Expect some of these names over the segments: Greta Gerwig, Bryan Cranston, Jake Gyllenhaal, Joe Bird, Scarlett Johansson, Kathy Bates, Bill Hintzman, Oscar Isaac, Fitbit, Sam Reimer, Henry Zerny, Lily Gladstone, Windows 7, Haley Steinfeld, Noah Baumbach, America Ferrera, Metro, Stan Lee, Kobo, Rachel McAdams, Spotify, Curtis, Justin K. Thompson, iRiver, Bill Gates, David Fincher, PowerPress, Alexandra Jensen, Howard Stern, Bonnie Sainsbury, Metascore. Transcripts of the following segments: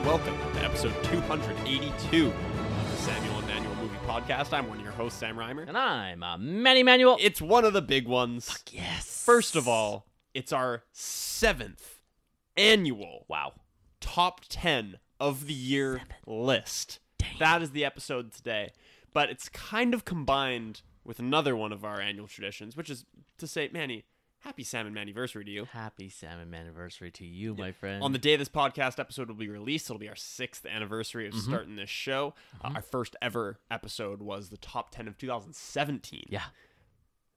and welcome to episode 282 of the Samuel and Manuel Movie Podcast. I'm one of your hosts, Sam Reimer. And I'm Manny Manuel. It's one of the big ones. Fuck yes. First of all, it's our 7th annual Top 10 of the Year list. Dang. That is the episode today. But it's kind of combined with another one of our annual traditions, which is to say, Manny, happy Sam and Maniversary to you. Happy Sam and Maniversary to you, my friend. On the day this podcast episode will be released, it'll be our 6th anniversary of starting this show. Our first ever episode was the top 10 of 2017. Yeah.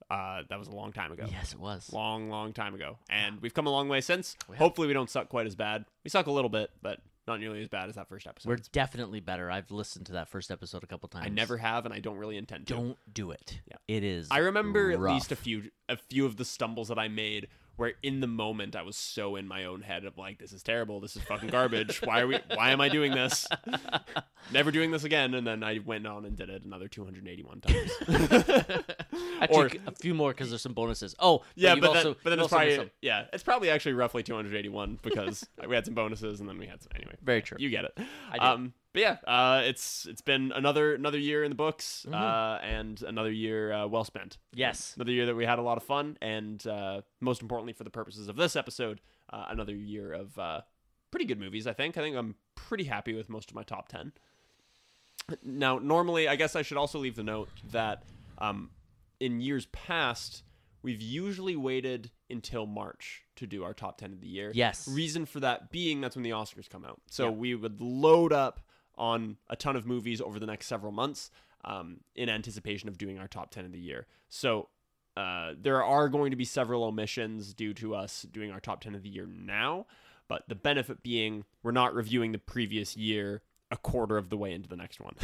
That was a long time ago. Yes, it was. Long time ago. And we've come a long way since. Hopefully we don't suck quite as bad. We suck a little bit, but not nearly as bad as that first episode. We're definitely better. I've listened to that first episode a couple times. I never have, and I don't really intend to. Don't do it. Yeah. It is rough. I remember at least a few of the stumbles that I made where in the moment I was so in my own head of like, this is terrible, this is fucking garbage, why am I doing this? Never doing this again, and then I went on and did it another 281 times. I took a few more because there's some bonuses. Oh, yeah, but then it's probably, it's probably actually roughly 281 because we had some bonuses and then we had some, anyway. Very true. You get it. I do. But yeah, it's been another year in the books, and another year well spent. Yes. Another year that we had a lot of fun, and most importantly for the purposes of this episode, another year of pretty good movies, I think. I think I'm pretty happy with most of my top 10. Now, normally, I guess I should also leave the note that in years past, we've usually waited until March to do our top 10 of the year. Yes. Reason for that being that's when the Oscars come out. So we would load up on a ton of movies over the next several months in anticipation of doing our top 10 of the year. So there are going to be several omissions due to us doing our top 10 of the year now, but the benefit being we're not reviewing the previous year a quarter of the way into the next one.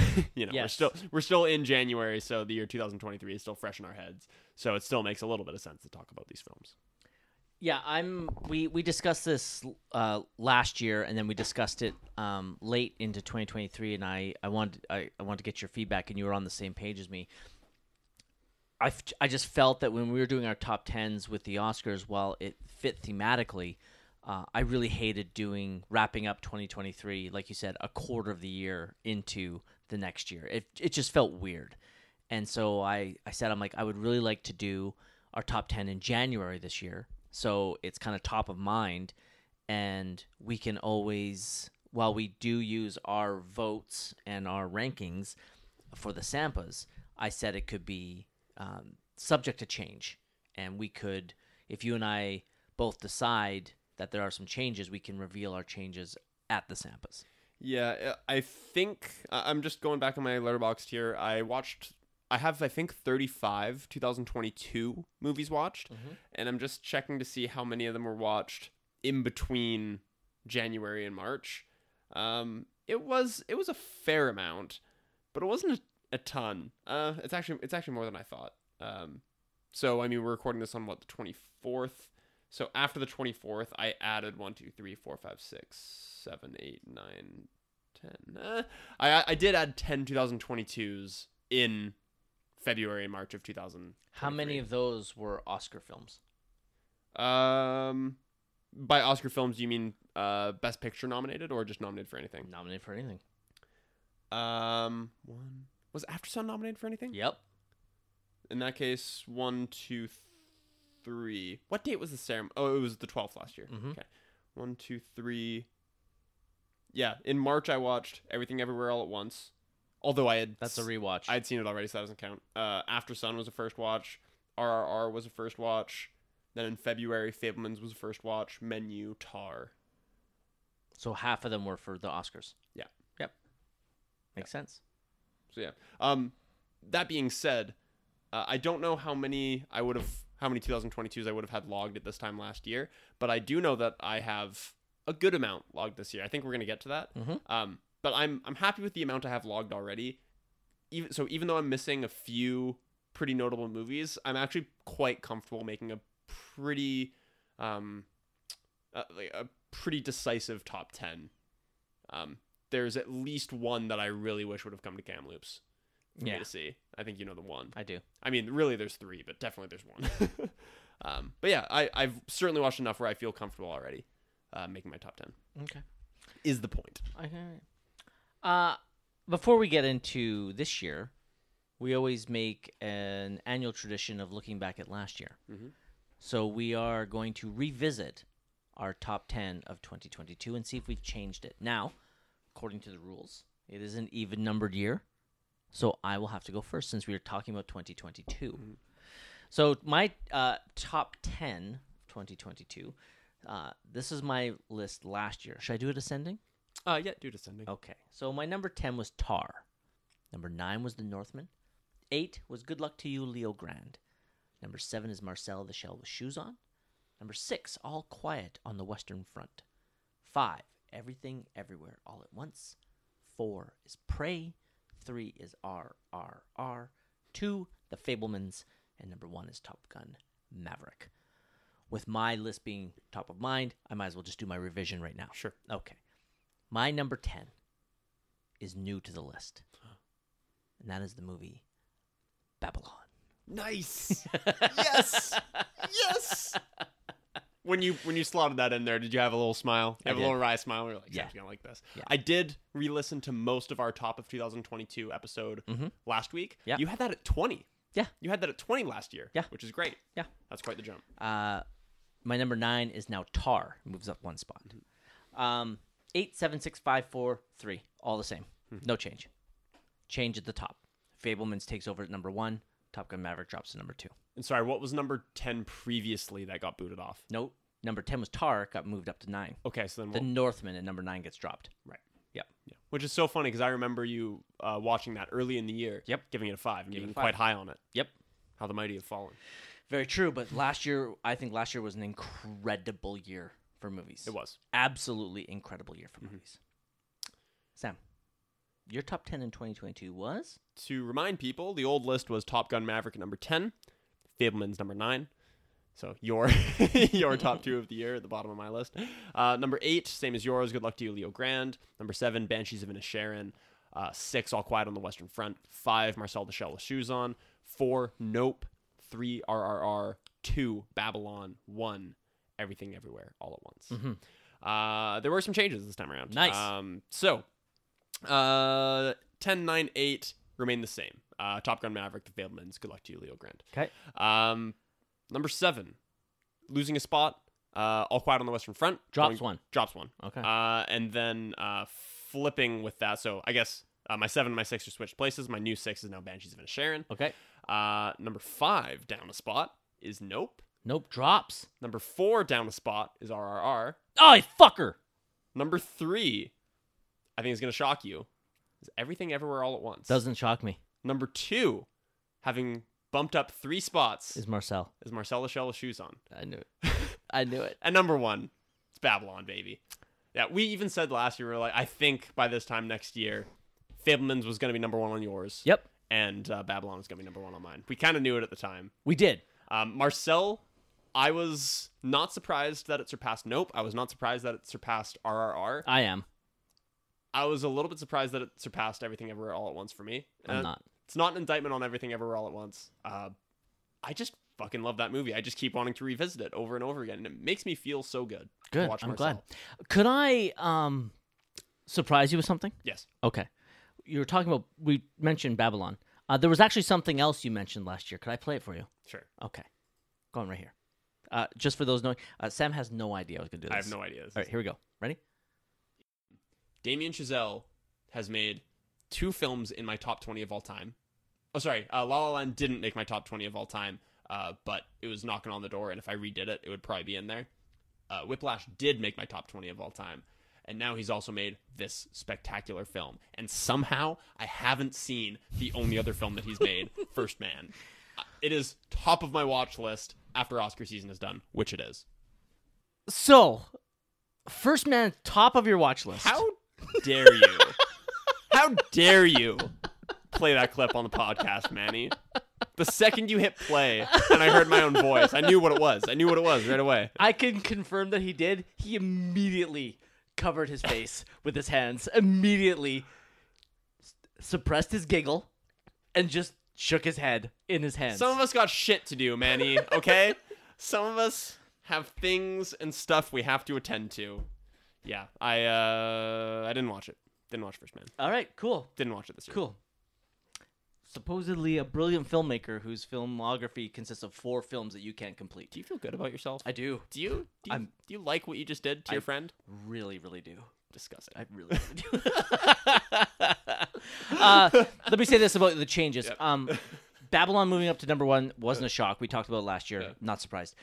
We're still in January, so the year 2023 is still fresh in our heads. So it still makes a little bit of sense to talk about these films. Yeah, we discussed this last year, and then we discussed it late into 2023, and I wanted to get your feedback, and you were on the same page as me. I just felt that when we were doing our top 10s with the Oscars, while it fit thematically, I really hated wrapping up 2023, like you said, a quarter of the year into the next year. It just felt weird. And so I would really like to do our top 10 in January this year. So it's kind of top of mind, and we can always, while we do use our votes and our rankings for the Sampas, I said it could be subject to change. And we could, if you and I both decide that there are some changes, we can reveal our changes at the Sampas. Yeah, I think, I'm just going back on my Letterboxd here, I have 35 2022 movies watched, and I'm just checking to see how many of them were watched in between January and March. It was a fair amount, but it wasn't a ton. It's actually more than I thought. So I mean, we're recording this on what, the 24th. So after the 24th, I added 1, 2, 3, 4, 5, 6, 7, 8, 9, 10. I did add 10 2022s in February and March of 2000. How many of those were Oscar films? By Oscar films, do you mean Best Picture nominated or just nominated for anything? Nominated for anything. One. Was After Sun nominated for anything? Yep. In that case, 1, 2, 3. What date was the ceremony? Oh, it was the 12th last year. Okay. 1, 2, 3. Yeah, in March I watched Everything Everywhere All at Once. Although that's a rewatch. I'd seen it already, so that doesn't count. After Sun was a first watch. RRR was a first watch. Then in February, Fabelmans was a first watch. Menu, Tar. So half of them were for the Oscars. Yeah. Yep. Makes sense. So yeah. That being said, I don't know how many 2022s I would have had logged at this time last year, but I do know that I have a good amount logged this year. I think we're gonna get to that. But I'm happy with the amount I have logged already. Even though I'm missing a few pretty notable movies, I'm actually quite comfortable making a pretty decisive top 10. There's at least one that I really wish would have come to Kamloops for me to see. I think you know the one. I do. I mean, really, there's 3, but definitely there's 1. But yeah, I've certainly watched enough where I feel comfortable already making my top 10. Okay. is the point. Okay. Before we get into this year, we always make an annual tradition of looking back at last year. Mm-hmm. So we are going to revisit our top 10 of 2022 and see if we've changed it. Now, according to the rules, it is an even-numbered year, so I will have to go first since we are talking about 2022. Mm-hmm. So my top 10 2022, this is my list last year. Should I do it ascending? Yeah, do it ascending. Okay. So my number 10 was Tar. Number 9 was The Northman. 8 was Good Luck to You, Leo Grand. Number 7 is Marcel the Shell with Shoes On. Number 6, All Quiet on the Western Front. 5, Everything Everywhere All at Once. 4 is Prey. 3 is RRR. 2, The Fabelmans. And number 1 is Top Gun Maverick. With my list being top of mind, I might as well just do my revision right now. Sure. Okay. My number 10 is new to the list. And that is the movie Babylon. Nice. Yes. Yes. When you slotted that in there, did you have a little smile? I have did. A little wry smile. We were like, yeah, you're going to like this. Yeah. I did re-listen to most of our top of 2022 episode last week. Yeah. You had that at 20. Yeah. You had that at 20 last year. Yeah. Which is great. Yeah. That's quite the jump. My number 9 is now Tar. It moves up one spot. 8, 7, 6, 5, 4, 3. All the same. Mm-hmm. No change. Change at the top. Fabelmans takes over at number 1. Top Gun Maverick drops to number 2. And sorry, what was number 10 previously that got booted off? Nope. Number 10 was Tar. Got moved up to 9. Okay, so then The Northman at number 9 gets dropped. Right. Yep. Yeah. Which is so funny because I remember you watching that early in the year. Yep. Giving it a 5 and being quite high on it. Yep. How the mighty have fallen. Very true. But last year was an incredible year for movies. It was. Absolutely incredible year for movies. Sam, your top 10 in 2022 was? To remind people, the old list was Top Gun Maverick at number 10, Fabelman's number 9. So your top 2 of the year at the bottom of my list. Number 8, same as yours, Good Luck to You, Leo Grand. Number 7, Banshees of Inisherin. 6, All Quiet on the Western Front. 5, Marcel the Shell with Shoes On. 4, Nope. 3, RRR. 2, Babylon. 1, Everything Everywhere All at Once. Mm-hmm. There were some changes this time around. Nice. 10, 9, 8 remain the same. Top Gun Maverick, The Fabelmans, Good Luck to You, Leo Grand. Okay. Number 7, losing a spot, All Quiet on the Western Front. Drops one. Okay. And then flipping with that. So I guess my 7 and my 6 are switched places. My new 6 is now Banshees of Inisherin. Okay. Number 5, down a spot, is Nope. Nope drops. Number 4, down a spot, is RRR. Oh, you fucker! Number 3, I think it's going to shock you, is Everything Everywhere All at Once. Doesn't shock me. Number 2, having bumped up 3 spots, Is Marcel the Shell with Shoes On. I knew it. And number 1, it's Babylon, baby. Yeah, we even said last year, we were like, I think by this time next year, Fabelmans was going to be number 1 on yours. Yep. And Babylon was going to be number 1 on mine. We kind of knew it at the time. We did. Marcel, I was not surprised that it surpassed Nope. I was not surprised that it surpassed RRR. I am. I was a little bit surprised that it surpassed Everything Everywhere All at Once for me. I'm not. It's not an indictment on Everything Everywhere All at Once. I just fucking love that movie. I just keep wanting to revisit it over and over again, and it makes me feel so good to watch Marcel. I'm glad. Could I surprise you with something? Yes. Okay. You were talking about, we mentioned Babylon. There was actually something else you mentioned last year. Could I play it for you? Sure. Okay. Go on right here. Just for those knowing, Sam has no idea I was going to do this. I have no idea. All right, here we go. Ready? Damien Chazelle has made 2 films in my top 20 of all time. Oh, sorry. La La Land didn't make my top 20 of all time, but it was knocking on the door, and if I redid it, it would probably be in there. Whiplash did make my top 20 of all time, and now he's also made this spectacular film. And somehow, I haven't seen the only other film that he's made, First Man. It is top of my watch list after Oscar season is done, which it is. So, First Man, top of your watch list. How dare you play that clip on the podcast, Manny? The second you hit play and I heard my own voice, I knew what it was. I knew what it was right away. I can confirm that he did. He immediately covered his face with his hands, immediately suppressed his giggle, and just shook his head in his hands. Some of us got shit to do, Manny, okay? Some of us have things and stuff we have to attend to. Yeah, I didn't watch it. Didn't watch First Man. All right, cool. Didn't watch it this year. Cool. Supposedly a brilliant filmmaker whose filmography consists of 4 films that you can't complete. Do you feel good about yourself? I do. Do you like what you just did to your friend? Really, really do. Disgusting. I really, really do. Let me say this about the changes. Yep. Babylon moving up to number 1 wasn't a shock. We talked about it last year. Yeah. Not surprised.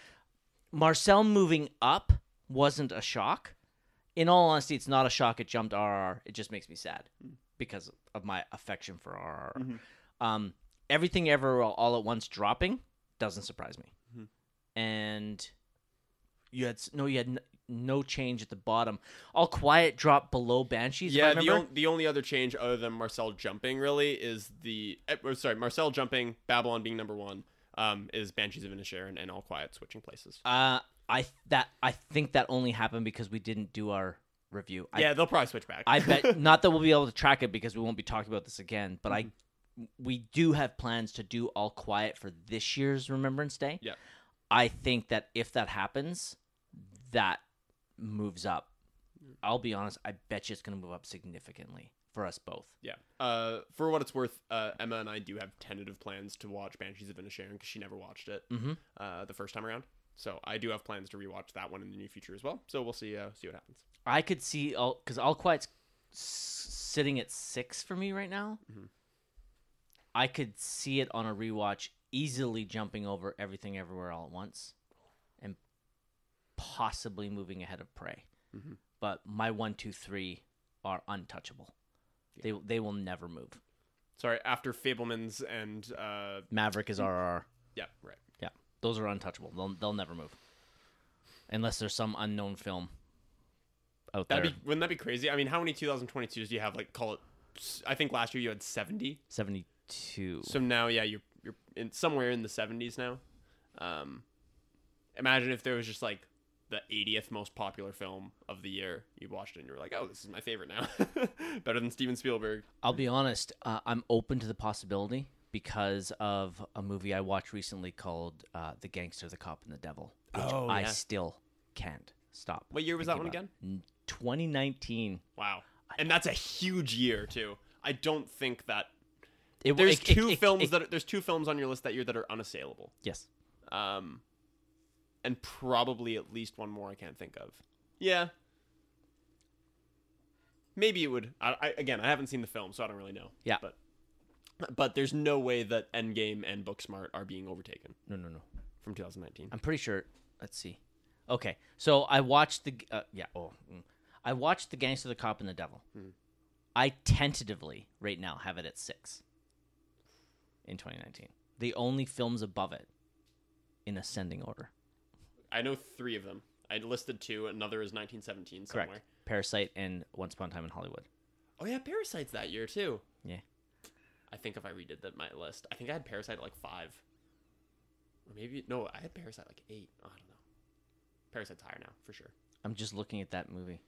Marcel moving up wasn't a shock. In all honesty, it's not a shock. It jumped RRR. It just makes me sad because of my affection for RRR. Mm-hmm. Everything Ever All at Once dropping doesn't surprise me. Mm-hmm. And you had no change at the bottom. All Quiet dropped below Banshees. Yeah, the only other change other than Marcel jumping really is Marcel jumping, Babylon being number 1, is Banshees of Inisherin and All Quiet switching places. I think that only happened because we didn't do our review. They'll probably switch back. I bet not that we'll be able to track it because we won't be talking about this again. But we do have plans to do All Quiet for this year's Remembrance Day. Yeah, I think that if that happens, that moves up. I'll be honest, I bet you it's going to move up significantly for us both. Yeah. For what it's worth, Emma and I do have tentative plans to watch Banshees of Inisherin because she never watched it the first time around. So I do have plans to rewatch that one in the near future as well. So we'll see what happens. I could see because All Quiet's sitting at 6 for me right now. Mm-hmm. I could see it on a rewatch easily jumping over Everything Everywhere All at Once. Possibly moving ahead of Prey, but my 1, 2, 3 are untouchable. Yeah. They will never move. Sorry, after Fableman's and Maverick is RRR. Yeah, right. Yeah, those are untouchable. They'll never move unless there's some unknown film out there. Wouldn't that be crazy? I mean, how many 2022s do you have? Like, call it. I think last year you had 70. 72. So now, yeah, you're in somewhere in the 70s now. Imagine if there was just like the 80th most popular film of the year. You watched it and you were like, oh, this is my favorite now. Better than Steven Spielberg. I'll be honest. I'm open to the possibility because of a movie I watched recently called The Gangster, the Cop, and the Devil, which I still can't stop. What year was that one again? 2019. Wow. And that's a huge year too. I don't think that there's 2 films on your list that year that are unassailable. Yes. And probably at least one more I can't think of. Yeah. Maybe it would. I haven't seen the film, so I don't really know. Yeah. But there's no way that Endgame and Booksmart are being overtaken. No. From 2019. I'm pretty sure. Let's see. Okay. So I watched The Gangster, the Cop, and the Devil. Mm-hmm. I tentatively right now have it at 6 in 2019. The only films above it in ascending order. I know 3 of them. I listed 2. Another is 1917 somewhere. Correct. Parasite and Once Upon a Time in Hollywood. Oh, yeah. Parasite's that year, too. Yeah. I think if I redid my list, I think I had Parasite at like 5. Or maybe... No, I had Parasite like 8. Oh, I don't know. Parasite's higher now, for sure. I'm just looking at that movie.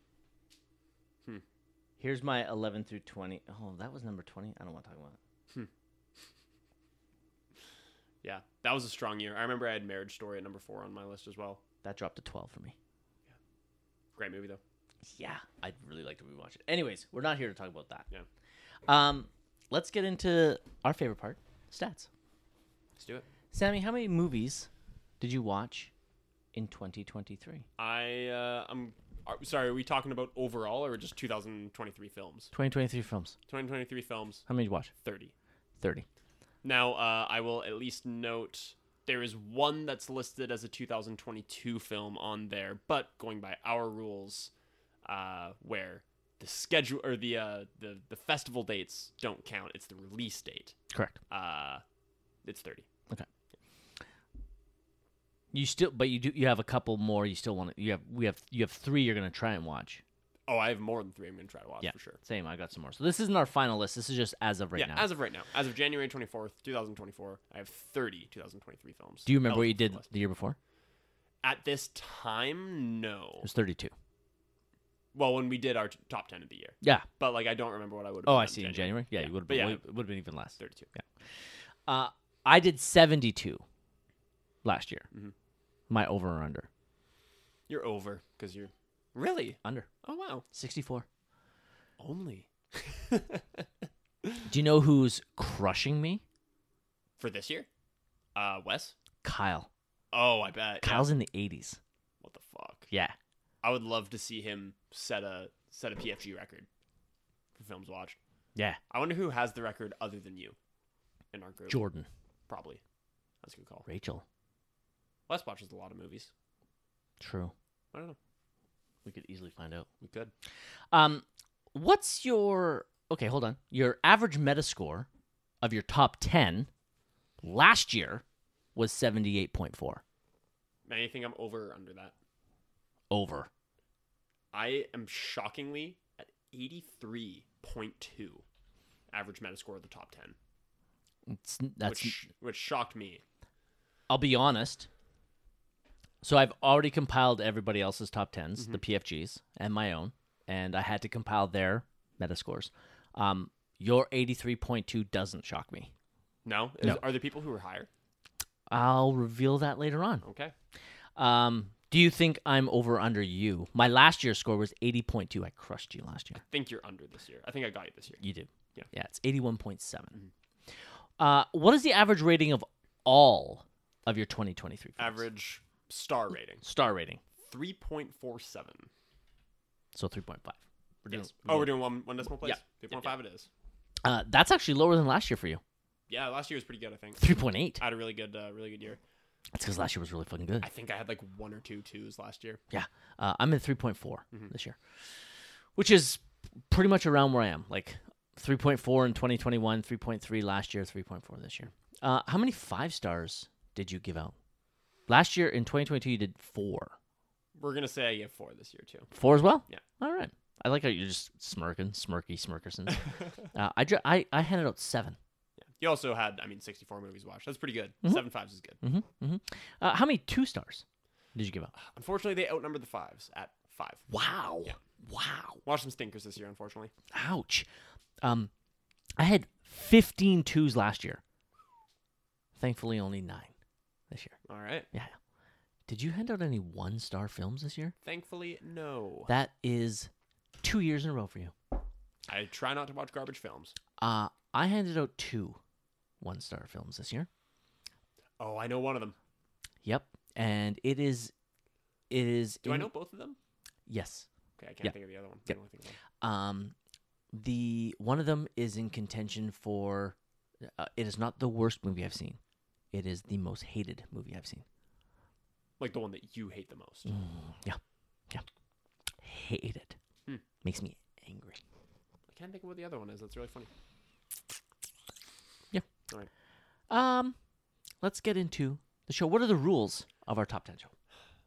Here's my 11 through 20. Oh, that was number 20? I don't want to talk about it. Yeah, that was a strong year. I remember I had Marriage Story at number 4 on my list as well. That dropped to 12 for me. Yeah. Great movie, though. Yeah, I'd really like to rewatch it. Anyways, we're not here to talk about that. Yeah. Let's get into our favorite part, stats. Let's do it. Sammy, how many movies did you watch in 2023? Sorry, are we talking about overall or just 2023 films? 2023 films. 2023 films. How many did you watch? 30. Now, I will at least note there is one that's listed as a 2022 film on there, but going by our rules, where the schedule or the festival dates don't count, it's the release date. Correct. It's 30. Okay. You have a couple more. You have 3 you're gonna try and watch. Oh, I have more than 3 I'm going to try to watch for sure. Same. I got some more. So this isn't our final list. This is just as of right now. Yeah, as of right now. As of January 24th, 2024, I have 30 2023 films. Do you remember what you did the year before? At this time, no. It was 32. Well, when we did our top 10 of the year. Yeah. But like I don't remember what I would have done. Oh, I see. In January? Yeah, you would have been, even less. 32. Yeah. I did 72 last year. Mm-hmm. My over or under. You're over because you're... Really? Under. Oh, wow. 64. Only. Do you know who's crushing me? For this year? Wes? Kyle. Oh, I bet. Kyle's in the 80s. What the fuck? Yeah. I would love to see him set a PFG record for films watched. Yeah. I wonder who has the record other than you in our group. Jordan. Probably. That's a good call. Rachel. Wes watches a lot of movies. True. I don't know. We could easily find out. We could. What's your... Okay, hold on. Your average Metascore of your top 10 last year was 78.4. Anything I'm over or under that? Over. I am shockingly at 83.2 average Metascore of the top 10. Which shocked me. I'll be honest. So I've already compiled everybody else's top 10s, mm-hmm. the PFGs, and my own, and I had to compile their Metascores. Your 83.2 doesn't shock me. No? No. Are there people who are higher? I'll reveal that later on. Okay. Do you think I'm over under you? My last year's score was 80.2. I crushed you last year. I think you're under this year. I think I got you this year. You do. Yeah. Yeah, it's 81.7. Mm-hmm. What is the average rating of all of your 2023 films? Average star rating. 3.47. So 3.5. Yes. Oh, we're doing one decimal place? Yeah. 3.5 it is. That's actually lower than last year for you. Yeah, last year was pretty good, I think. 3.8. I had a really good year. That's because last year was really fucking good. I think I had like one or two twos last year. Yeah. I'm in 3.4 mm-hmm. this year, which is pretty much around where I am. Like 3.4 in 2021, 3.3 last year, 3.4 this year. How many 5 stars did you give out? Last year in 2022, you did 4. We're going to say I gave 4 this year too. 4 as well? Yeah. All right. I like how you're just smirking, smirkersons. I handed out 7. Yeah. You also had, 64 movies watched. That's pretty good. Mm-hmm. 7 5s is good. Mm-hmm. Mm-hmm. How many 2 stars did you give out? Unfortunately, they outnumbered the 5s at 5. Wow. Yeah. Wow. Watched some stinkers this year, unfortunately. Ouch. I had 15 2s last year. Thankfully, only 9 this year. All right. Yeah. Did you hand out any 1-star films this year? Thankfully, no. That is... 2 years in a row for you. I try not to watch garbage films. I handed out 2 1-star films this year. Oh, I know one of them. Yep, and it is. Do I know both of them? Yes. Okay, I can't think of the other one. Yep. I don't think of one. The one of them is in contention for. It is not the worst movie I've seen. It is the most hated movie I've seen. Like the one that you hate the most. Yeah. Hate it. Makes me angry. I can't think of what the other one is. That's really funny. Yeah. All right. Let's get into the show. What are the rules of our top 10 show?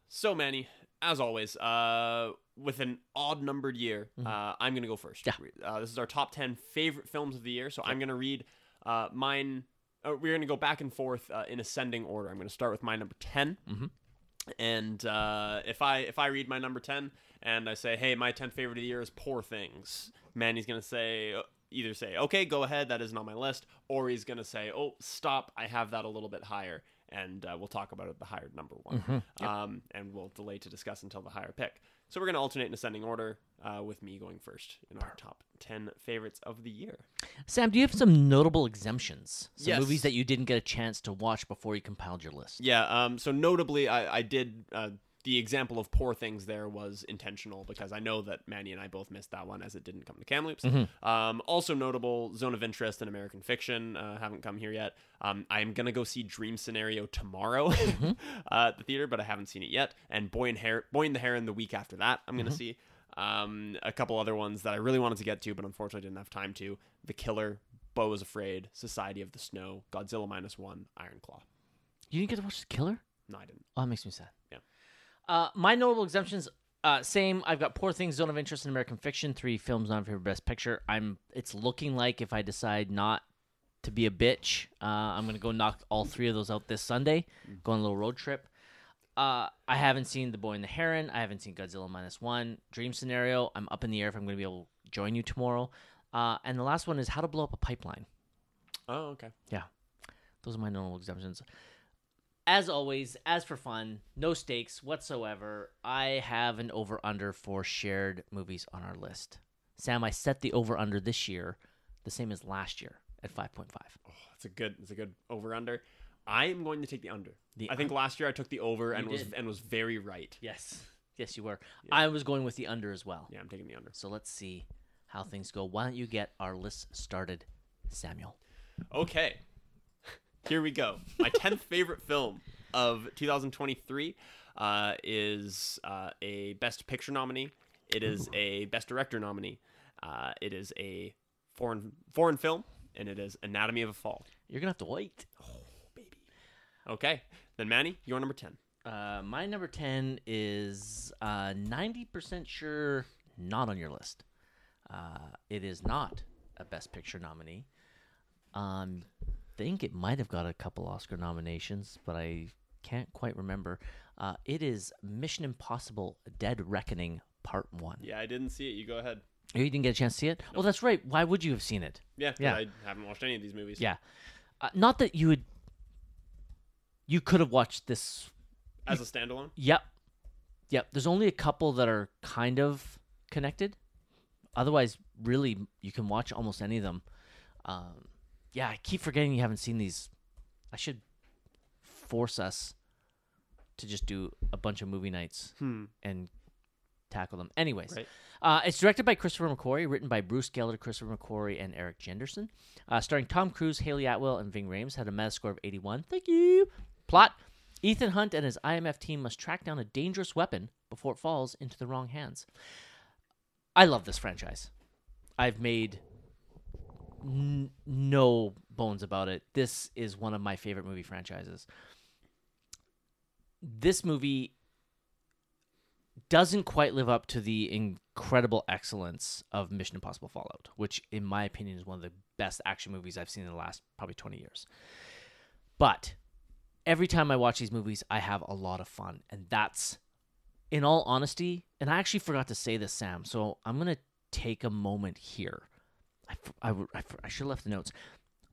So many, as always. With an odd-numbered year, mm-hmm. I'm going to go first. Yeah. This is our top 10 favorite films of the year, so I'm going to read mine. We're going to go back and forth in ascending order. I'm going to start with my number 10. Mm-hmm. And if I read my number 10 and I say, hey, my 10th favorite of the year is Poor Things, Manny's going to either say, okay, go ahead, that isn't on my list, or he's going to say, oh, stop, I have that a little bit higher, and we'll talk about it, the higher number one. Mm-hmm. Yep. And we'll delay to discuss until the higher pick. So we're going to alternate in ascending order with me going first in our top 10 favorites of the year. Sam, do you have some notable exemptions? Some movies that you didn't get a chance to watch before you compiled your list? Yeah, so notably, I did... the example of Poor Things there was intentional because I know that Manny and I both missed that one as it didn't come to Kamloops. Mm-hmm. Also notable, Zone of Interest and American Fiction haven't come here yet. I am going to go see Dream Scenario tomorrow mm-hmm. At the theater, but I haven't seen it yet. And Boy and the Heron the week after that I'm going to mm-hmm. see. A couple other ones that I really wanted to get to, but unfortunately didn't have time to. The Killer, Beau is Afraid, Society of the Snow, Godzilla -1, Iron Claw. You didn't get to watch The Killer? No, I didn't. Oh, that makes me sad. Yeah. My notable exemptions, same. I've got Poor Things, Zone of Interest, and American Fiction. 3 films on for Best Picture. It's looking like if I decide not to be a bitch, I'm going to go knock all 3 of those out this Sunday. Go on a little road trip. I haven't seen The Boy and the Heron. I haven't seen Godzilla -1. Dream Scenario. I'm up in the air if I'm going to be able to join you tomorrow. And the last one is How to Blow Up a Pipeline. Oh, okay. Yeah. Those are my notable exemptions. As always, as for fun, no stakes whatsoever, I have an over-under for shared movies on our list. Sam, I set the over-under this year, the same as last year, at 5.5. Oh, that's a good over-under. I am going to take the under. I think last year I took the over and was very right. Yes, you were. Yeah. I was going with the under as well. Yeah, I'm taking the under. So let's see how things go. Why don't you get our list started, Samuel? Okay. Here we go. My 10th favorite film of 2023 is a Best Picture nominee. It is a Best Director nominee. It is a foreign film, and it is Anatomy of a Fall. You're going to have to wait. Oh, baby. Okay. Then, Manny, you're number 10. My number 10 is 90% sure not on your list. It is not a Best Picture nominee. I think it might have got a couple Oscar nominations, but I can't quite remember. It is Mission Impossible Dead Reckoning Part 1. Yeah, I didn't see it. You go ahead. Oh, you didn't get a chance to see it? No. Well, that's right. Why would you have seen it? Yeah. I haven't watched any of these movies. Yeah. Not that you would... You could have watched this... As a standalone? Yep. There's only a couple that are kind of connected. Otherwise, really, you can watch almost any of them. Yeah, I keep forgetting you haven't seen these. I should force us to just do a bunch of movie nights and tackle them. Anyways, right. It's directed by Christopher McQuarrie, written by Bruce Geller, Christopher McQuarrie, and Eric Jenderson. Starring Tom Cruise, Haley Atwell, and Ving Rhames. Had a Metascore of 81. Thank you. Plot. Ethan Hunt and his IMF team must track down a dangerous weapon before it falls into the wrong hands. I love this franchise. I've made... no bones about it. This is one of my favorite movie franchises. This movie doesn't quite live up to the incredible excellence of Mission Impossible Fallout, which in my opinion is one of the best action movies I've seen in the last probably 20 years. But every time I watch these movies, I have a lot of fun. And that's, in all honesty, and I actually forgot to say this, Sam, so I'm going to take a moment here. I should have left the notes.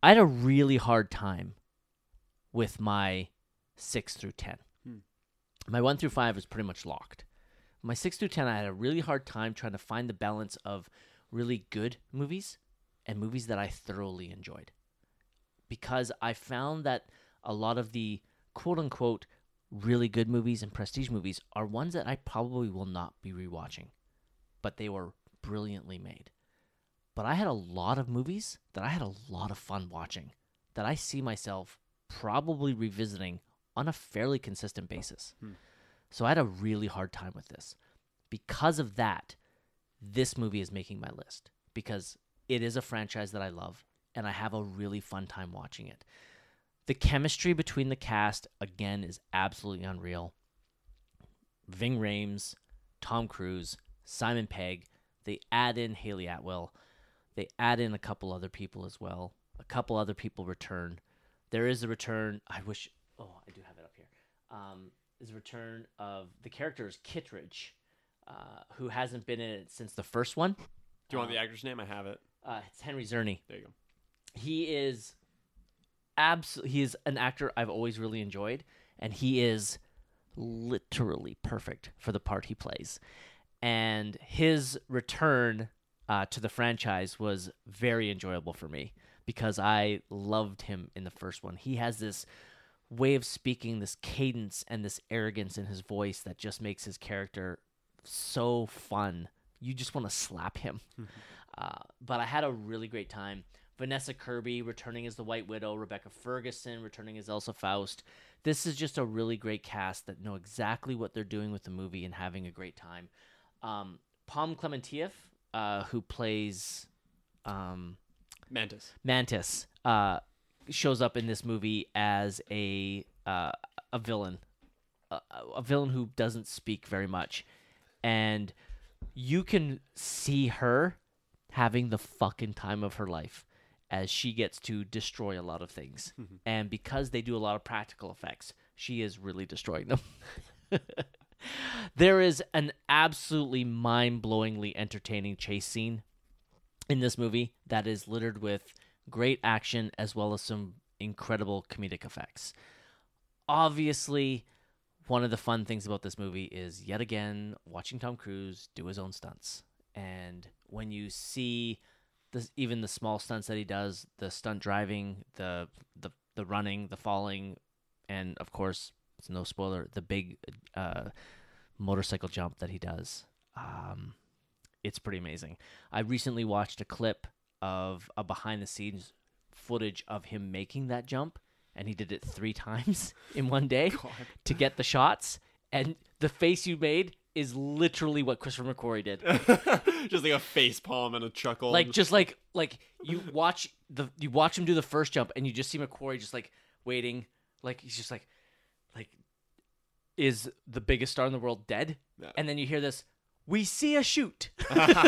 I had a really hard time with my 6 through 10. My 1 through 5 was pretty much locked. My 6 through 10, I had a really hard time trying to find the balance of really good movies and movies that I thoroughly enjoyed. Because I found that a lot of the quote-unquote really good movies and prestige movies are ones that I probably will not be rewatching. But they were brilliantly made. But I had a lot of movies that I had a lot of fun watching that I see myself probably revisiting on a fairly consistent basis. So I had a really hard time with this. Because of that, this movie is making my list because it is a franchise that I love and I have a really fun time watching it. The chemistry between the cast, again, is absolutely unreal. Ving Rhames, Tom Cruise, Simon Pegg, they add in Haley Atwell. They add in a couple other people as well. A couple other people return. There is a return. I do have it up here. There's a return of the character is Kittredge, who hasn't been in it since the first one. Do you want the actor's name? I have it. It's Henry Zerny. There you go. He is an actor I've always really enjoyed, and he is literally perfect for the part he plays. And his return to the franchise was very enjoyable for me because I loved him in the first one. He has this way of speaking, this cadence, and this arrogance in his voice that just makes his character so fun. You just want to slap him. But I had a really great time. Vanessa Kirby returning as the White Widow, Rebecca Ferguson returning as Elsa Faust. This is just a really great cast that know exactly what they're doing with the movie and having a great time. Palm Clementieff, who plays Mantis shows up in this movie as a villain who doesn't speak very much, and you can see her having the fucking time of her life as she gets to destroy a lot of things, and because they do a lot of practical effects, she is really destroying them. There is an absolutely mind-blowingly entertaining chase scene in this movie that is littered with great action as well as some incredible comedic effects. obviously, one of the fun things about this movie is, yet again, watching Tom Cruise do his own stunts. And when you see this, even the small stunts that he does, the stunt driving, the running, the falling, and, of course, it's no spoiler, the big motorcycle jump that he does. It's pretty amazing. I recently watched a clip of a behind-the-scenes footage of him making that jump, and he did it 3 times in one day to get the shots. And the face you made is literally what Christopher McQuarrie did. Just like a face palm and a chuckle. Like, just like you watch him do the first jump, and you just see McQuarrie just like waiting, like he's just like is the biggest star in the world dead? No. And then you hear this, "We see a shoot." And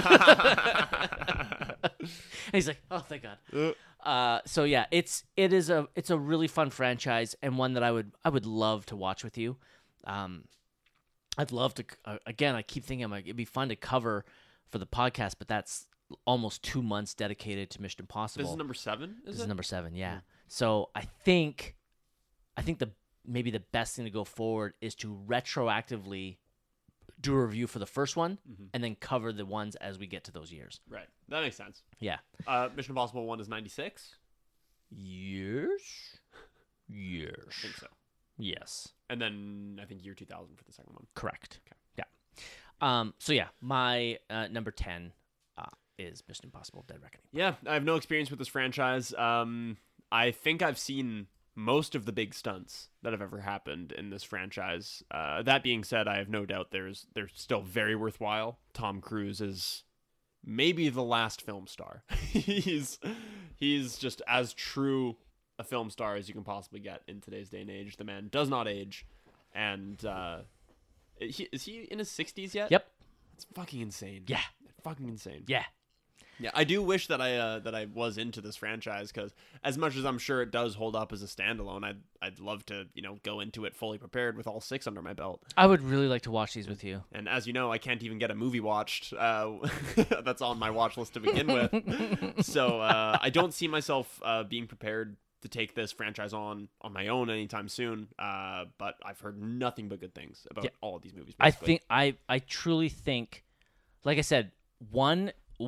he's like, "Oh, thank God." So yeah, it's a really fun franchise, and one that I would love to watch with you. I'd love to. Again, I keep thinking it'd be fun to cover for the podcast, but that's almost 2 months dedicated to Mission Impossible. This is number 7. This is number 7. Yeah. So I think maybe the best thing to go forward is to retroactively do a review for the first one, mm-hmm. and then cover the ones as we get to those years. Right. That makes sense. Yeah. Mission Impossible 1 is 96? Yes. I think so. Yes. And then I think year 2000 for the second one. Correct. Okay. Yeah. So yeah, my number 10 is Mission Impossible Dead Reckoning. Yeah, I have no experience with this franchise. I think I've seen most of the big stunts that have ever happened in this franchise. That being said, I have no doubt they're still very worthwhile. Tom Cruise is maybe the last film star. He's just as true a film star as you can possibly get in today's day and age. The man does not age, and is he in his 60s yet? Yep, it's fucking insane. Yeah, fucking insane. Yeah. Yeah, I do wish that I was into this franchise, because as much as I'm sure it does hold up as a standalone, I'd love to, go into it fully prepared with all 6 under my belt. I would really like to watch these with you. And as you know, I can't even get a movie watched that's on my watch list to begin with. So I don't see myself being prepared to take this franchise on my own anytime soon. But I've heard nothing but good things about all of these movies. Basically. I truly think, like I said,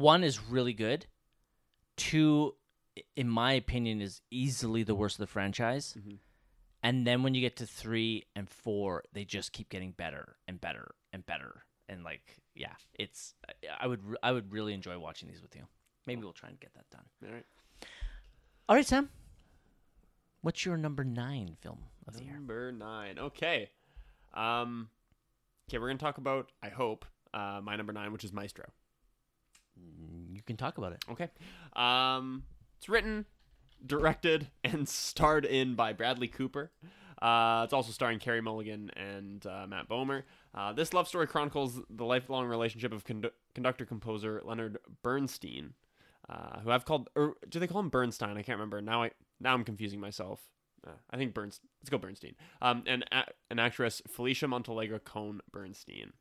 One is really good. 2, in my opinion, is easily the worst of the franchise. Mm-hmm. And then when you get to 3 and 4, they just keep getting better and better and better. And I would really enjoy watching these with you. Maybe we'll try and get that done. All right, Sam. What's your number 9 film of the year? Number 9. Okay. Okay, we're gonna talk about, I hope, my number 9, which is Maestro. You can talk about it. Okay. It's written, directed, and starred in by Bradley Cooper. It's also starring Carey Mulligan and Matt Bomer. This love story chronicles the lifelong relationship of conductor-composer Leonard Bernstein, who I've called... Or do they call him Bernstein? I can't remember. Now I'm confusing myself. I think Bernstein. Let's go Bernstein. And an actress, Felicia Montelegra Cohn Bernstein.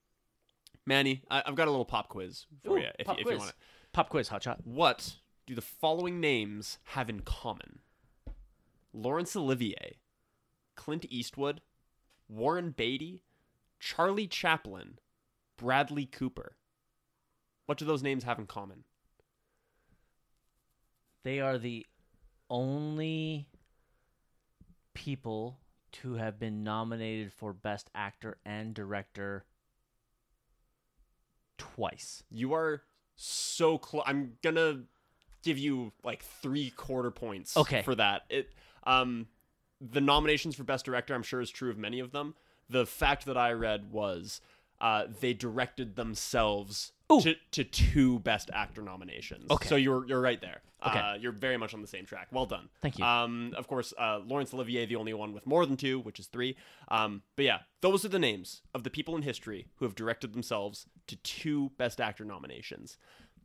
Manny, I've got a little pop quiz for you if you want it. Pop quiz, hotshot. What do the following names have in common? Laurence Olivier, Clint Eastwood, Warren Beatty, Charlie Chaplin, Bradley Cooper. What do those names have in common? They are the only people to have been nominated for Best Actor and Director twice. You are so close. I'm gonna give you 3/4 points for that. The nominations for Best Director, I'm sure, is true of many of them. The fact that I read was they directed themselves to 2 Best Actor nominations. Okay. So you're right there. Okay. You're very much on the same track. Well done. Thank you. Of course, Laurence Olivier, the only one with more than 2, which is 3. But yeah, those are the names of the people in history who have directed themselves to 2 Best Actor nominations.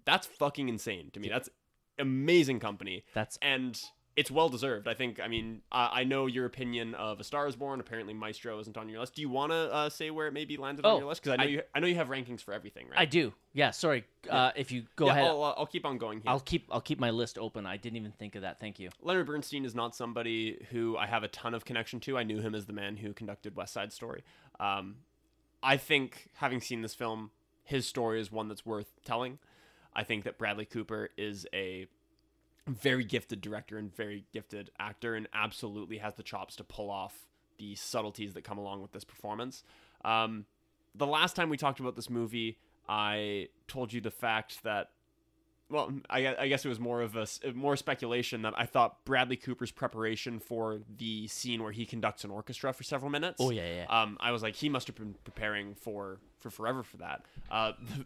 That's fucking insane to me. That's amazing company. That's and it's well-deserved, I think. I mean, I know your opinion of A Star is Born. Apparently, Maestro isn't on your list. Do you want to say where it maybe landed on your list? Because I know you have rankings for everything, right? I do. Yeah, sorry. Yeah. If you go ahead. I'll keep on going here. I'll keep my list open. I didn't even think of that. Thank you. Leonard Bernstein is not somebody who I have a ton of connection to. I knew him as the man who conducted West Side Story. I think, having seen this film, his story is one that's worth telling. I think that Bradley Cooper is a very gifted director and very gifted actor, and absolutely has the chops to pull off the subtleties that come along with this performance. The last time we talked about this movie, I told you the fact that, well, I guess it was more speculation that I thought Bradley Cooper's preparation for the scene where he conducts an orchestra for several minutes. Oh yeah, yeah. I was like, he must have been preparing for forever for that.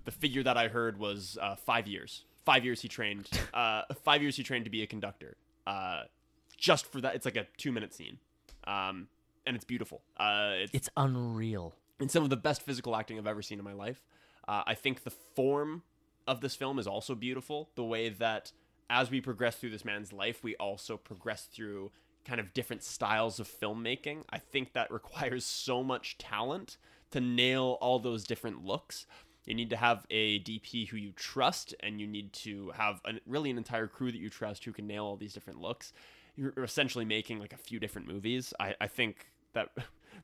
The figure that I heard was 5 years. 5 years he trained. 5 years he trained to be a conductor. Just for that, it's like a 2-minute scene, and it's beautiful. It's unreal. And some of the best physical acting I've ever seen in my life. I think the form of this film is also beautiful. The way that as we progress through this man's life, we also progress through kind of different styles of filmmaking. I think that requires so much talent to nail all those different looks. You need to have a DP who you trust, and you need to have an entire crew that you trust who can nail all these different looks. You're essentially making like a few different movies. I think that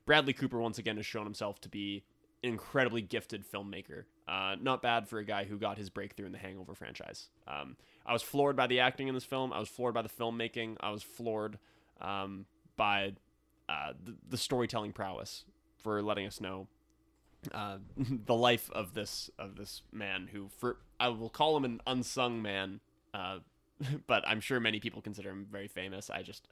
Bradley Cooper once again has shown himself to be an incredibly gifted filmmaker. Not bad for a guy who got his breakthrough in the Hangover franchise. I was floored by the acting in this film. I was floored by the filmmaking. I was floored by the storytelling prowess for letting us know the life of this man who, I will call him an unsung man, but I'm sure many people consider him very famous. I just,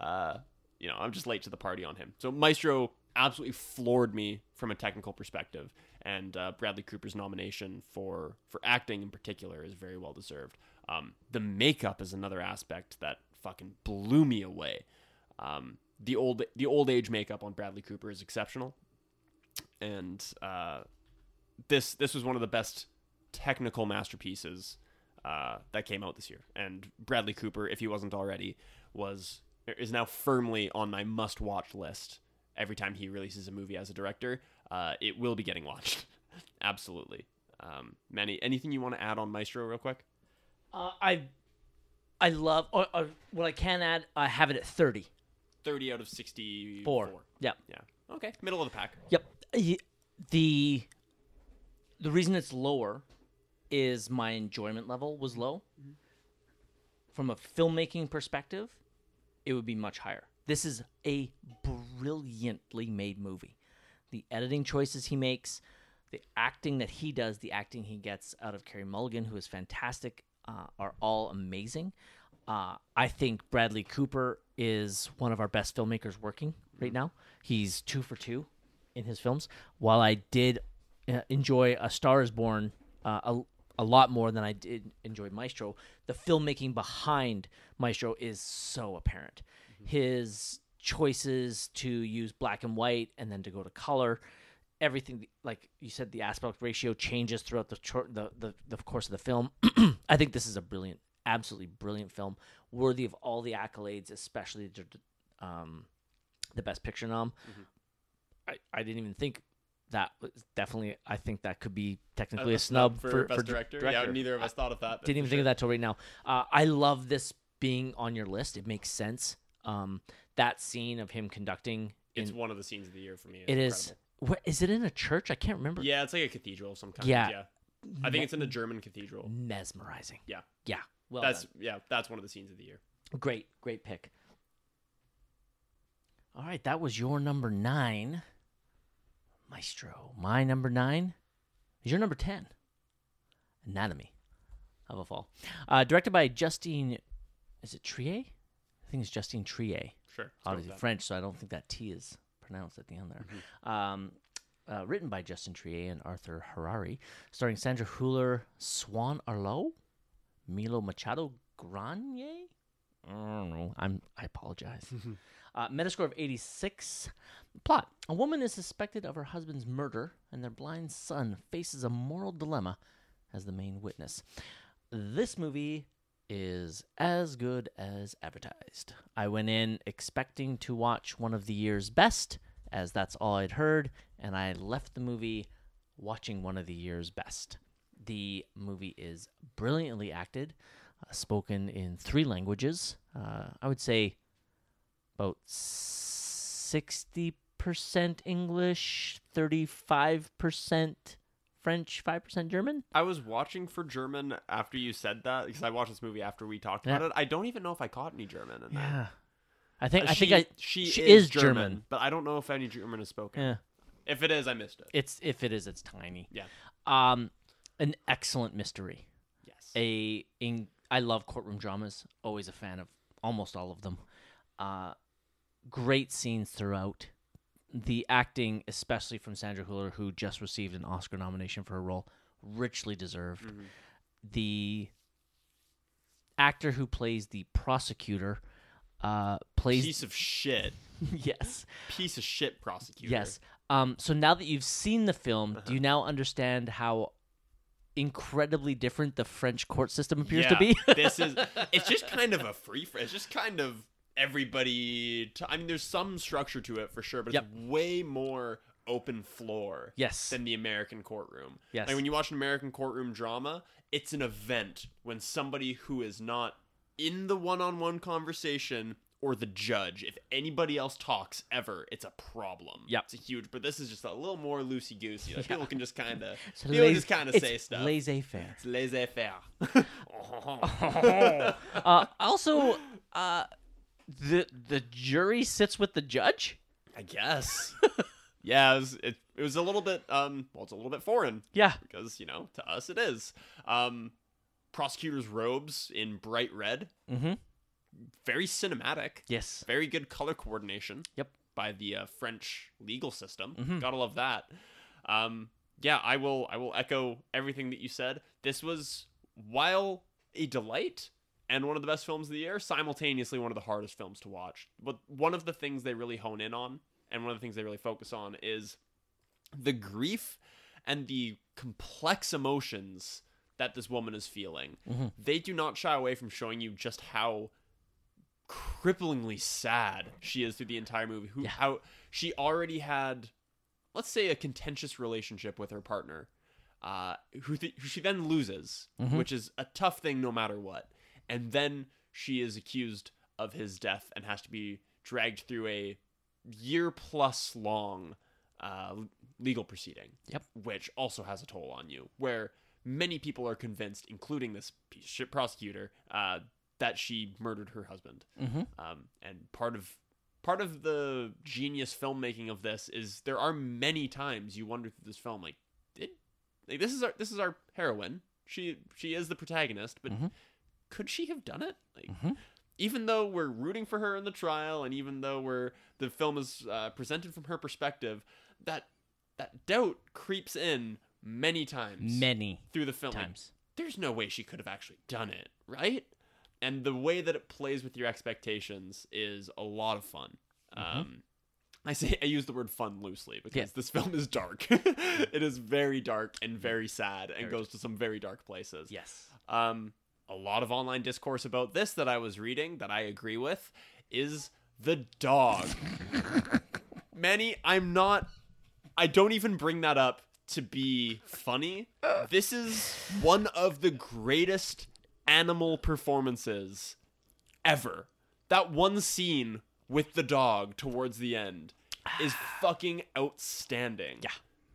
I'm just late to the party on him. So Maestro absolutely floored me from a technical perspective, and Bradley Cooper's nomination for acting in particular is very well deserved. The makeup is another aspect that fucking blew me away. The old age makeup on Bradley Cooper is exceptional. And this was one of the best technical masterpieces that came out this year. And Bradley Cooper, if he wasn't already, is now firmly on my must-watch list. Every time he releases a movie as a director, it will be getting watched. Absolutely. Manny, anything you want to add on Maestro real quick? I love... Or what I can add, I have it at 30. 30 out of 64. Yeah. Yeah. Okay, middle of the pack. Yep. The reason it's lower is my enjoyment level was low. Mm-hmm. From a filmmaking perspective, it would be much higher. This is a brilliantly made movie. The editing choices he makes, the acting that he does, the acting he gets out of Carey Mulligan, who is fantastic, are all amazing. I think Bradley Cooper is one of our best filmmakers working right now. He's 2 for 2 in his films. While I did enjoy A Star is Born a lot more than I did enjoy Maestro, the filmmaking behind Maestro is so apparent. Mm-hmm. His choices to use black and white and then to go to color, everything, like you said, the aspect ratio changes throughout the course of the film. I think this is a absolutely brilliant film, worthy of all the accolades, especially the Best Picture nom. Mm-hmm. I didn't even think that was definitely. I think that could be technically a snub for Best Director. Yeah, neither of us thought of that. Didn't even think of that till right now. I love this being on your list. It makes sense. That scene of him conducting. It's one of the scenes of the year for me. It is. What, is it in a church? I can't remember. Yeah, it's like a cathedral of some kind. Yeah. I think it's in a German cathedral. Mesmerizing. Yeah. Yeah. Well, that's one of the scenes of the year. Great pick. All right, that was your number 9, Maestro. My number 9 is your number 10, Anatomy of a Fall, directed by Justine. Is it Trier? I think it's Justine Trier. Sure. Obviously French, so I don't think that T is pronounced at the end there. Mm-hmm. Written by Justine Trier and Arthur Harari, starring Sandra Hüller, Swan Arlo, Milo Machado Granier. I don't know. I apologize. Metascore of 86. Plot. A woman is suspected of her husband's murder, and their blind son faces a moral dilemma as the main witness. This movie is as good as advertised. I went in expecting to watch one of the year's best, as that's all I'd heard, and I left the movie watching one of the year's best. The movie is brilliantly acted, spoken in 3 languages. I would say about 60% English, 35% French, 5% German. I was watching for German after you said that, because I watched this movie after we talked about it. I don't even know if I caught any German in that. I think she is German, but I don't know if any German is spoken. Yeah. If it is, I missed it. If it is, it's tiny. Yeah. An excellent mystery. Yes. I love courtroom dramas. Always a fan of almost all of them. Great scenes throughout. The acting, especially from Sandra Hüller, who just received an Oscar nomination for her role, richly deserved. Mm-hmm. The actor who plays the prosecutor plays... Piece of shit. Yes. Piece of shit prosecutor. Yes. So now that you've seen the film, do you now understand how incredibly different the French court system appears to be? It's just kind of a free... It's just kind of... there's some structure to it for sure, but it's way more open floor than the American courtroom. Yes. Like when you watch an American courtroom drama, it's an event when somebody who is not in the one-on-one conversation or the judge, if anybody else talks ever, it's a problem. Yep. It's a huge, but this is just a little more loosey-goosey. Like people can just kind of say stuff. Laissez-faire. It's laissez-faire. Also... The jury sits with the judge? I guess. Yeah, it was a little bit, it's a little bit foreign. Yeah. Because, to us it is. Prosecutors' robes in bright red. Mm-hmm. Very cinematic. Yes. Very good color coordination. Yep. By the French legal system. Mm-hmm. Gotta love that. I will echo everything that you said. This was, while a delight... and one of the best films of the year, simultaneously one of the hardest films to watch. But one of the things they really hone in on, and one of the things they really focus on, is the grief and the complex emotions that this woman is feeling. Mm-hmm. They do not shy away from showing you just how cripplingly sad she is through the entire movie. How she already had, let's say, a contentious relationship with her partner, who she then loses, mm-hmm. which is a tough thing no matter what. And then she is accused of his death and has to be dragged through a year-plus long legal proceeding. Yep. Which also has a toll on you, where many people are convinced, including this piece of shit prosecutor, that she murdered her husband. Mm-hmm. And part of the genius filmmaking of this is there are many times you wonder through this film, this is our heroine. She is the protagonist, but... Mm-hmm. Could she have done it? Mm-hmm. Even though we're rooting for her in the trial, and even though the film is presented from her perspective, that doubt creeps in many times through the film. There's no way she could have actually done it, right? And the way that it plays with your expectations is a lot of fun. Mm-hmm. I use the word fun loosely because this film is dark. It is very dark and very sad and goes to some very dark places. Yes. A lot of online discourse about this that I was reading that I agree with is the dog. Manny, I don't even bring that up to be funny. This is one of the greatest animal performances ever. That one scene with the dog towards the end is fucking outstanding. Yeah.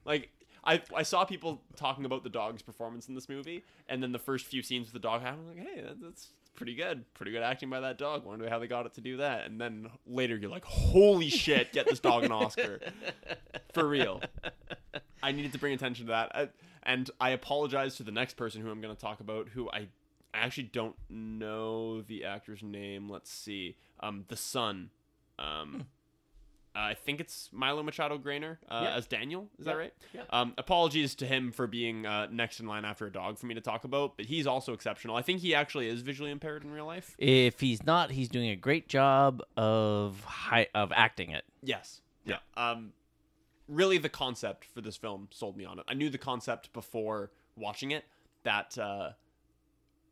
Like... I saw people talking about the dog's performance in this movie, and then the first few scenes with the dog happened. I'm like, hey, that's pretty good. Pretty good acting by that dog. Wonder how they got it to do that. And then later you're like, holy shit, get this dog an Oscar. For real. I needed to bring attention to that. And I apologize to the next person who I'm going to talk about, who I actually don't know the actor's name. Let's see. The son. I think it's Milo Machado Graner as Daniel. Is that right? Yeah. Apologies to him for being next in line after a dog for me to talk about, but he's also exceptional. I think he actually is visually impaired in real life. If he's not, he's doing a great job of acting it. Yes. Yeah. Really, the concept for this film sold me on it. I knew the concept before watching it, that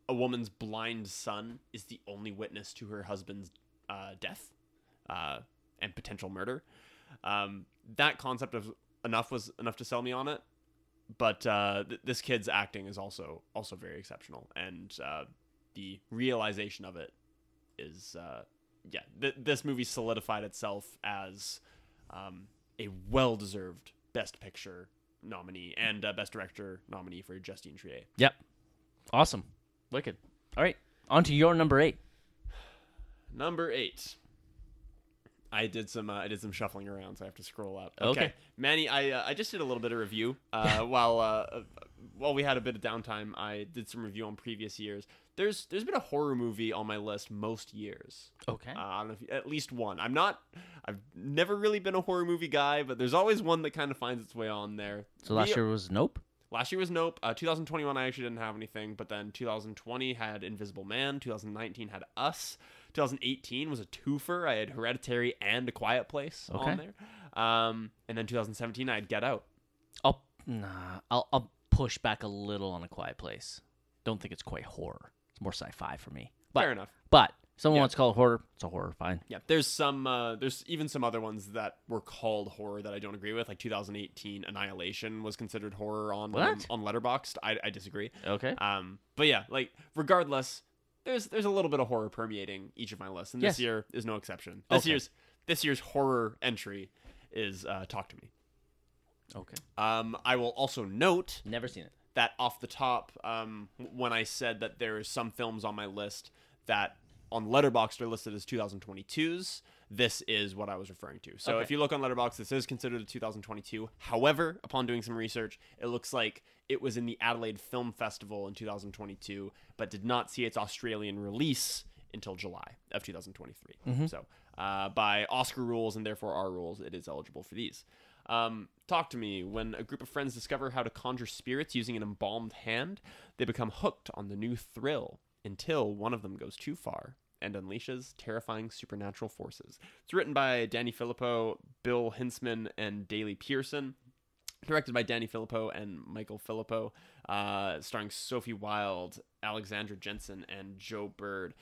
a woman's blind son is the only witness to her husband's death and potential murder. That concept of enough was enough to sell me on it. But this kid's acting is also very exceptional, and the realization of it is, this movie solidified itself as a well-deserved Best Picture nominee and Best Director nominee for Justine Trier. Yep. Awesome. Wicked. All right. On to your number 8. Number 8. I did some shuffling around, so I have to scroll up. Okay. Manny, I just did a little bit of review. While we had a bit of downtime, I did some review on previous years. There's been a horror movie on my list most years. Okay. I don't know if at least one. I've never really been a horror movie guy, but there's always one that kind of finds its way on there. So last year was Nope? Last year was Nope. 2021, I actually didn't have anything, but then 2020 had Invisible Man. 2019 had Us. 2018 was a twofer. I had Hereditary and A Quiet Place on there. And then 2017, I had Get Out. I'll push back a little on A Quiet Place. Don't think it's quite horror. It's more sci-fi for me. But, fair enough. But if someone wants to call it horror, it's a horror, fine. Yeah, there's even some other ones that were called horror that I don't agree with. Like 2018, Annihilation was considered horror on Letterboxd. I disagree. Okay. But yeah, like regardless, there's a little bit of horror permeating each of my lists, and this year is no exception. This year's horror entry is Talk to Me. Okay. I will also note, never seen it, that off the top, when I said that there are some films on my list that on Letterboxd are listed as 2022s, this is what I was referring to. So if you look on Letterboxd, this is considered a 2022. However, upon doing some research, it looks like it was in the Adelaide Film Festival in 2022, but did not see its Australian release until July of 2023. Mm-hmm. So by Oscar rules and therefore our rules, it is eligible for these. Talk to Me. When a group of friends discover how to conjure spirits using an embalmed hand, they become hooked on the new thrill until one of them goes too far and unleashes terrifying supernatural forces. It's written by Danny Filippo, Bill Hintzman, and Daley Pearson. Directed by Danny Filippo and Michael Filippo, starring Sophie Wilde, Alexandra Jensen, and Joe Bird.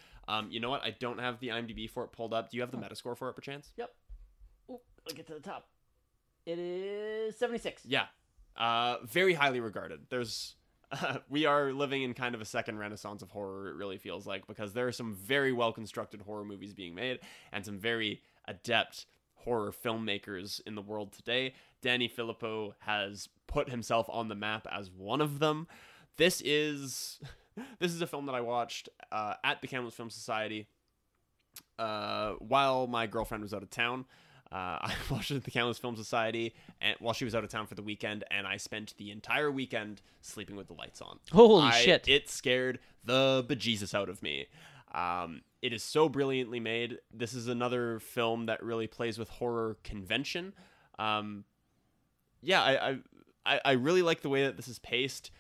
You know what? I don't have the IMDb for it pulled up. Do you have the Metascore for it, perchance? Yep. Ooh, I'll get to the top. It is 76. Yeah. Very highly regarded. We are living in kind of a second renaissance of horror, it really feels like, because there are some very well-constructed horror movies being made and some very adept horror filmmakers in the world today. Danny Filippo has put himself on the map as one of them. This is a film that I watched at the Camloops Film Society while my girlfriend was out of town. I watched it at the Camloops Film Society and while she was out of town for the weekend, and I spent the entire weekend sleeping with the lights on. Holy shit. It scared the bejesus out of me. It is so brilliantly made. This is another film that really plays with horror convention. I really like the way that this is paced.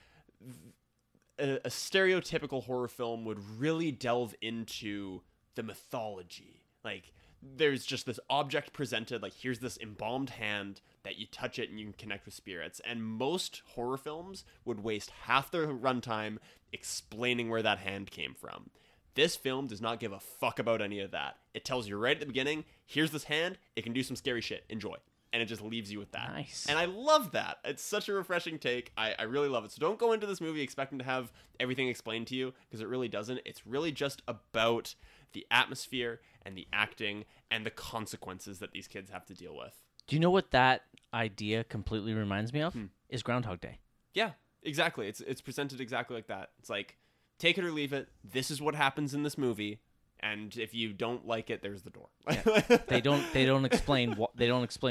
A stereotypical horror film would really delve into the mythology. Like, there's just this object presented, like, here's this embalmed hand that you touch it and you can connect with spirits. And most horror films would waste half their runtime explaining where that hand came from. This film does not give a fuck about any of that. It tells you right at the beginning, here's this hand, it can do some scary shit, enjoy. And it just leaves you with that. Nice. And I love that. It's such a refreshing take. I really love it. So don't go into this movie expecting to have everything explained to you, because it really doesn't. It's really just about the atmosphere and the acting and the consequences that these kids have to deal with. Do you know what that idea completely reminds me of? Is Groundhog Day. Yeah, exactly. It's presented exactly like that. It's like, take it or leave it. This is what happens in this movie, and if you don't like it, there's the door. Yeah. They don't explain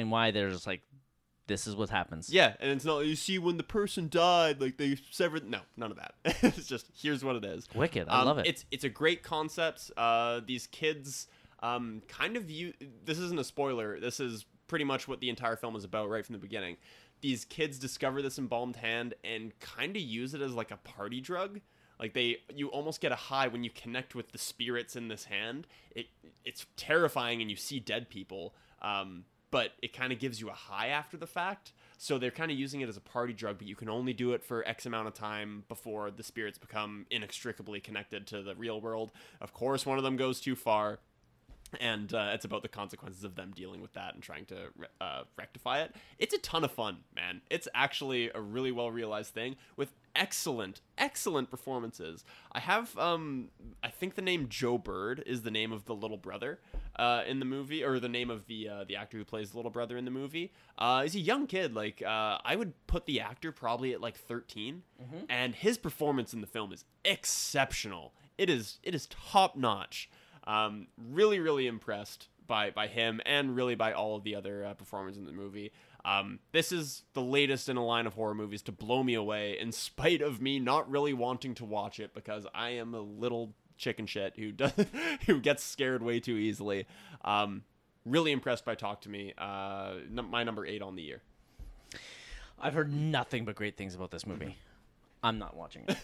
why. They're just like, this is what happens. Yeah, and it's not, you see when the person died, like they severed. No, none of that. It's just, here's what it is. Wicked. I love it. It's a great concept. These kids kind of view. This isn't a spoiler. This is pretty much what the entire film is about right from the beginning. These kids discover this embalmed hand and kind of use it as like a party drug. Like, you almost get a high when you connect with the spirits in this hand. It's terrifying, and you see dead people, but it kind of gives you a high after the fact. So they're kind of using it as a party drug, but you can only do it for X amount of time before the spirits become inextricably connected to the real world. Of course, one of them goes too far. And it's about the consequences of them dealing with that and trying to rectify it. It's a ton of fun, man. It's actually a really well-realized thing with excellent, excellent performances. I have, I think the name Joe Bird is the name of the little brother in the movie, or the name of the actor who plays the little brother in the movie. He's a young kid. Like, I would put the actor probably at like 13, mm-hmm. and his performance in the film is exceptional. It is top-notch. Really, really impressed by him and really by all of the other performers in the movie. This is the latest in a line of horror movies to blow me away in spite of me not really wanting to watch it because I am a little chicken shit who gets scared way too easily. Really impressed by Talk to Me. My number 8 on the year. I've heard nothing but great things about this movie. I'm not watching it.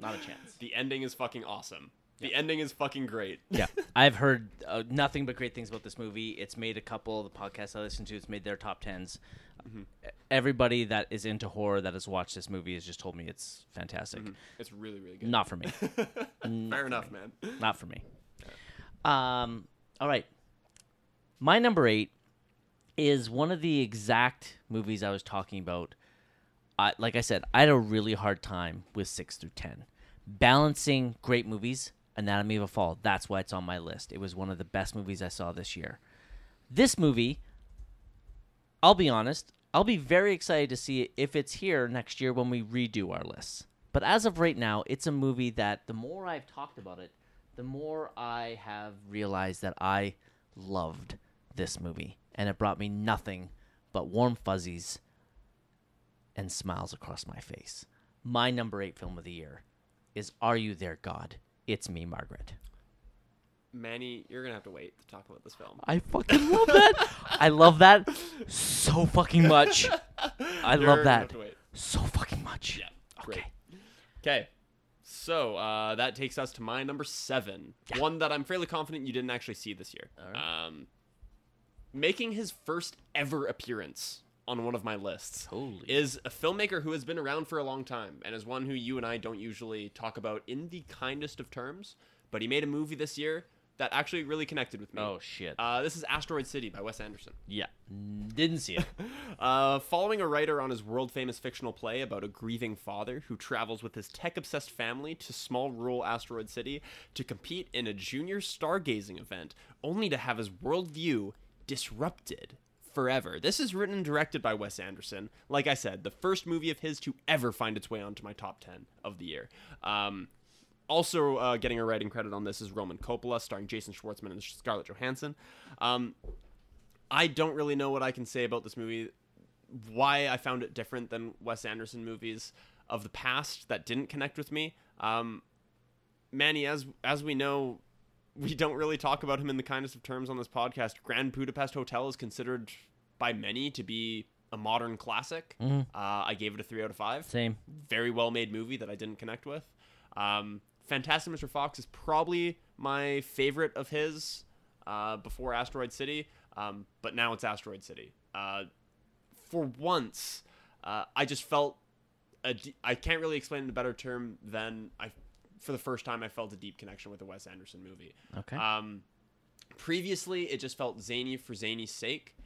Not a chance. The ending is fucking awesome. The ending is fucking great. Yeah. I've heard nothing but great things about this movie. It's made a couple of the podcasts I listen to. It's made their top 10s. Mm-hmm. Everybody that is into horror that has watched this movie has just told me it's fantastic. Mm-hmm. It's really, really good. Not for me. Fair enough, man. Not for me. All right. My number 8 is one of the exact movies I was talking about. Like I said, I had a really hard time with 6 through 10. Balancing great movies. Anatomy of a Fall. That's why it's on my list. It was one of the best movies I saw this year. This movie, I'll be honest, I'll be very excited to see if it's here next year when we redo our lists. But as of right now, it's a movie that the more I've talked about it, the more I have realized that I loved this movie. And it brought me nothing but warm fuzzies and smiles across my face. My number 8 film of the year is Are You There, God? It's Me, Margaret. Manny, you're going to have to wait to talk about this film. I fucking love that. I love that so fucking much. Yeah, great. Okay. So that takes us to my number 7. Yeah. One that I'm fairly confident you didn't actually see this year. All right. Making his first ever appearance on one of my lists is a filmmaker who has been around for a long time and is one who you and I don't usually talk about in the kindest of terms, but he made a movie this year that actually really connected with me. Oh, shit. This is Asteroid City by Wes Anderson. Yeah. Didn't see it. Following a writer on his world-famous fictional play about a grieving father who travels with his tech-obsessed family to small rural Asteroid City to compete in a junior stargazing event, only to have his worldview disrupted forever. This is written and directed by Wes Anderson. Like I said, the first movie of his to ever find its way onto my top 10 of the year. Also getting a writing credit on this is Roman Coppola, starring Jason Schwartzman and Scarlett Johansson. I don't really know what I can say about this movie, why I found it different than Wes Anderson movies of the past that didn't connect with me. Manny, as we know, we don't really talk about him in the kindest of terms on this podcast. Grand Budapest Hotel is considered by many to be a modern classic. Mm. I gave it a 3 out of 5. Same. Very well-made movie that I didn't connect with. Fantastic Mr. Fox is probably my favorite of his before Asteroid City, but now it's Asteroid City. For once, I just felt... I can't really explain in a better term than... For the first time, I felt a deep connection with the Wes Anderson movie. Okay. Previously, it just felt zany for zany's sake.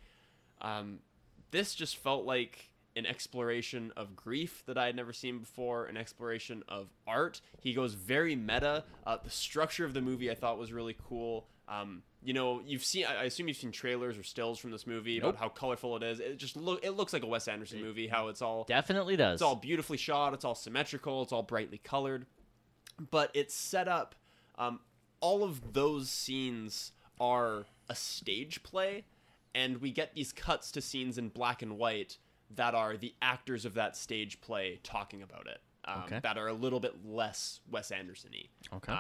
This just felt like an exploration of grief that I had never seen before, an exploration of art. He goes very meta. The structure of the movie I thought was really cool. I assume you've seen trailers or stills from this movie. Nope. About how colorful it is. It looks like a Wes Anderson movie, how it's all... Definitely does. It's all beautifully shot. It's all symmetrical. It's all brightly colored. But it's set up, all of those scenes are a stage play, and we get these cuts to scenes in black and white that are the actors of that stage play talking about it, that are a little bit less Wes Anderson-y. Okay.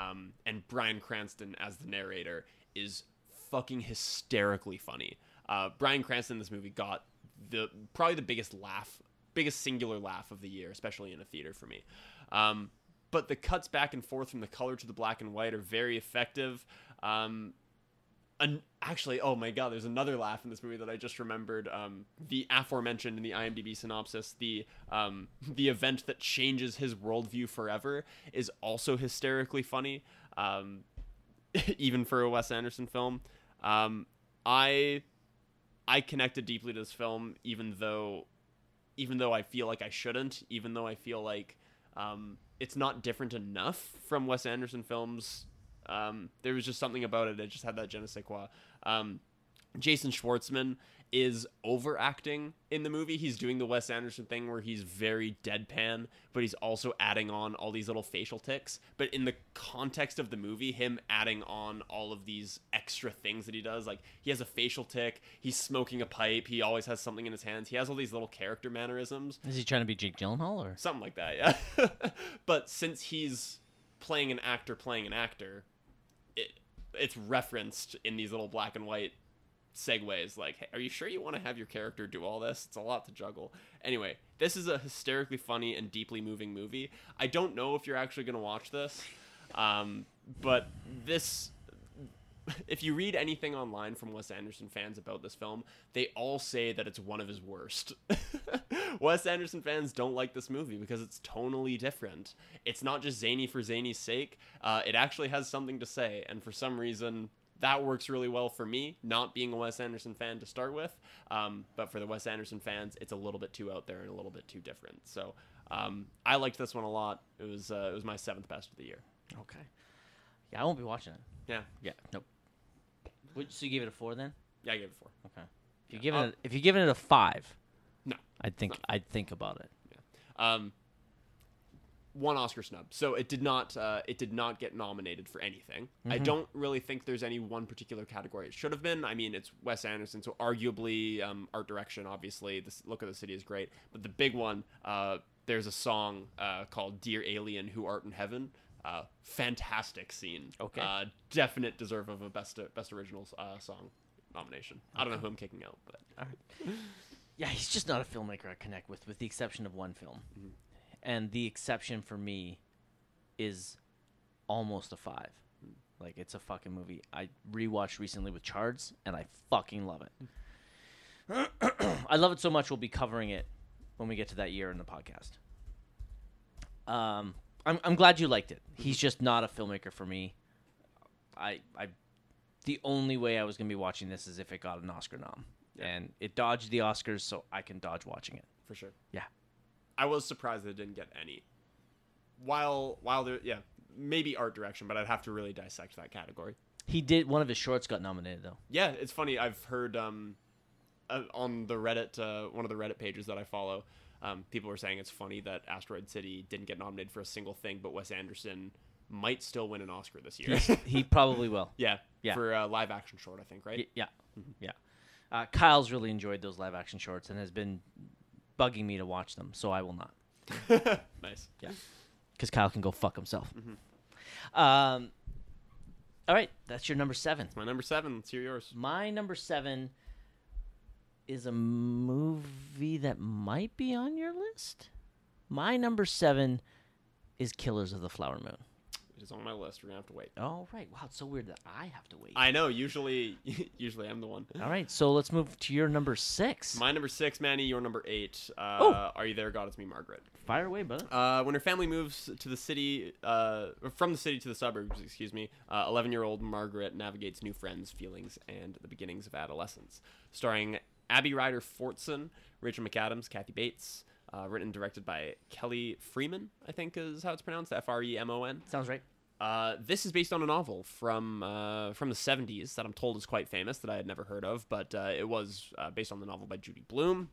And Bryan Cranston as the narrator is fucking hysterically funny. Bryan Cranston in this movie got probably the biggest singular laugh of the year, especially in a theater for me. But the cuts back and forth from the color to the black and white are very effective. Actually, oh my God, there's another laugh in this movie that I just remembered. The aforementioned in the IMDb synopsis, the event that changes his worldview forever is also hysterically funny, even for a Wes Anderson film. I connected deeply to this film, even though I feel like I shouldn't, even though I feel like it's not different enough from Wes Anderson films. There was just something about it. It just had that je ne sais quoi. Jason Schwartzman is overacting in the movie. He's doing the Wes Anderson thing where he's very deadpan, but he's also adding on all these little facial tics. But in the context of the movie, him adding on all of these extra things that he does, like he has a facial tic, he's smoking a pipe, he always has something in his hands, he has all these little character mannerisms. Is he trying to be Jake Gyllenhaal or something like that? Yeah. But since he's playing an actor, it's referenced in these little black and white segues, like, hey, are you sure you want to have your character do all this? It's a lot to juggle. Anyway, this is a hysterically funny and deeply moving movie. I don't know if you're actually going to watch this, but this, if you read anything online from Wes Anderson fans about this film, they all say that it's one of his worst. Wes Anderson fans don't like this movie because it's tonally different. It's not just zany for zany's sake. It actually has something to say, and for some reason that works really well for me, not being a Wes Anderson fan to start with. But for the Wes Anderson fans, it's a little bit too out there and a little bit too different. So I liked this one a lot. It was my 7th best of the year. Okay. Yeah, I won't be watching it. Yeah. Nope. So you gave it a 4 then? Yeah, I gave it a 4. Okay. If you're giving it a 5, no, I'd think about it. Yeah. One Oscar snub. So it did not get nominated for anything. Mm-hmm. I don't really think there's any one particular category it should have been. I mean, it's Wes Anderson, so arguably art direction, obviously. This Look of the City is great. But the big one, there's a song called Dear Alien Who Art in Heaven. Fantastic scene. Okay. Definite deserve of a best original song nomination. Okay. I don't know who I'm kicking out, but all right. Yeah, he's just not a filmmaker I connect with the exception of one film. Mm-hmm. And the exception for me is almost a 5. Like, it's a fucking movie. I rewatched recently with Chards, and I fucking love it. I love it so much we'll be covering it when we get to that year in the podcast. I'm glad you liked it. He's just not a filmmaker for me. I the only way I was going to be watching this is if it got an Oscar nom. Yeah. And it dodged the Oscars, so I can dodge watching it. For sure. Yeah. I was surprised that it didn't get any. While there, yeah, maybe art direction, but I'd have to really dissect that category. He did. One of his shorts got nominated, though. Yeah, it's funny. I've heard on the Reddit, one of the Reddit pages that I follow, people were saying it's funny that Asteroid City didn't get nominated for a single thing, but Wes Anderson might still win an Oscar this year. He probably will. Yeah. For a live action short, I think, right? Yeah. Mm-hmm. Yeah. Kyle's really enjoyed those live action shorts and has been bugging me to watch them, so I will not. Nice. Yeah. Because Kyle can go fuck himself. Mm-hmm. All right. That's your number 7. That's my number 7. Let's hear yours. My number 7 is a movie that might be on your list. My number 7 is Killers of the Flower Moon. It is on my list. We're going to have to wait. All right. Wow, it's so weird that I have to wait. I know. Usually I'm the one. All right. So let's move to your number 6. My number 6, Manny. Your number 8. Are You There, God? It's Me, Margaret. Fire away, brother. When her family moves to the city, from the city to the suburbs, 11-year-old Margaret navigates new friends, feelings, and the beginnings of adolescence. Starring Abby Ryder Fortson, Rachel McAdams, Kathy Bates. Written and directed by Kelly Freeman, I think is how it's pronounced. F-R-E-M-O-N. Sounds right. This is based on a novel from the 70s that I'm told is quite famous that I had never heard of, but it was based on the novel by Judy Blume.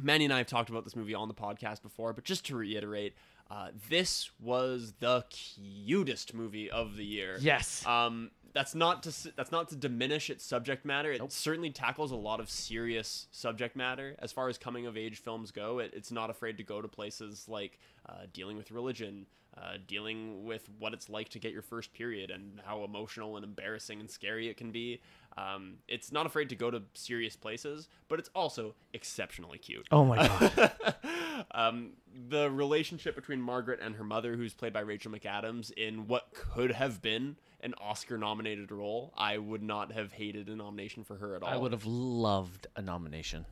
Manny and I have talked about this movie on the podcast before, but just to reiterate, this was the cutest movie of the year. Yes. That's not to diminish its subject matter. It certainly tackles a lot of serious subject matter. As far as coming-of-age films go, it's not afraid to go to places like dealing with religion, dealing with what it's like to get your first period and how emotional and embarrassing and scary it can be. It's not afraid to go to serious places, but it's also exceptionally cute. Oh my God. The relationship between Margaret and her mother, who's played by Rachel McAdams, in what could have been an Oscar-nominated role. I would not have hated a nomination for her at all. I would have loved a nomination.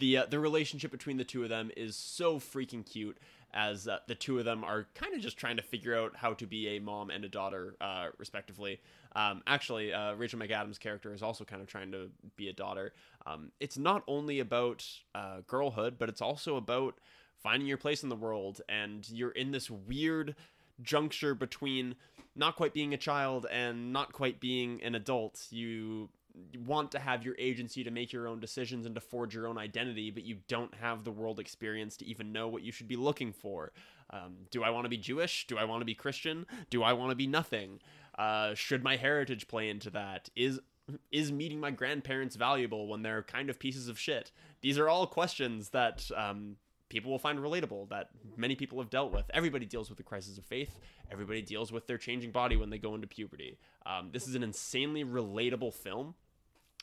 The relationship between the two of them is so freaking cute, as the two of them are kind of just trying to figure out how to be a mom and a daughter, respectively. Actually, Rachel McAdams' character is also kind of trying to be a daughter. It's not only about girlhood, but it's also about finding your place in the world. And you're in this weird juncture between not quite being a child and not quite being an adult. You want to have your agency to make your own decisions and to forge your own identity, but you don't have the world experience to even know what you should be looking for. Do I want to be Jewish? Do I want to be Christian? Do I want to be nothing? Should my heritage play into that? Is meeting my grandparents valuable when they're kind of pieces of shit? These are all questions that people will find relatable, that many people have dealt with. Everybody deals with the crisis of faith. Everybody deals with their changing body when they go into puberty. This is an insanely relatable film.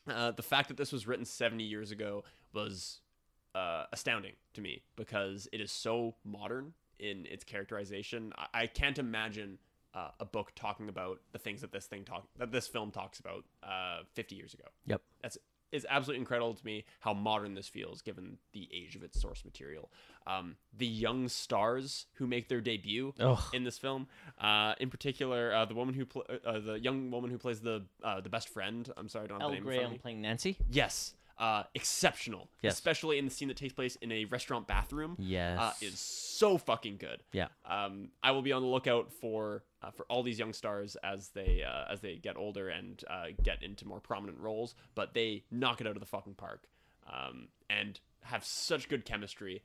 The fact that this was written 70 years ago was astounding to me, because it is so modern in its characterization. I can't imagine a book talking about the things that this film talks about 50 years ago. Yep. It's absolutely incredible to me how modern this feels, given the age of its source material. The young stars who make their debut in this film, in particular, the young woman who plays the best friend. I'm sorry, I don't have the name in front of me. Elle Graham playing Nancy. Yes, exceptional. Yes. Especially in the scene that takes place in a restaurant bathroom. Yes, is so fucking good. Yeah. I will be on the lookout for all these young stars as they get older and get into more prominent roles, but they knock it out of the fucking park and have such good chemistry.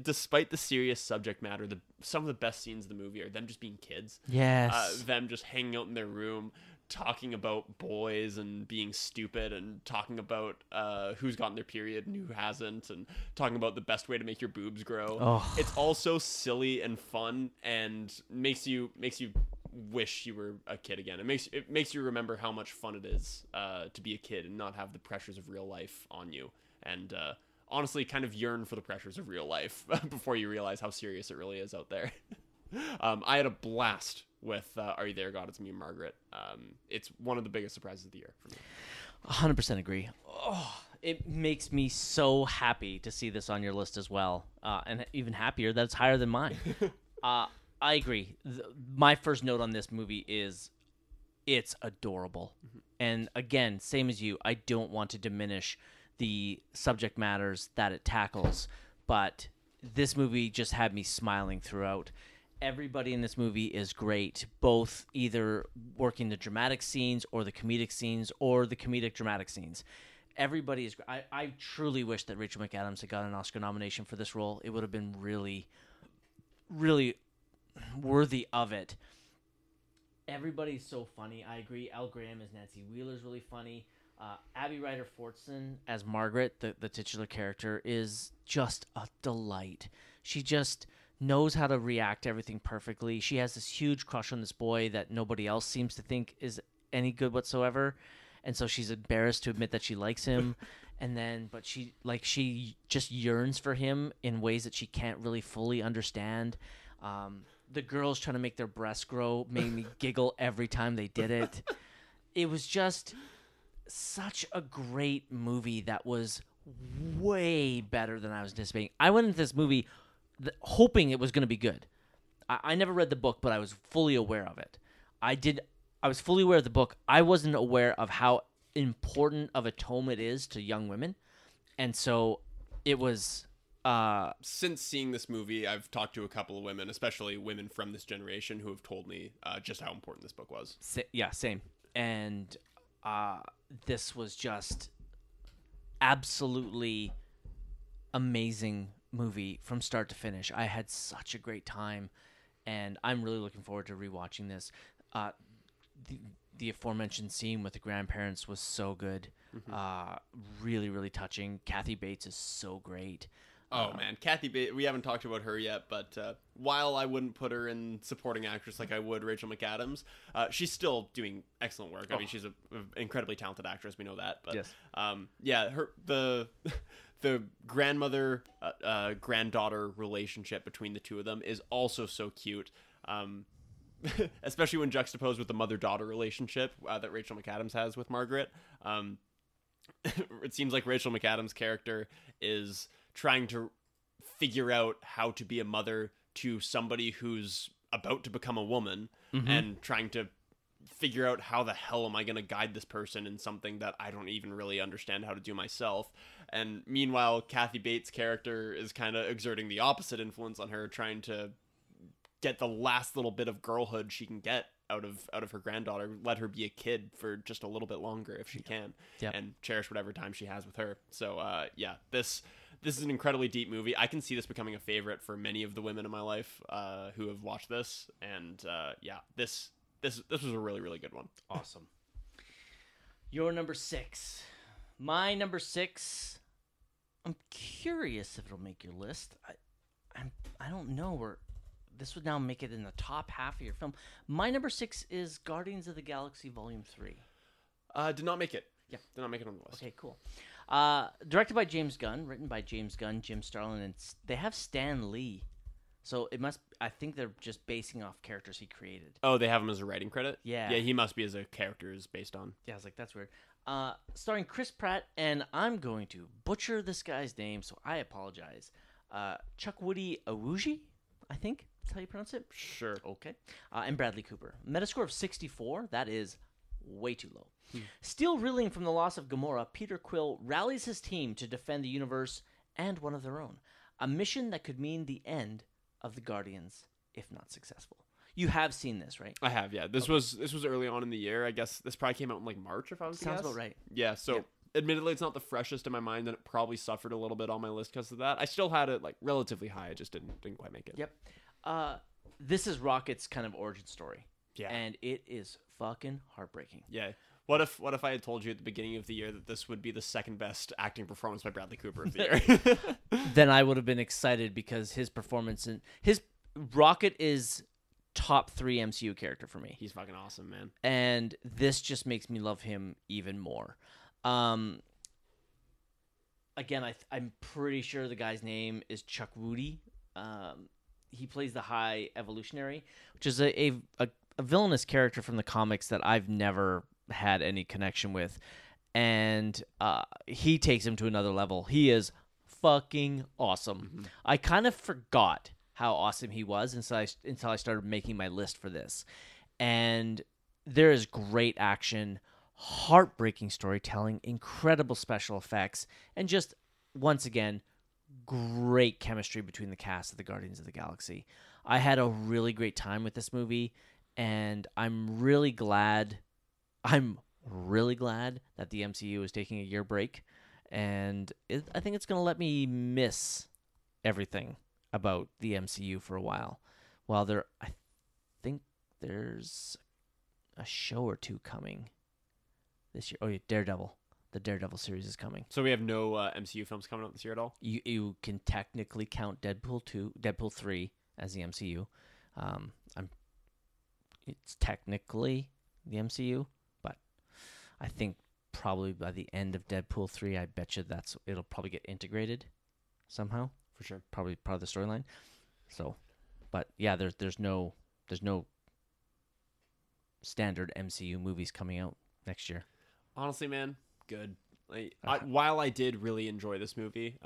Despite the serious subject matter, some of the best scenes of the movie are them just being kids. Yes, them just hanging out in their room, talking about boys and being stupid, and talking about who's gotten their period and who hasn't, and talking about the best way to make your boobs grow. It's all so silly and fun, and makes you wish you were a kid again. It makes you remember how much fun it is to be a kid and not have the pressures of real life on you, and honestly kind of yearn for the pressures of real life before you realize how serious it really is out there. I had a blast with Are You There, God? It's Me, Margaret. It's one of the biggest surprises of the year for me. 100% agree. It makes me so happy to see this on your list as well, and even happier that it's higher than mine. I agree. My first note on this movie is it's adorable. Mm-hmm. And again, same as you, I don't want to diminish the subject matters that it tackles, but this movie just had me smiling throughout. Everybody in this movie is great, both either working the dramatic scenes or the comedic scenes or the comedic dramatic scenes. Everybody is great. I truly wish that Rachel McAdams had gotten an Oscar nomination for this role. It would have been really, really worthy of it. Everybody's so funny. I agree. Elle Graham as Nancy Wheeler's really funny. Abby Ryder-Fortson as Margaret, the titular character, is just a delight. She just knows how to react to everything perfectly. She has this huge crush on this boy that nobody else seems to think is any good whatsoever, and so she's embarrassed to admit that she likes him. but she just yearns for him in ways that she can't really fully understand. The girls trying to make their breasts grow made me giggle every time they did it. It was just such a great movie that was way better than I was anticipating. I went into this movie hoping it was going to be good. I never read the book, but I was fully aware of it. I was fully aware of the book. I wasn't aware of how important of a tome it is to young women. And so it was... Since seeing this movie, I've talked to a couple of women, especially women from this generation, who have told me just how important this book was. Yeah, same. And this was just absolutely amazing movie from start to finish. I had such a great time, and I'm really looking forward to rewatching this. The aforementioned scene with the grandparents was so good. Mm-hmm. Really, really touching. Kathy Bates is so great. Oh, man. Kathy Bates, we haven't talked about her yet, but while I wouldn't put her in supporting actress like I would Rachel McAdams, she's still doing excellent work. I mean, she's an incredibly talented actress. We know that. But, yes. Yeah, the grandmother-granddaughter relationship between the two of them is also so cute, especially when juxtaposed with the mother-daughter relationship that Rachel McAdams has with Margaret. It seems like Rachel McAdams' character is trying to figure out how to be a mother to somebody who's about to become a woman, mm-hmm. and trying to figure out how the hell am I going to guide this person in something that I don't even really understand how to do myself. And meanwhile, Kathy Bates' character is kind of exerting the opposite influence on her, trying to get the last little bit of girlhood she can get out of her granddaughter, let her be a kid for just a little bit longer if she can, and cherish whatever time she has with her. So this is an incredibly deep movie. I can see this becoming a favorite for many of the women in my life who have watched this, and this was a really, really good one. Awesome. Your number six. My number six. I'm curious if it'll make your list. I don't know where. This would now make it in the top half of your film. My number six is Guardians of the Galaxy Volume 3. Did not make it. Yeah, did not make it on the list. Okay, cool. Directed by James Gunn, written by James Gunn, Jim Starlin, and they have Stan Lee. So it must. I think they're just basing off characters he created. Oh, they have him as a writing credit? Yeah. Yeah, he must be as a character is based on. Yeah, I was like, that's weird. Starring Chris Pratt, and I'm going to butcher this guy's name, so I apologize. Chukwudi Awuzie, I think. How you pronounce it? Sure. Okay. And Bradley Cooper. Metascore of 64. That is way too low. Still reeling from the loss of Gamora, Peter Quill rallies his team to defend the universe and one of their own. A mission that could mean the end of the Guardians if not successful. You have seen this, right? I have, yeah. This was early on in the year. I guess this probably came out in like March, if I was to guess. Sounds about right. Yeah, so... Yeah. Admittedly, it's not the freshest in my mind, and it probably suffered a little bit on my list because of that. I still had it like relatively high. I just didn't quite make it. Yep. This is Rocket's kind of origin story. Yeah. And it is fucking heartbreaking. Yeah. What if I had told you at the beginning of the year that this would be the second best acting performance by Bradley Cooper of the year? Then I would have been excited because his performance in his Rocket is top 3 MCU character for me. He's fucking awesome, man. And this just makes me love him even more. Again, I'm pretty sure the guy's name is Chukwudi. He plays the High Evolutionary, which is a villainous character from the comics that I've never had any connection with, and he takes him to another level. He is fucking awesome. Mm-hmm. I kind of forgot how awesome he was until I started making my list for this, and there is great action, heartbreaking storytelling, incredible special effects, and just, once again, great chemistry between the cast of the Guardians of the Galaxy. I had a really great time with this movie, and I'm really glad that the MCU is taking a year break, and I think it's going to let me miss everything about the MCU for a while. I think there's a show or two coming this year. Oh, yeah, Daredevil. The Daredevil series is coming. So we have no MCU films coming out this year at all? You can technically count Deadpool 3 as the MCU. It's technically the MCU, but I think probably by the end of Deadpool 3, I bet you it'll probably get integrated somehow. For sure. Probably part of the storyline. So, but yeah, there's no standard MCU movies coming out next year. Honestly, man, good. While I did really enjoy this movie,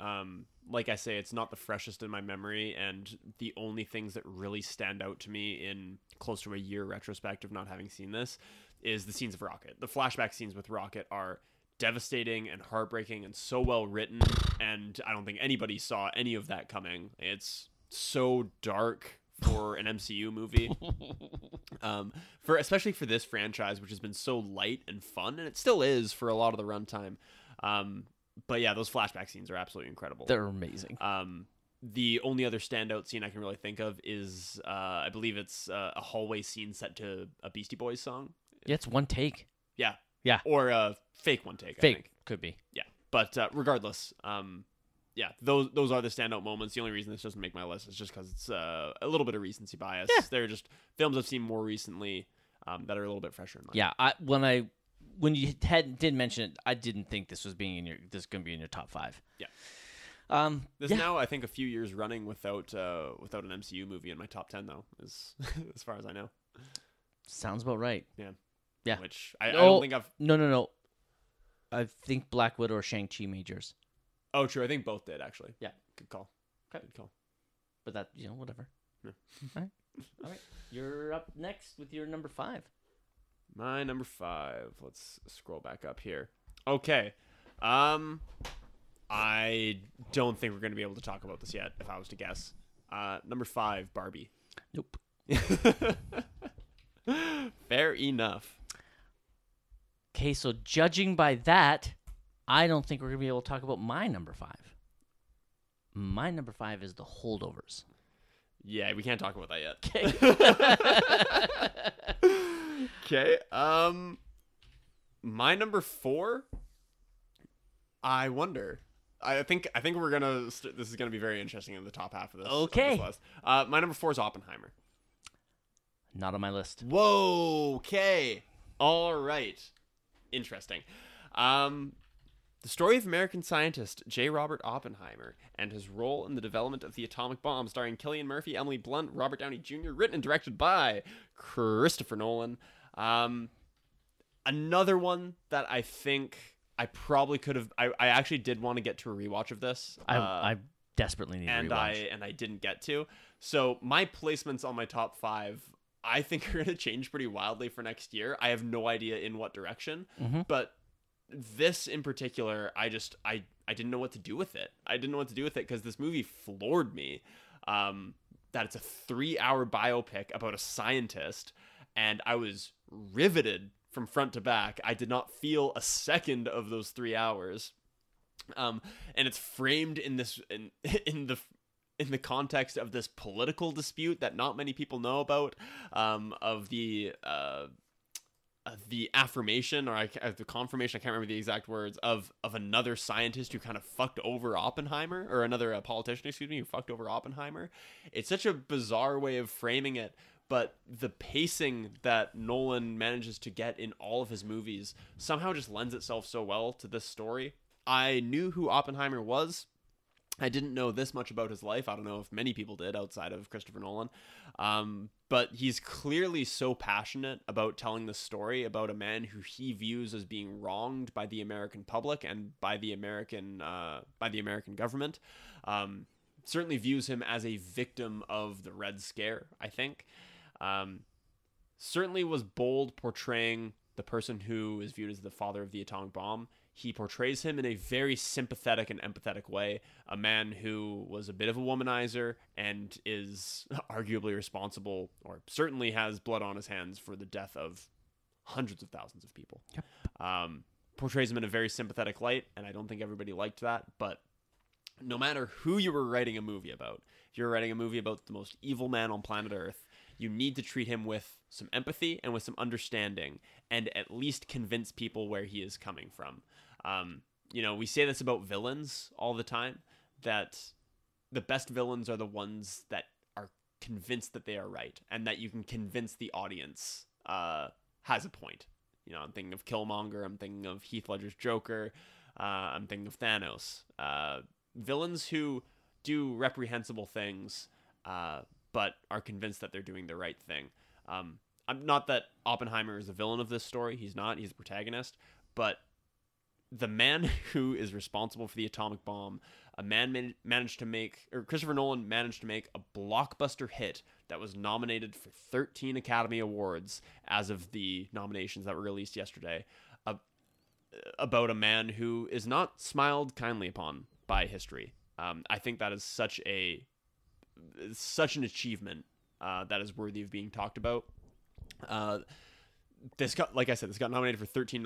like I say, it's not the freshest in my memory, and the only things that really stand out to me in close to a year retrospect of not having seen this is the scenes of Rocket. The flashback scenes with Rocket are devastating and heartbreaking and so well written, and I don't think anybody saw any of that coming. It's so dark for an MCU movie, especially for this franchise, which has been so light and fun, and it still is for a lot of the runtime. But yeah, those flashback scenes are absolutely incredible. They're amazing. The only other standout scene I can really think of is, I believe it's a hallway scene set to a Beastie Boys song. Yeah, it's one take. Yeah, yeah, or a fake one take. Fake I think. Could be. Yeah, but regardless, yeah, those are the standout moments. The only reason this doesn't make my list is just because it's a little bit of recency bias. Yeah. They're just films I've seen more recently that are a little bit fresher in mind. Yeah, when you did mention it, I didn't think this was going to be in your top five. Yeah. This is now, I think, a few years running without an MCU movie in my top 10, though, as far as I know. Sounds about right. Yeah. Yeah. Which I don't think I've... No. I think Black Widow or Shang-Chi majors. Oh, true. I think both did, actually. Yeah. Good call. Okay. Good call. But that, whatever. Yeah. All right. You're up next with your number five. My number five. Let's scroll back up here. Okay. I don't think we're going to be able to talk about this yet, if I was to guess. Number five, Barbie. Nope. Fair enough. Okay, so judging by that, I don't think we're going to be able to talk about my number five. My number five is The Holdovers. Yeah, we can't talk about that yet. Okay. Okay. My number four, I wonder... I think we're gonna. This is gonna be very interesting in the top half of this. Okay. Of this list. My number four is Oppenheimer. Not on my list. Whoa. Okay. All right. Interesting. The story of American scientist J. Robert Oppenheimer and his role in the development of the atomic bomb, starring Cillian Murphy, Emily Blunt, Robert Downey Jr., written and directed by Christopher Nolan. Another one that I think. I probably could have. I actually did want to get to a rewatch of this. I desperately need to rewatch. And I didn't get to. So my placements on my top five, I think, are going to change pretty wildly for next year. I have no idea in what direction. Mm-hmm. But this in particular, I didn't know what to do with it. I didn't know what to do with it because this movie floored me. That it's a 3-hour biopic about a scientist, and I was riveted from front to back. I did not feel a second of those 3 hours. And it's framed in this in the context of this political dispute that not many people know about, of the affirmation the confirmation, I can't remember the exact words, of another scientist who kind of fucked over Oppenheimer, or another politician, who fucked over Oppenheimer. It's such a bizarre way of framing it. But the pacing that Nolan manages to get in all of his movies somehow just lends itself so well to this story. I knew who Oppenheimer was. I didn't know this much about his life. I don't know if many people did outside of Christopher Nolan. But he's clearly so passionate about telling this story about a man who he views as being wronged by the American public and by the American government. Certainly views him as a victim of the Red Scare, I think. Certainly was bold portraying the person who is viewed as the father of the atomic bomb. He portrays him in a very sympathetic and empathetic way, a man who was a bit of a womanizer and is arguably responsible, or certainly has blood on his hands for the death of hundreds of thousands of people. Yep. Portrays him in a very sympathetic light, and I don't think everybody liked that, but no matter who you were writing a movie about, if you were writing a movie about the most evil man on planet Earth, you need to treat him with some empathy and with some understanding, and at least convince people where he is coming from. We say this about villains all the time, that the best villains are the ones that are convinced that they are right, and that you can convince the audience has a point. I'm thinking of Killmonger, I'm thinking of Heath Ledger's Joker, I'm thinking of Thanos. Villains who do reprehensible things, but are convinced that they're doing the right thing. I'm not that Oppenheimer is the villain of this story. He's not. He's the protagonist. But the man who is responsible for the atomic bomb, Christopher Nolan managed to make a blockbuster hit that was nominated for 13 Academy Awards as of the nominations that were released yesterday, about a man who is not smiled kindly upon by history. I think that is such an achievement that is worthy of being talked about. This got nominated for 13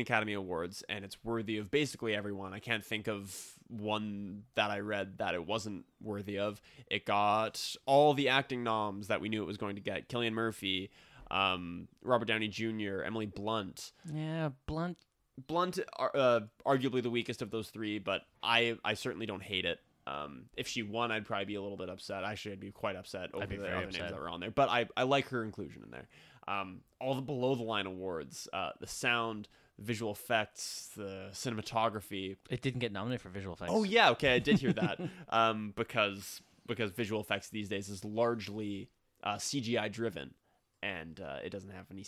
Academy Awards, and it's worthy of basically everyone. I can't think of one that I read that it wasn't worthy of. It got all the acting noms that we knew it was going to get. Cillian Murphy, Robert Downey Jr., Emily Blunt. Yeah, Blunt Blunt, arguably the weakest of those three, but I certainly don't hate it. If she won, I'd probably be a little bit upset. Actually, I'd be quite upset over the other names that were on there. But I like her inclusion in there. All the below-the-line awards, the sound, visual effects, the cinematography. It didn't get nominated for visual effects. Oh, yeah. Okay, I did hear that. Because visual effects these days is largely CGI-driven, and it doesn't have any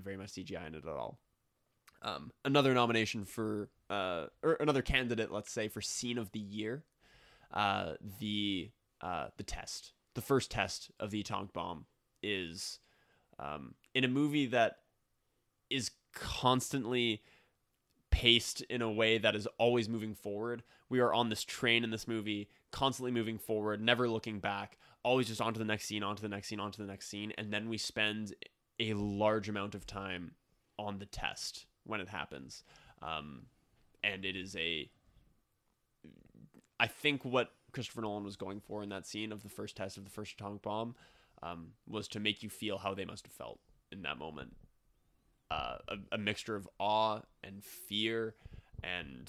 very much CGI in it at all. Another nomination for or another candidate, let's say, for Scene of the Year. The test, the first test of the Atomic Bomb is, in a movie that is constantly paced in a way that is always moving forward. We are on this train in this movie, constantly moving forward, never looking back, always just onto the next scene, onto the next scene, onto the next scene. And then we spend a large amount of time on the test when it happens. And it is I think what Christopher Nolan was going for in that scene of the first test of the first atomic bomb was to make you feel how they must have felt in that moment. A mixture of awe and fear and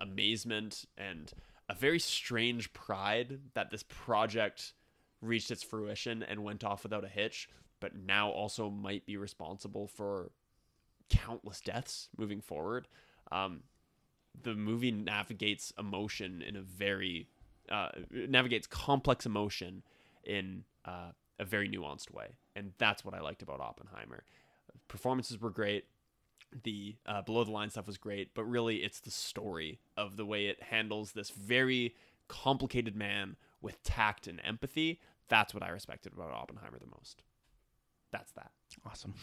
amazement and a very strange pride that this project reached its fruition and went off without a hitch, but now also might be responsible for countless deaths moving forward. The movie navigates emotion in a very navigates complex emotion in a very nuanced way, and that's what I liked about Oppenheimer. Performances were great, the below the line stuff was great, but really it's the story of the way it handles this very complicated man with tact and empathy. That's what I respected about Oppenheimer the most. That's that. Awesome.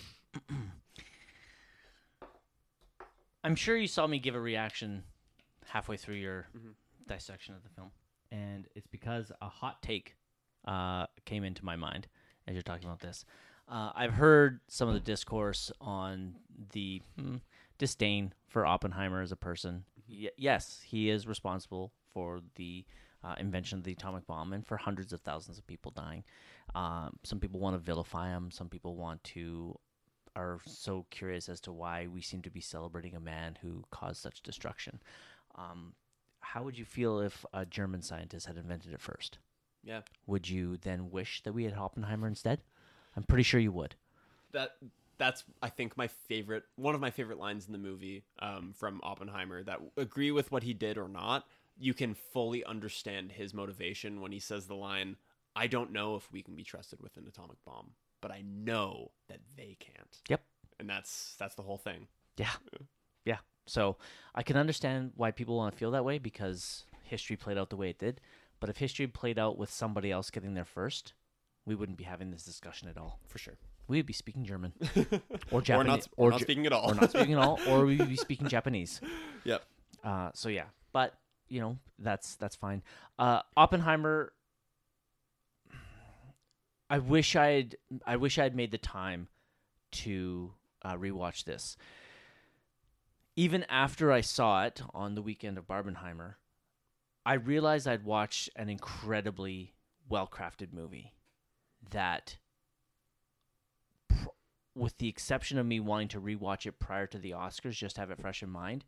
I'm sure you saw me give a reaction halfway through your dissection of the film. And it's because a hot take came into my mind as you're talking about this. I've heard some of the discourse on the disdain for Oppenheimer as a person. Yes, he is responsible for the invention of the atomic bomb and for hundreds of thousands of people dying. Some people want to vilify him. Some people want to... are so curious as to why we seem to be celebrating a man who caused such destruction. How would you feel if a German scientist had invented it first? Yeah. Would you then wish that we had Oppenheimer instead? I'm pretty sure you would. That's I think one of my favorite lines in the movie from Oppenheimer. That agree with what he did or not, you can fully understand his motivation when he says the line, "I don't know if we can be trusted with an atomic bomb, but I know that they can't." Yep. And that's the whole thing. Yeah. Yeah. So I can understand why people want to feel that way, because history played out the way it did. But if history played out with somebody else getting there first, we wouldn't be having this discussion at all. For sure. We would be speaking German. Or Japanese. or not speaking at all. Or not speaking at all. Or we would be speaking Japanese. Yep. So yeah. But, you know, that's fine. Oppenheimer... I wish I'd made the time to rewatch this. Even after I saw it on the weekend of Barbenheimer, I realized I'd watched an incredibly well-crafted movie that, with the exception of me wanting to rewatch it prior to the Oscars, just to have it fresh in mind,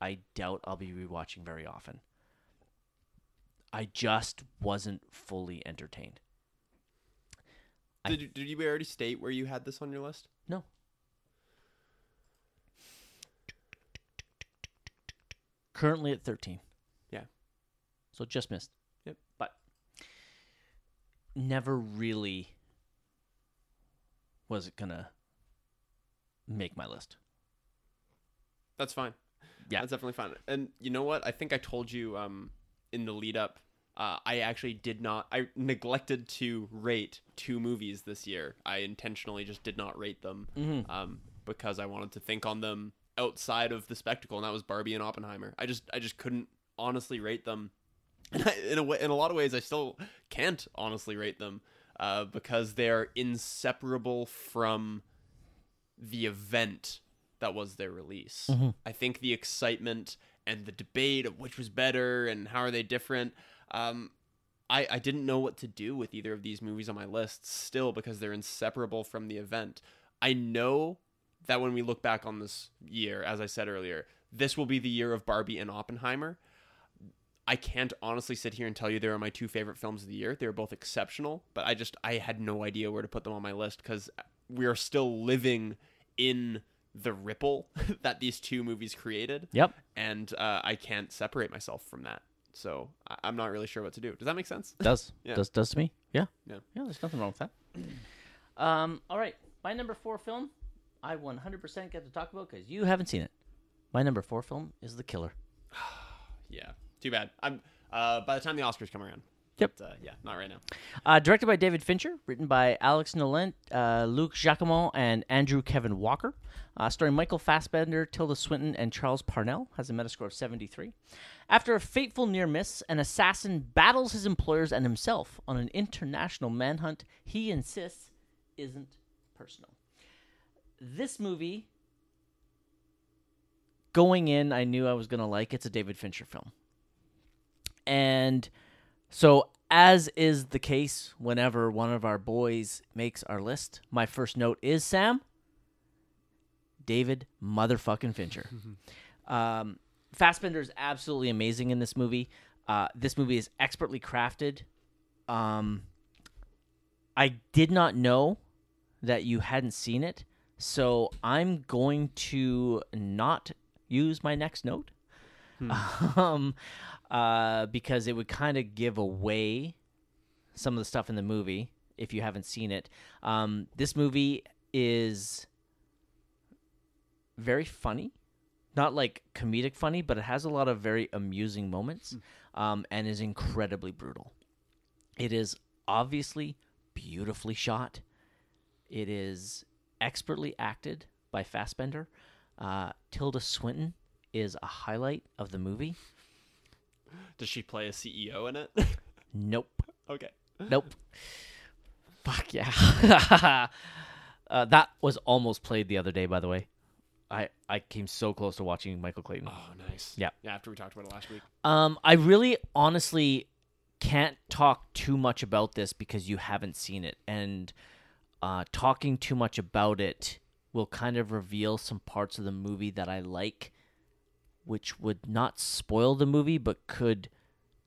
I doubt I'll be rewatching very often. I just wasn't fully entertained. Did you already state where you had this on your list? No. Currently at 13. Yeah. So just missed. Yep. But never really was it going to make my list. That's fine. Yeah. That's definitely fine. And you know what? I think I told you in the lead up. I actually did not. I neglected to rate two movies this year. I intentionally just did not rate them because I wanted to think on them outside of the spectacle, and that was Barbie and Oppenheimer. I just couldn't honestly rate them. In a lot of ways, I still can't honestly rate them because they are inseparable from the event that was their release. Mm-hmm. I think the excitement and the debate of which was better and how are they different. I didn't know what to do with either of these movies on my list still because they're inseparable from the event. I know that when we look back on this year, as I said earlier, this will be the year of Barbie and Oppenheimer. I can't honestly sit here and tell you they are my two favorite films of the year. They're both exceptional, but I had no idea where to put them on my list because we are still living in the ripple that these two movies created. Yep. And I can't separate myself from that. So I'm not really sure what to do. Does that make sense? Does. Yeah. Does to me. Yeah. Yeah. Yeah, there's nothing wrong with that. All right. My number 4 film, I 100% get to talk about because you haven't seen it. My number 4 film is The Killer. Yeah. Too bad. I'm by the time the Oscars come around. Yep. But, yeah, not right now. Directed by David Fincher, written by Alex Nolent, Luc Jacquemont, and Andrew Kevin Walker. Starring Michael Fassbender, Tilda Swinton, and Charles Parnell. Has a Metascore of 73. After a fateful near miss, an assassin battles his employers and himself on an international manhunt he insists isn't personal. This movie, going in, I knew I was going to like. It's a David Fincher film. And so, as is the case whenever one of our boys makes our list, my first note is, Sam, David motherfucking Fincher. Fassbender is absolutely amazing in this movie. This movie is expertly crafted. I did not know that you hadn't seen it, so I'm going to not use my next note. Because it would kind of give away some of the stuff in the movie if you haven't seen it. This movie is very funny, not like comedic funny, but it has a lot of very amusing moments, and is incredibly brutal. It is obviously beautifully shot. It is expertly acted by Fassbender. Tilda Swinton is a highlight of the movie. Does she play a CEO in it? Nope. Okay. Nope. Fuck yeah. That was almost played the other day, by the way. I came so close to watching Michael Clayton. Oh, nice. Yeah. Yeah, after we talked about it last week. I really honestly can't talk too much about this because you haven't seen it. And talking too much about it will kind of reveal some parts of the movie that I like, which would not spoil the movie, but could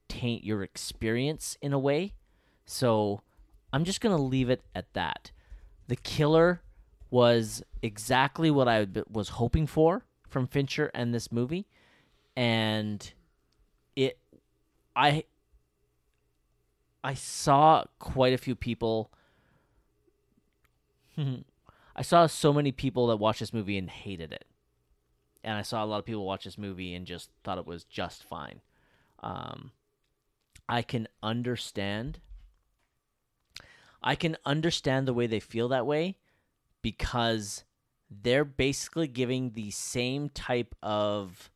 taint your experience in a way. So I'm just going to leave it at that. The Killer was exactly what I was hoping for from Fincher and this movie. And I saw quite a few people. I saw so many people that watched this movie and hated it. And I saw a lot of people watch this movie and just thought it was just fine. I can understand the way they feel that way because they're basically giving the same type of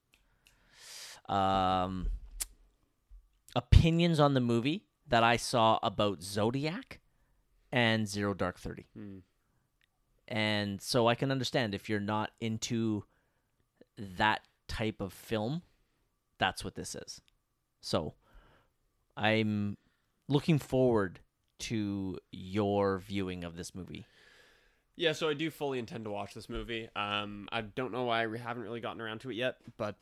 opinions on the movie that I saw about Zodiac and Zero Dark 30. And so I can understand if you're not into that type of film. That's what this is. So I'm looking forward to your viewing of this movie. Yeah, so I do fully intend to watch this movie. I don't know why I haven't really gotten around to it yet, but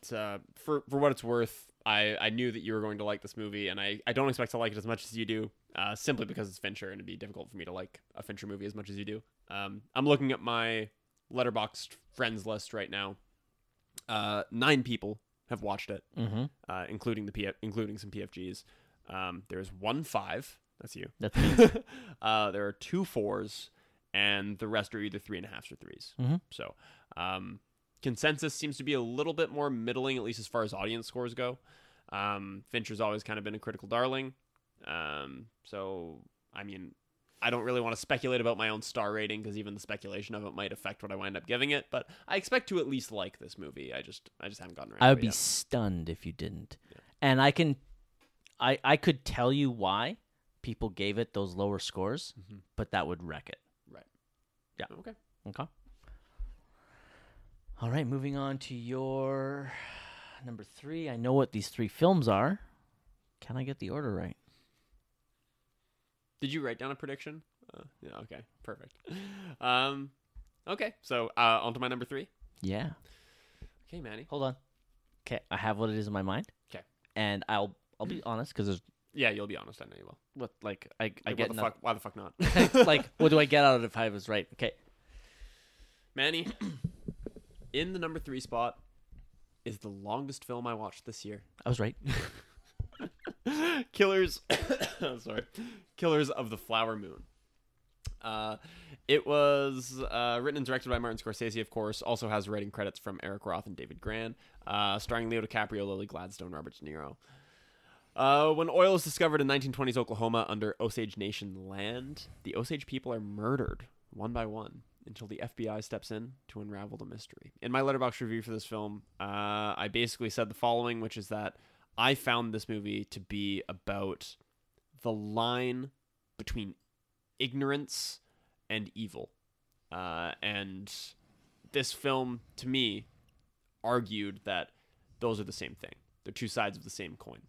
for what it's worth, I knew that you were going to like this movie, and I don't expect to like it as much as you do, simply because it's Fincher, and it'd be difficult for me to like a Fincher movie as much as you do. I'm looking at my Letterboxd friends list right now. 9 people have watched it, including including some PFGs. There's 1 5. That's you. That's me. There are 2 4s, and the rest are either 3.5s or 3s. So consensus seems to be a little bit more middling, at least as far as audience scores go. Fincher's always kind of been a critical darling. So, I mean, I don't really want to speculate about my own star rating because even the speculation of it might affect what I wind up giving it. But I expect to at least like this movie. I just haven't gotten around. I would be stunned if you didn't. Yeah. And I could tell you why people gave it those lower scores, but that would wreck it. Right. Yeah. Okay. All right. Moving on to your number 3. I know what these 3 films are. Can I get the order right? Did you write down a prediction? Yeah, okay, perfect. Okay, so on to my number 3. Yeah. Okay, Manny. Hold on. Okay, I have what it is in my mind. Okay. And I'll be honest because there's... Yeah, you'll be honest. I know you will. What, like, I get... Why the fuck not? Like, what do I get out of it if I was right? Okay. Manny, in the number 3 spot is the longest film I watched this year. I was right. Killers of the Flower Moon. It was written and directed by Martin Scorsese, of course. Also has writing credits from Eric Roth and David Gran. Starring Leo DiCaprio, Lily Gladstone, Robert De Niro. When oil is discovered in 1920s Oklahoma under Osage Nation land, the Osage people are murdered one by one until the FBI steps in to unravel the mystery. In my Letterboxd review for this film, I basically said the following, which is that I found this movie to be about the line between ignorance and evil. And this film, to me, argued that those are the same thing. They're two sides of the same coin.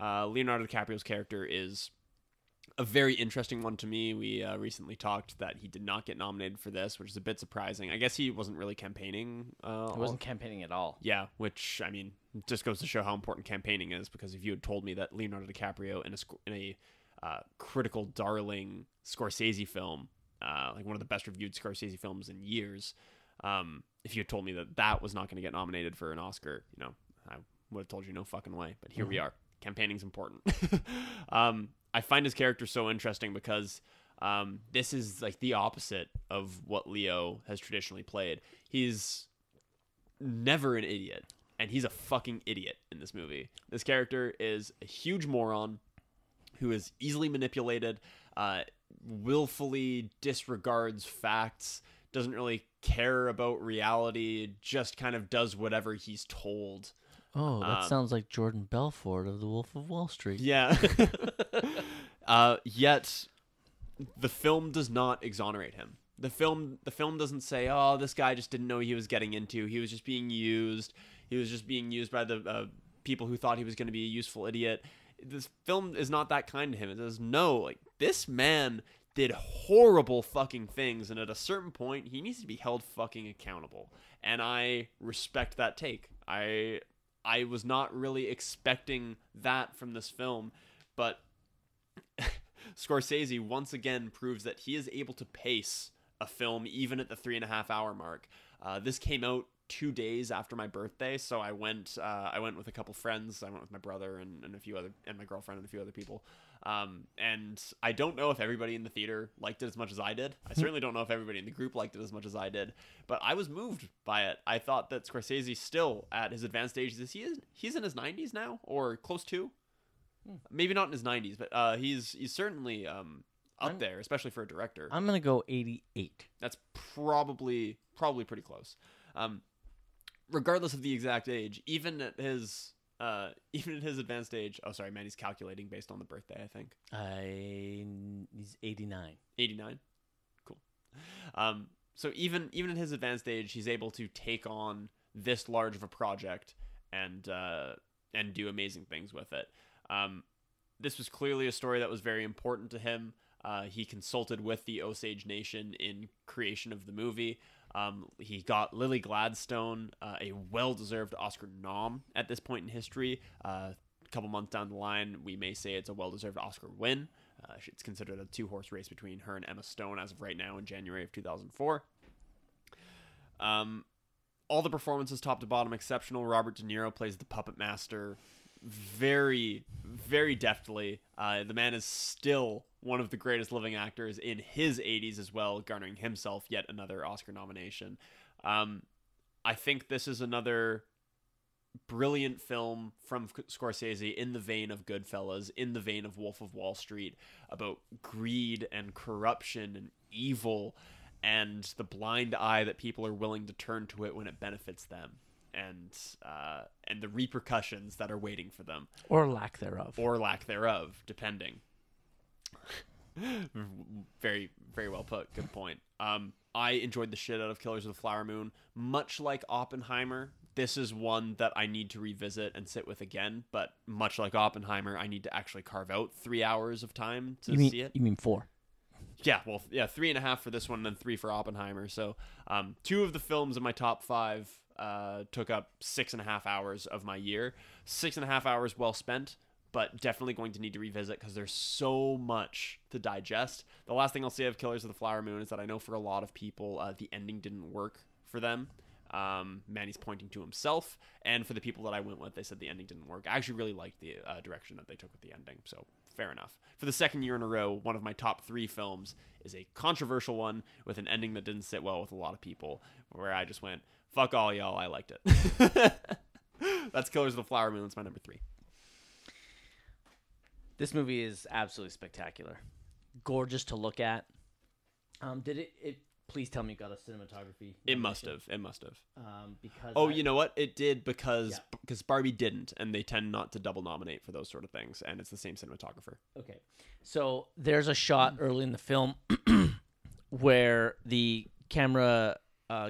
Leonardo DiCaprio's character is a very interesting one to me. We recently talked that he did not get nominated for this, which is a bit surprising. I guess he wasn't really campaigning. He wasn't campaigning at all. Yeah, which, I mean, just goes to show how important campaigning is, because if you had told me that Leonardo DiCaprio in a critical darling Scorsese film, like one of the best reviewed Scorsese films in years, if you had told me that was not going to get nominated for an Oscar, you know, I would have told you no fucking way. But here we are. Campaigning's important. I find his character so interesting because this is like the opposite of what Leo has traditionally played. He's never an idiot, and he's a fucking idiot in this movie. This character is a huge moron who is easily manipulated, willfully disregards facts, doesn't really care about reality, just kind of does whatever he's told. Oh, that sounds like Jordan Belfort of The Wolf of Wall Street. Yeah. Yet, the film does not exonerate him. The film doesn't say, oh, this guy just didn't know what he was getting into. He was just being used. He was just being used by the people who thought he was going to be a useful idiot. This film is not that kind to him. It says, no, like, this man did horrible fucking things, and at a certain point, he needs to be held fucking accountable. And I respect that take. I was not really expecting that from this film, but Scorsese once again proves that he is able to pace a film even at the 3.5 hour mark. This came out 2 days after my birthday, so I went with a couple friends. I went with my brother and a few other, and my girlfriend and a few other people. And I don't know if everybody in the theater liked it as much as I did. I certainly don't know if everybody in the group liked it as much as I did, but I was moved by it. I thought that Scorsese, still at his advanced age, he's in his 90s now, or close to, maybe not in his 90s, but he's certainly up there, especially for a director. I'm gonna go 88. That's probably pretty close. Regardless of the exact age, even at his advanced age. Oh, sorry, man. He's calculating based on the birthday, I think. He's 89. 89? Cool. So even at his advanced age, he's able to take on this large of a project and do amazing things with it. This was clearly a story that was very important to him. He consulted with the Osage Nation in creation of the movie. He got Lily Gladstone a well-deserved Oscar nom at this point in history. A couple months down the line, we may say it's a well-deserved Oscar win. It's considered a two-horse race between her and Emma Stone as of right now in January of 2004. All the performances top to bottom exceptional. Robert De Niro plays the puppet master very, very deftly. The man is still one of the greatest living actors in his 80s as well, garnering himself yet another Oscar nomination. I think this is another brilliant film from Scorsese in the vein of Goodfellas, in the vein of Wolf of Wall Street, about greed and corruption and evil and the blind eye that people are willing to turn to it when it benefits them, and the repercussions that are waiting for them. Or lack thereof, depending. Very, very well put. Good point. I enjoyed the shit out of Killers of the Flower Moon. Much like Oppenheimer, this is one that I need to revisit and sit with again, but much like Oppenheimer, I need to actually carve out 3 hours of time to see it. You mean 4? Yeah, well, yeah, 3.5 for this one and then 3 for Oppenheimer. So two of the films in my top 5 took up 6.5 hours of my year. 6.5 hours well spent, but definitely going to need to revisit because there's so much to digest. The last thing I'll say of Killers of the Flower Moon is that I know for a lot of people, the ending didn't work for them. Manny's pointing to himself. And for the people that I went with, they said the ending didn't work. I actually really liked the direction that they took with the ending, so fair enough. For the second year in a row, one of my top 3 films is a controversial one with an ending that didn't sit well with a lot of people, where I just went, fuck all y'all, I liked it. That's Killers of the Flower Moon. That's my number 3. This movie is absolutely spectacular. Gorgeous to look at. Please tell me you got a cinematography. It must have. Because you know what? It did because Barbie didn't, and they tend not to double nominate for those sort of things, and it's the same cinematographer. Okay. So there's a shot early in the film where the camera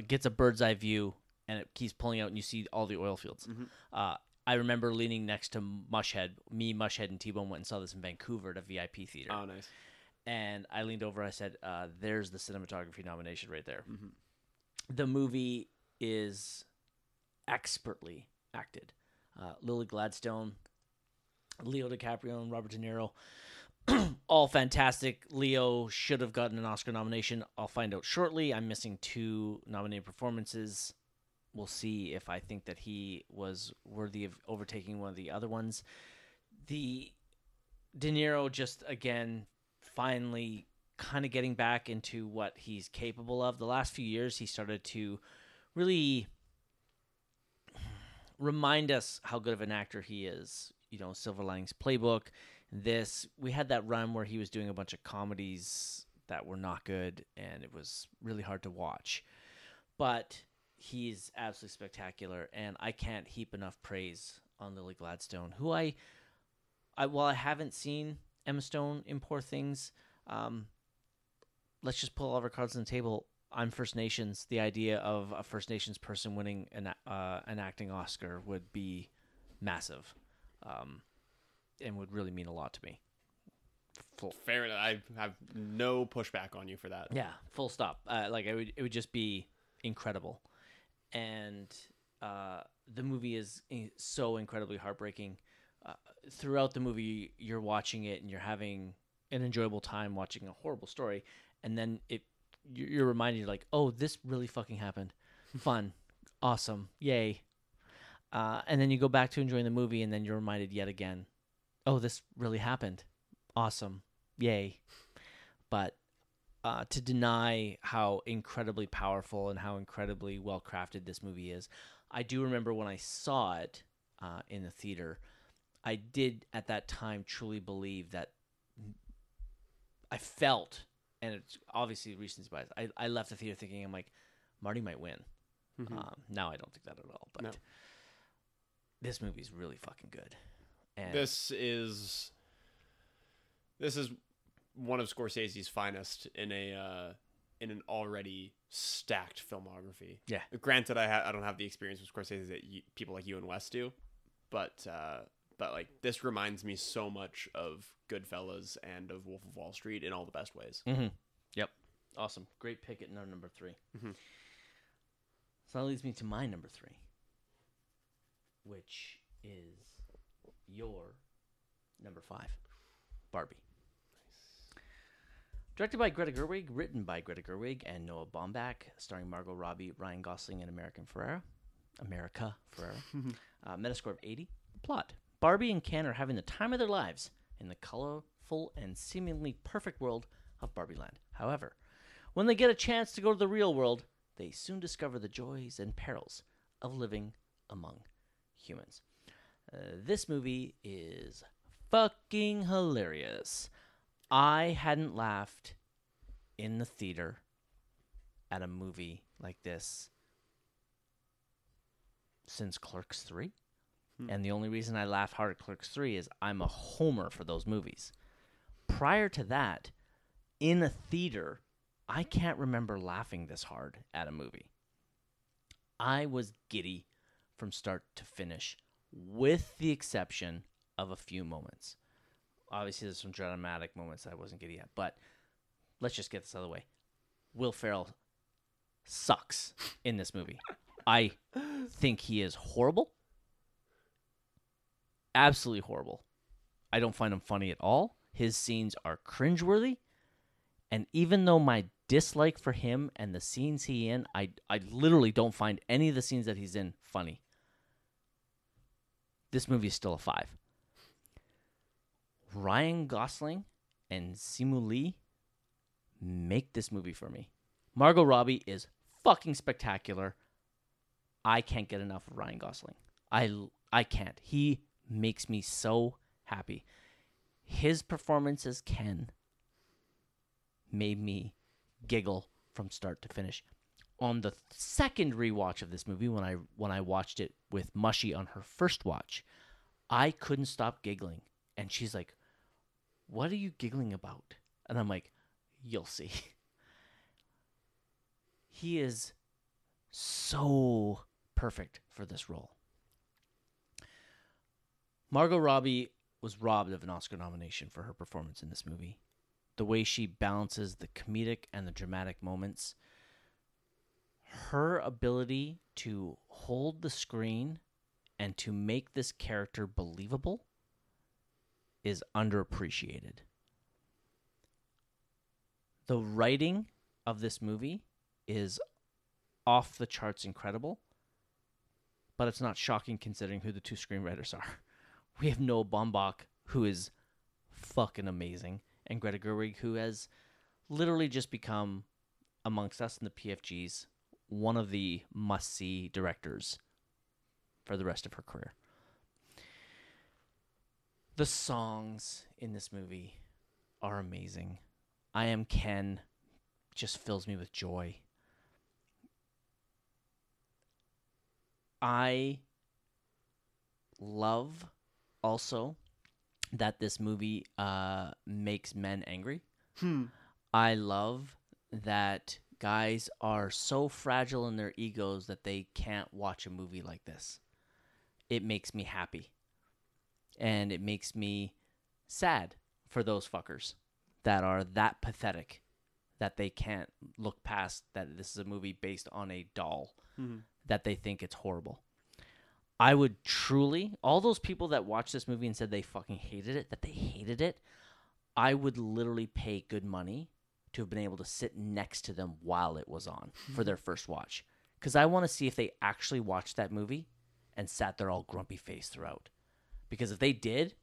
gets a bird's eye view, and it keeps pulling out, and you see all the oil fields. Mm-hmm. I remember leaning next to Mushhead. Me, Mushhead, and T-Bone went and saw this in Vancouver at a VIP theater. Oh, nice. And I leaned over and I said, there's the cinematography nomination right there. Mm-hmm. The movie is expertly acted. Lily Gladstone, Leo DiCaprio, and Robert De Niro, all fantastic. Leo should have gotten an Oscar nomination. I'll find out shortly. I'm missing 2 nominated performances. We'll see if I think that he was worthy of overtaking one of the other ones. The De Niro just, again, finally kind of getting back into what he's capable of. The last few years, he started to really remind us how good of an actor he is. You know, Silver Linings Playbook, this. We had that run where he was doing a bunch of comedies that were not good, and it was really hard to watch. But he's absolutely spectacular, and I can't heap enough praise on Lily Gladstone, who I while I haven't seen Emma Stone in Poor Things, let's just pull all of our cards on the table. I'm First Nations. The idea of a First Nations person winning an acting Oscar would be massive, and would really mean a lot to me. Fair enough. I have no pushback on you for that. Yeah, full stop. It would just be incredible. And the movie is so incredibly heartbreaking. Throughout the movie, you're watching it and you're having an enjoyable time watching a horrible story, and then you're reminded, like, oh, this really fucking happened. Fun, awesome, yay. And then you go back to enjoying the movie, and then you're reminded yet again, oh, this really happened. Awesome, yay. But to deny how incredibly powerful and how incredibly well crafted this movie is, I do remember when I saw it in the theater, I did at that time truly believe that I felt, and it's obviously recency bias, I left the theater thinking, I'm like, Marty might win. Mm-hmm. Now I don't think that at all, but no. This movie's really fucking good. And this is one of Scorsese's finest in an already stacked filmography. Yeah. Granted, I don't have the experience with Scorsese that people like you and Wes do, but like, this reminds me so much of Goodfellas and of Wolf of Wall Street in all the best ways. Mm-hmm. Yep. Awesome. Great pick at number 3. Mm-hmm. So that leads me to my number 3, which is your number 5, Barbie. Nice. Directed by Greta Gerwig, written by Greta Gerwig and Noah Baumbach, starring Margot Robbie, Ryan Gosling, and America Ferrera. Metascore of 80. Plot. Barbie and Ken are having the time of their lives in the colorful and seemingly perfect world of Barbie Land. However, when they get a chance to go to the real world, they soon discover the joys and perils of living among humans. This movie is fucking hilarious. I hadn't laughed in the theater at a movie like this since Clerks 3. And the only reason I laugh hard at Clerks 3 is I'm a homer for those movies. Prior to that, in a theater, I can't remember laughing this hard at a movie. I was giddy from start to finish, with the exception of a few moments. Obviously, there's some dramatic moments I wasn't giddy at, but let's just get this out of the way. Will Ferrell sucks in this movie. I think he is horrible. Absolutely horrible. I don't find him funny at all. His scenes are cringeworthy. And even though my dislike for him and the scenes he in, I literally don't find any of the scenes that he's in funny. This movie is still a 5. Ryan Gosling and Simu Liu make this movie for me. Margot Robbie is fucking spectacular. I can't get enough of Ryan Gosling. I can't. He makes me so happy. His performance as Ken made me giggle from start to finish. On the second rewatch of this movie, when I watched it with Mushy on her first watch, I couldn't stop giggling. And she's like, "What are you giggling about?" And I'm like, "You'll see." He is so perfect for this role. Margot Robbie was robbed of an Oscar nomination for her performance in this movie. The way she balances the comedic and the dramatic moments, her ability to hold the screen and to make this character believable is underappreciated. The writing of this movie is off the charts incredible, but it's not shocking considering who the two screenwriters are. We have Noah Baumbach, who is fucking amazing, and Greta Gerwig, who has literally just become, amongst us in the PFGs, one of the must-see directors for the rest of her career. The songs in this movie are amazing. I Am Ken just fills me with joy. I love also that this movie makes men angry. I love that guys are so fragile in their egos that they can't watch a movie like this. It makes me happy. And it makes me sad for those fuckers that are that pathetic that they can't look past that this is a movie based on a doll, that they think it's horrible. I would truly, all those people that watched this movie and said they fucking hated it, I would literally pay good money to have been able to sit next to them while it was on for their first watch. Because I want to see if they actually watched that movie and sat there all grumpy-faced throughout. Because if they did,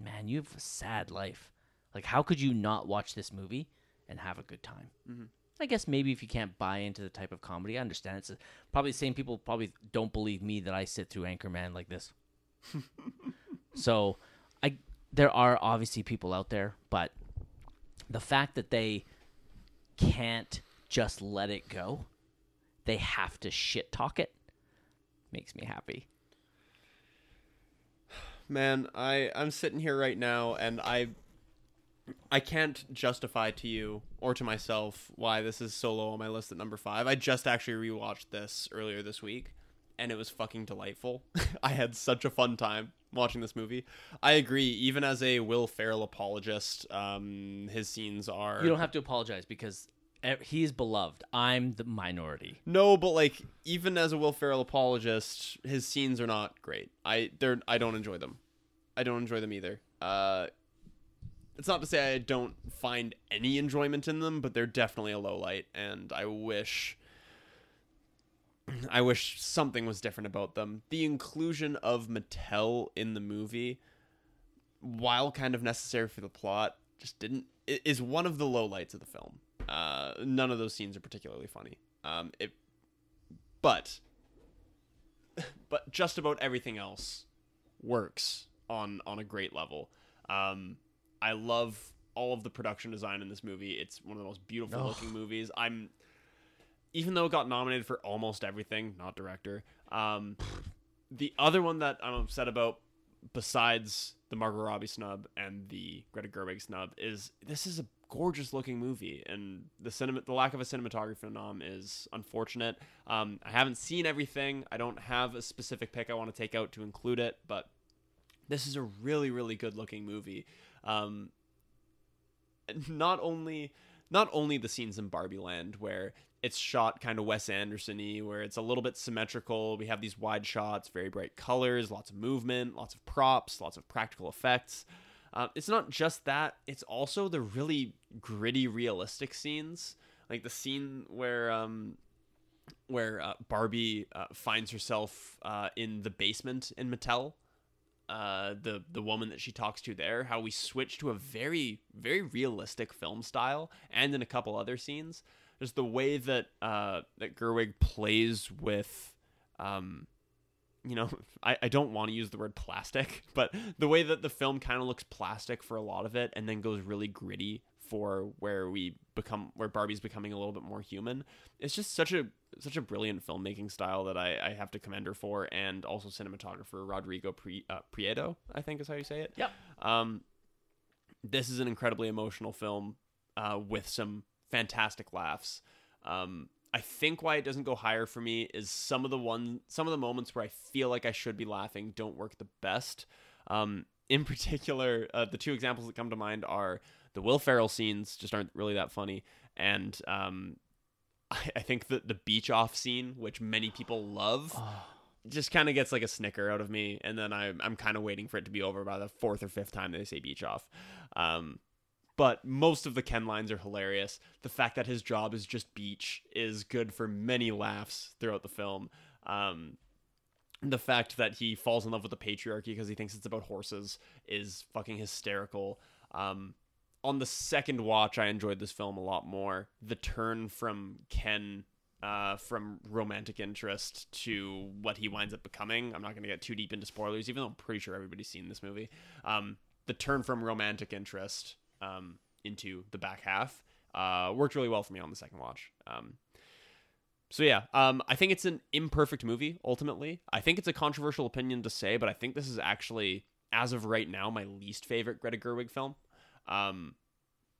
man, you have a sad life. Like, how could you not watch this movie and have a good time? I guess maybe if you can't buy into the type of comedy, I understand. It's probably the same people probably don't believe me that I sit through Anchorman like this. So there are obviously people out there, but the fact that they can't just let it go, they have to shit talk it, makes me happy. Man, I'm sitting here right now and I can't justify to you or to myself why this is so low on my list at number 5. I just actually rewatched this earlier this week, and it was fucking delightful. I had such a fun time watching this movie. I agree. Even as a Will Ferrell apologist, his scenes are... You don't have to apologize because he's beloved. I'm the minority. No, but like, even as a Will Ferrell apologist, his scenes are not great. I don't enjoy them. I don't enjoy them either. It's not to say I don't find any enjoyment in them, but they're definitely a low light, and I wish something was different about them. The inclusion of Mattel in the movie, while kind of necessary for the plot, just is one of the low lights of the film. None of those scenes are particularly funny. But just about everything else works on a great level. I love all of the production design in this movie. It's one of the most beautiful looking movies. Even though it got nominated for almost everything, not director. The other one that I'm upset about, besides the Margot Robbie snub and the Greta Gerwig snub, is this is a gorgeous looking movie, and the lack of a cinematography nom is unfortunate. I haven't seen everything. I don't have a specific pick I want to take out to include it, but this is a really, really good looking movie. Not only not only the scenes in Barbie Land where it's shot kind of Wes Anderson-y, where it's a little bit symmetrical. We have these wide shots, very bright colors, lots of movement, lots of props, lots of practical effects. It's not just that. It's also the really gritty, realistic scenes, like the scene where Barbie finds herself in the basement in Mattel. The woman that she talks to there, how we switch to a very, very realistic film style, and in a couple other scenes, just the way that that Gerwig plays with, I don't want to use the word plastic, but the way that the film kind of looks plastic for a lot of it, and then goes really gritty for where Barbie's becoming a little bit more human. It's just such a brilliant filmmaking style that I have to commend her for, and also cinematographer Rodrigo Prieto, I think is how you say it. Yep. This is an incredibly emotional film with some fantastic laughs. I think why it doesn't go higher for me is some of the moments where I feel like I should be laughing don't work the best. In particular, the two examples that come to mind are the Will Ferrell scenes just aren't really that funny, and I think that the beach off scene, which many people love, just kind of gets like a snicker out of me, and then I'm kind of waiting for it to be over by the fourth or fifth time they say beach off. But most of the Ken lines are hilarious. The fact that his job is just beach is good for many laughs throughout the film. The fact that he falls in love with the patriarchy because he thinks it's about horses is fucking hysterical. On the second watch, I enjoyed this film a lot more. The turn from Ken, from romantic interest to what he winds up becoming. I'm not going to get too deep into spoilers, even though I'm pretty sure everybody's seen this movie. The turn from romantic interest into the back half worked really well for me on the second watch. I think it's an imperfect movie, ultimately. I think it's a controversial opinion to say, but I think this is actually, as of right now, my least favorite Greta Gerwig film.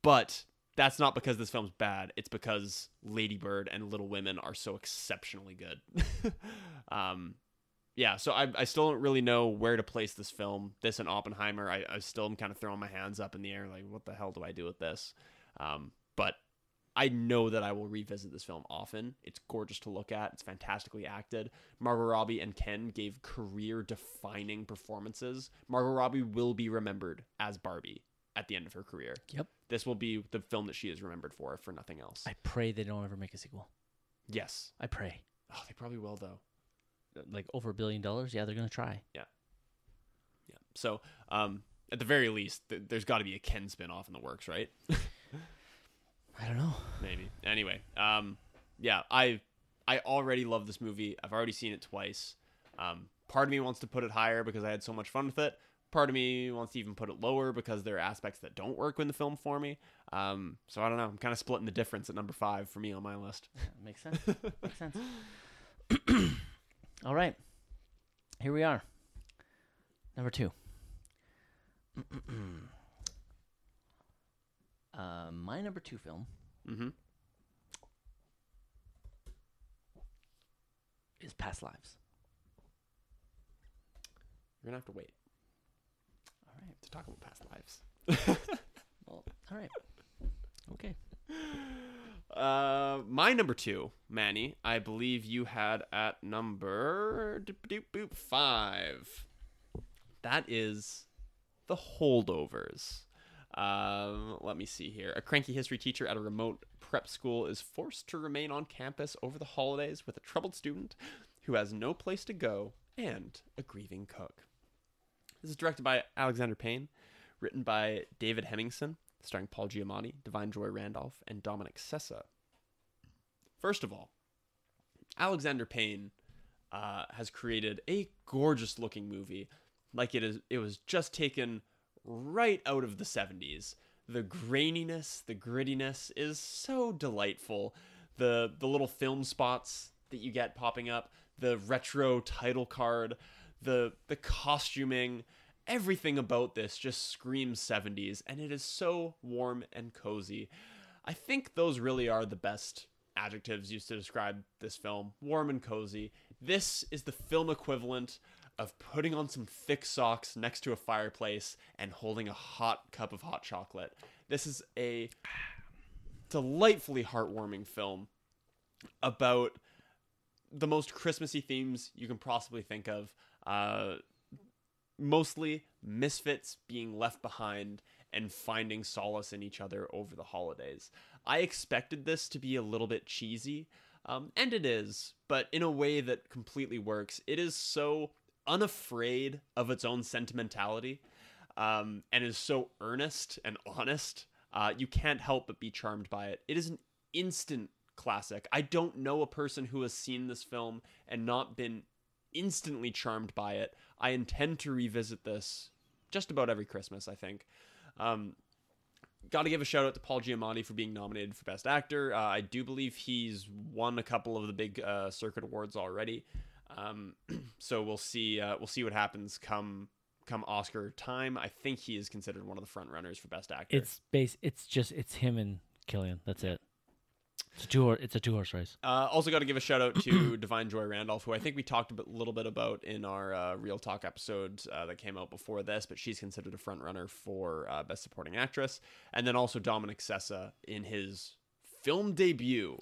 But that's not because this film's bad. It's because Lady Bird and Little Women are so exceptionally good. So I still don't really know where to place this film. This and Oppenheimer, I still am kind of throwing my hands up in the air, like, what the hell do I do with this? But I know that I will revisit this film often. It's gorgeous to look at. It's fantastically acted. Margot Robbie and Ken gave career-defining performances. Margot Robbie will be remembered as Barbie at the end of her career. Yep. This will be the film that she is remembered for nothing else. I pray they don't ever make a sequel. Yes. I pray. Oh, they probably will, though. Like over $1 billion? Yeah, they're going to try. Yeah. Yeah. So, at the very least, there's got to be a Ken spin-off in the works, right? I don't know. Maybe. Anyway, I already love this movie. I've already seen it twice. Part of me wants to put it higher because I had so much fun with it. Part of me wants to even put it lower because there are aspects that don't work in the film for me. So I don't know. I'm kind of splitting the difference at number 5 for me on my list. Yeah, makes sense. Makes sense. All right. Here we are. Number 2. My number 2 film is Past Lives. You're going to have to wait. All right, to talk about Past Lives. Well, all right. Okay. My number 2, Manny, I believe you had at number 5. That is The Holdovers. Let me see here. A cranky history teacher at a remote prep school is forced to remain on campus over the holidays with a troubled student who has no place to go and a grieving cook. This is directed by Alexander Payne, written by David Hemmingson, starring Paul Giamatti, Divine Joy Randolph, and Dominic Sessa. First of all, Alexander Payne has created a gorgeous-looking movie, like it was just taken right out of the 70s. The graininess, the grittiness is so delightful. The little film spots that you get popping up, the retro title card, the costuming, everything about this just screams 70s, and it is so warm and cozy. I think those really are the best adjectives used to describe this film, warm and cozy. This is the film equivalent of putting on some thick socks next to a fireplace and holding a hot cup of hot chocolate. This is a delightfully heartwarming film about the most Christmassy themes you can possibly think of. Mostly misfits being left behind and finding solace in each other over the holidays. I expected this to be a little bit cheesy, and it is, but in a way that completely works. It is so unafraid of its own sentimentality, and is so earnest and honest. You can't help but be charmed by it. It is an instant classic. I don't know a person who has seen this film and not been instantly charmed by it. I intend to revisit this just about every Christmas, I think. Got to give a shout out to Paul Giamatti for being nominated for Best Actor. I do believe he's won a couple of the big circuit awards already. So we'll see what happens come Oscar time. I think he is considered one of the front runners for Best Actor. It's him and Killian. That's it. It's a two horse race. Also got to give a shout out to Divine Joy Randolph, who I think we talked a little bit about in our Real Talk episode that came out before this, but she's considered a front runner for Best Supporting Actress. And then also Dominic Sessa in his film debut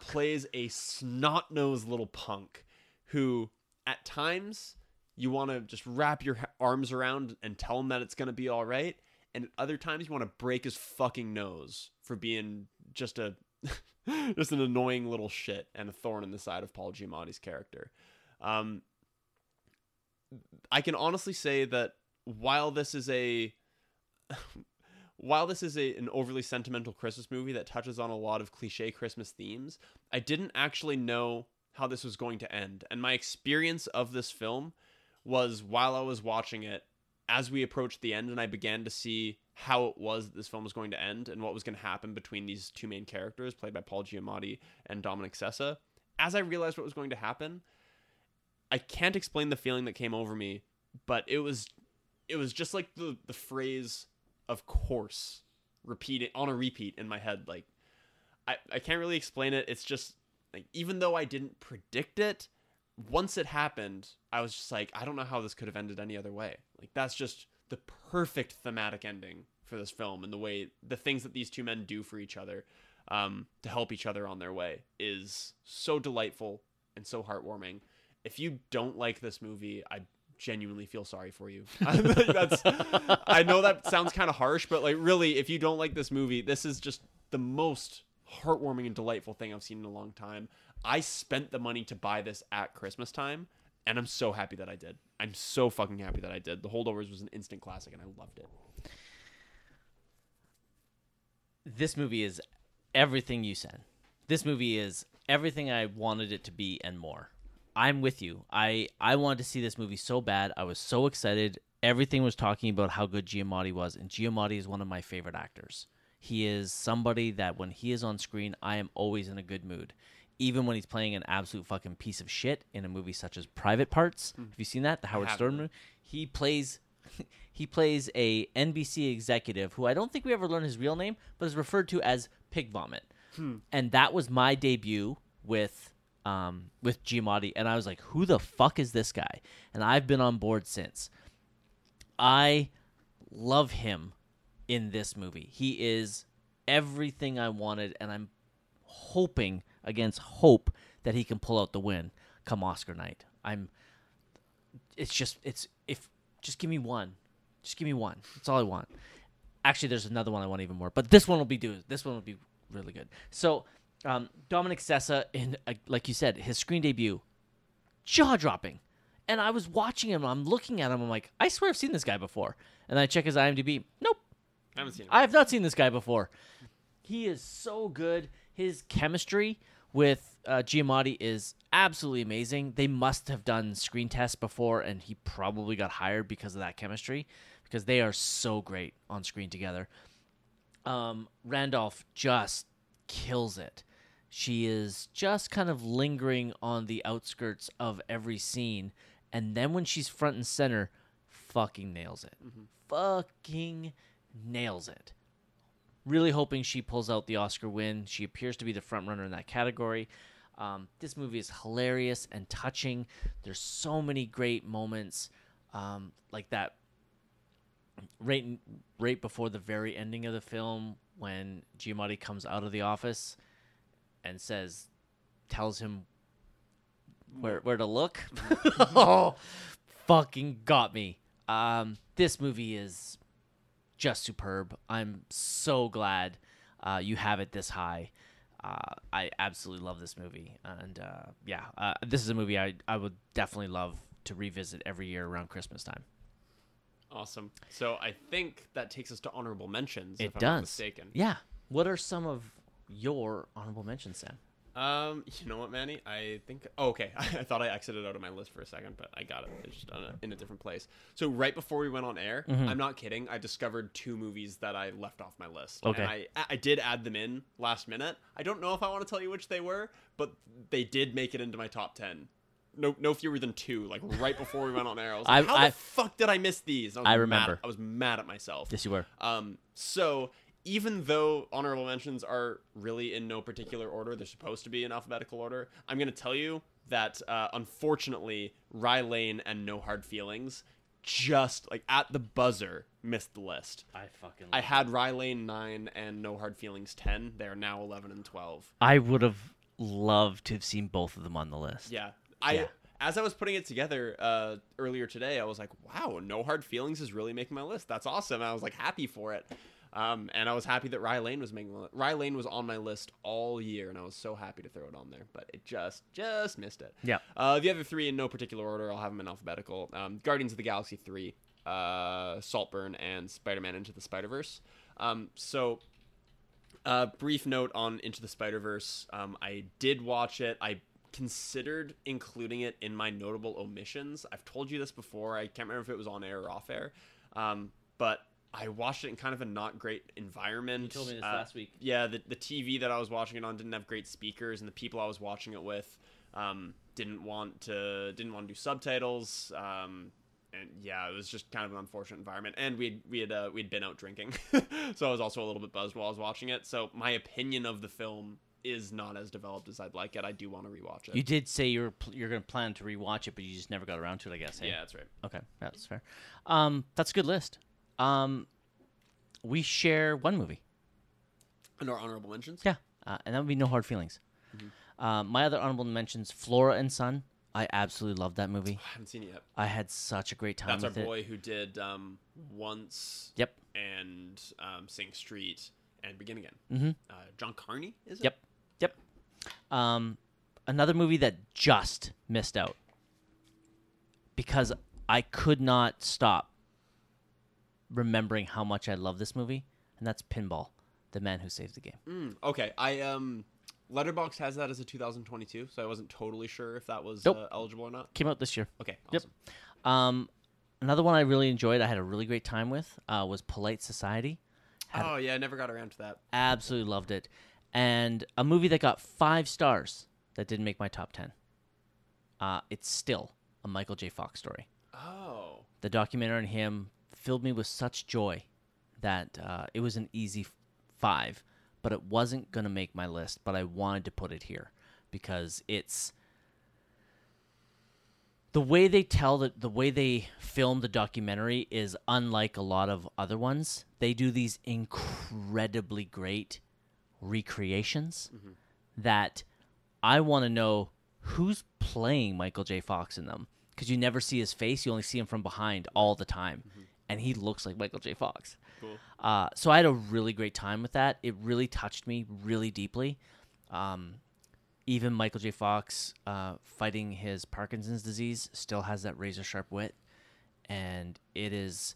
plays a snot-nosed little punk who at times you want to just wrap your arms around and tell him that it's going to be all right. And at other times you want to break his fucking nose for being just a... just an annoying little shit and a thorn in the side of Paul Giamatti's character. I can honestly say that while this is an overly sentimental Christmas movie that touches on a lot of cliche Christmas themes, I didn't actually know how this was going to end. And my experience of this film was while I was watching it, as we approached the end and I began to see how it was that this film was going to end and what was going to happen between these two main characters played by Paul Giamatti and Dominic Sessa, as I realized what was going to happen, I can't explain the feeling that came over me, but it was just like the phrase, of course, repeated on a repeat in my head. Like I can't really explain it. It's just like, even though I didn't predict it, once it happened, I was just like, I don't know how this could have ended any other way. Like, that's just the perfect thematic ending for this film, and the things that these two men do for each other to help each other on their way is so delightful and so heartwarming. If you don't like this movie, I genuinely feel sorry for you. I know that sounds kind of harsh, but like, really, if you don't like this movie, this is just the most heartwarming and delightful thing I've seen in a long time. I spent the money to buy this at Christmas time, and I'm so happy that I did. I'm so fucking happy that I did. The Holdovers was an instant classic, and I loved it. This movie is everything you said. This movie is everything I wanted it to be and more. I'm with you. I wanted to see this movie so bad. I was so excited. Everything was talking about how good Giamatti was, and Giamatti is one of my favorite actors. He is somebody that when he is on screen, I am always in a good mood. Even when he's playing an absolute fucking piece of shit in a movie such as Private Parts. Have you seen that? The Howard Stern movie. He plays a NBC executive who I don't think we ever learned his real name, but is referred to as Pig Vomit. And that was my debut with Giamatti. And I was like, who the fuck is this guy? And I've been on board since. I love him in this movie. He is everything I wanted, and I'm hoping against hope that he can pull out the win come Oscar night. Just give me one. Just give me one. That's all I want. Actually, there's another one I want even more, but this one will be really good. So, Dominic Sessa in, like you said, his screen debut, jaw-dropping. And I was watching him, I'm looking at him, I'm like, I swear I've seen this guy before. And I check his IMDb. Nope. I haven't seen him. I have not seen this guy before. He is so good. His chemistry with Giamatti is absolutely amazing. They must have done screen tests before, and he probably got hired because of that chemistry, because they are so great on screen together. Randolph just kills it. She is just kind of lingering on the outskirts of every scene, and then when she's front and center, fucking nails it. Mm-hmm. Fucking nails it. Really hoping she pulls out the Oscar win. She appears to be the front runner in that category. This movie is hilarious and touching. There's so many great moments, like that right before the very ending of the film, when Giamatti comes out of the office and tells him where to look. Oh, fucking got me. This movie is just superb. I'm so glad you have it this high. I absolutely love this movie. And this is a movie I would definitely love to revisit every year around Christmas time. Awesome. So I think that takes us to honorable mentions, if I'm not mistaken. Yeah. What are some of your honorable mentions, Sam? You know what, Manny? I think... Oh, okay. I thought I exited out of my list for a second, but I got it. It's just in a different place. So right before we went on air, mm-hmm. I'm not kidding, I discovered two movies that I left off my list. Okay. And I did add them in last minute. I don't know if I want to tell you which they were, but they did make it into my top 10. No fewer than two, like right before we went on air. I was like, how the fuck did I miss these? I remember. I was mad at myself. Yes, you were. So even though honorable mentions are really in no particular order, they're supposed to be in alphabetical order, I'm going to tell you that, unfortunately, Rye Lane and No Hard Feelings just, like, at the buzzer, missed the list. I had Rye Lane 9 and No Hard Feelings 10. They are now 11 and 12. I would have loved to have seen both of them on the list. Yeah. As I was putting it together earlier today, I was like, wow, No Hard Feelings is really making my list. That's awesome. I was like happy for it. And I was happy that Rye Lane was Rye Lane was on my list all year, and I was so happy to throw it on there, but it just missed it. Yeah. The other three in no particular order, I'll have them in alphabetical. Guardians of the Galaxy 3, Saltburn, and Spider-Man Into the Spider-Verse. Brief note on Into the Spider-Verse. I did watch it. I considered including it in my notable omissions. I've told you this before. I can't remember if it was on air or off air, but I watched it in kind of a not great environment. You told me this last week. Yeah, the TV that I was watching it on didn't have great speakers, and the people I was watching it with didn't want to do subtitles. And yeah, it was just kind of an unfortunate environment. And we'd been out drinking, so I was also a little bit buzzed while I was watching it. So my opinion of the film is not as developed as I'd like it. I do want to rewatch it. You did say you're going to plan to rewatch it, but you just never got around to it, I guess. Hey? Yeah, that's right. Okay, that's fair. That's a good list. We share one movie. And our honorable mentions? Yeah, and that would be No Hard Feelings. Mm-hmm. My other honorable mentions, Flora and Son. I absolutely love that movie. I haven't seen it yet. I had such a great time with it. That's our boy who did Once. Yep. And Sing Street and Begin Again. Mm-hmm. John Carney, is it? Yep. Yep. Another movie that just missed out because I could not stop remembering how much I love this movie, and that's Pinball, The Man Who Saved the Game. Okay. I Letterboxd has that as a 2022, so I wasn't totally sure if that was eligible or not. Came out this year. Okay. Awesome. Yep. Another one I really enjoyed, I had a really great time with, was Polite Society. I never got around to that. Absolutely loved it. And a movie that got 5 stars that didn't make my top 10. It's still a Michael J. Fox story. Oh. The documentary on him filled me with such joy that it was an easy 5, but it wasn't going to make my list, but I wanted to put it here because it's... The way they tell the way they film the documentary is unlike a lot of other ones. They do these incredibly great recreations mm-hmm. that I want to know who's playing Michael J. Fox in them, because you never see his face, you only see him from behind all the time, mm-hmm. and he looks like Michael J. Fox. Cool. So I had a really great time with that. It really touched me really deeply. Even Michael J. Fox fighting his Parkinson's disease still has that razor sharp wit, and it is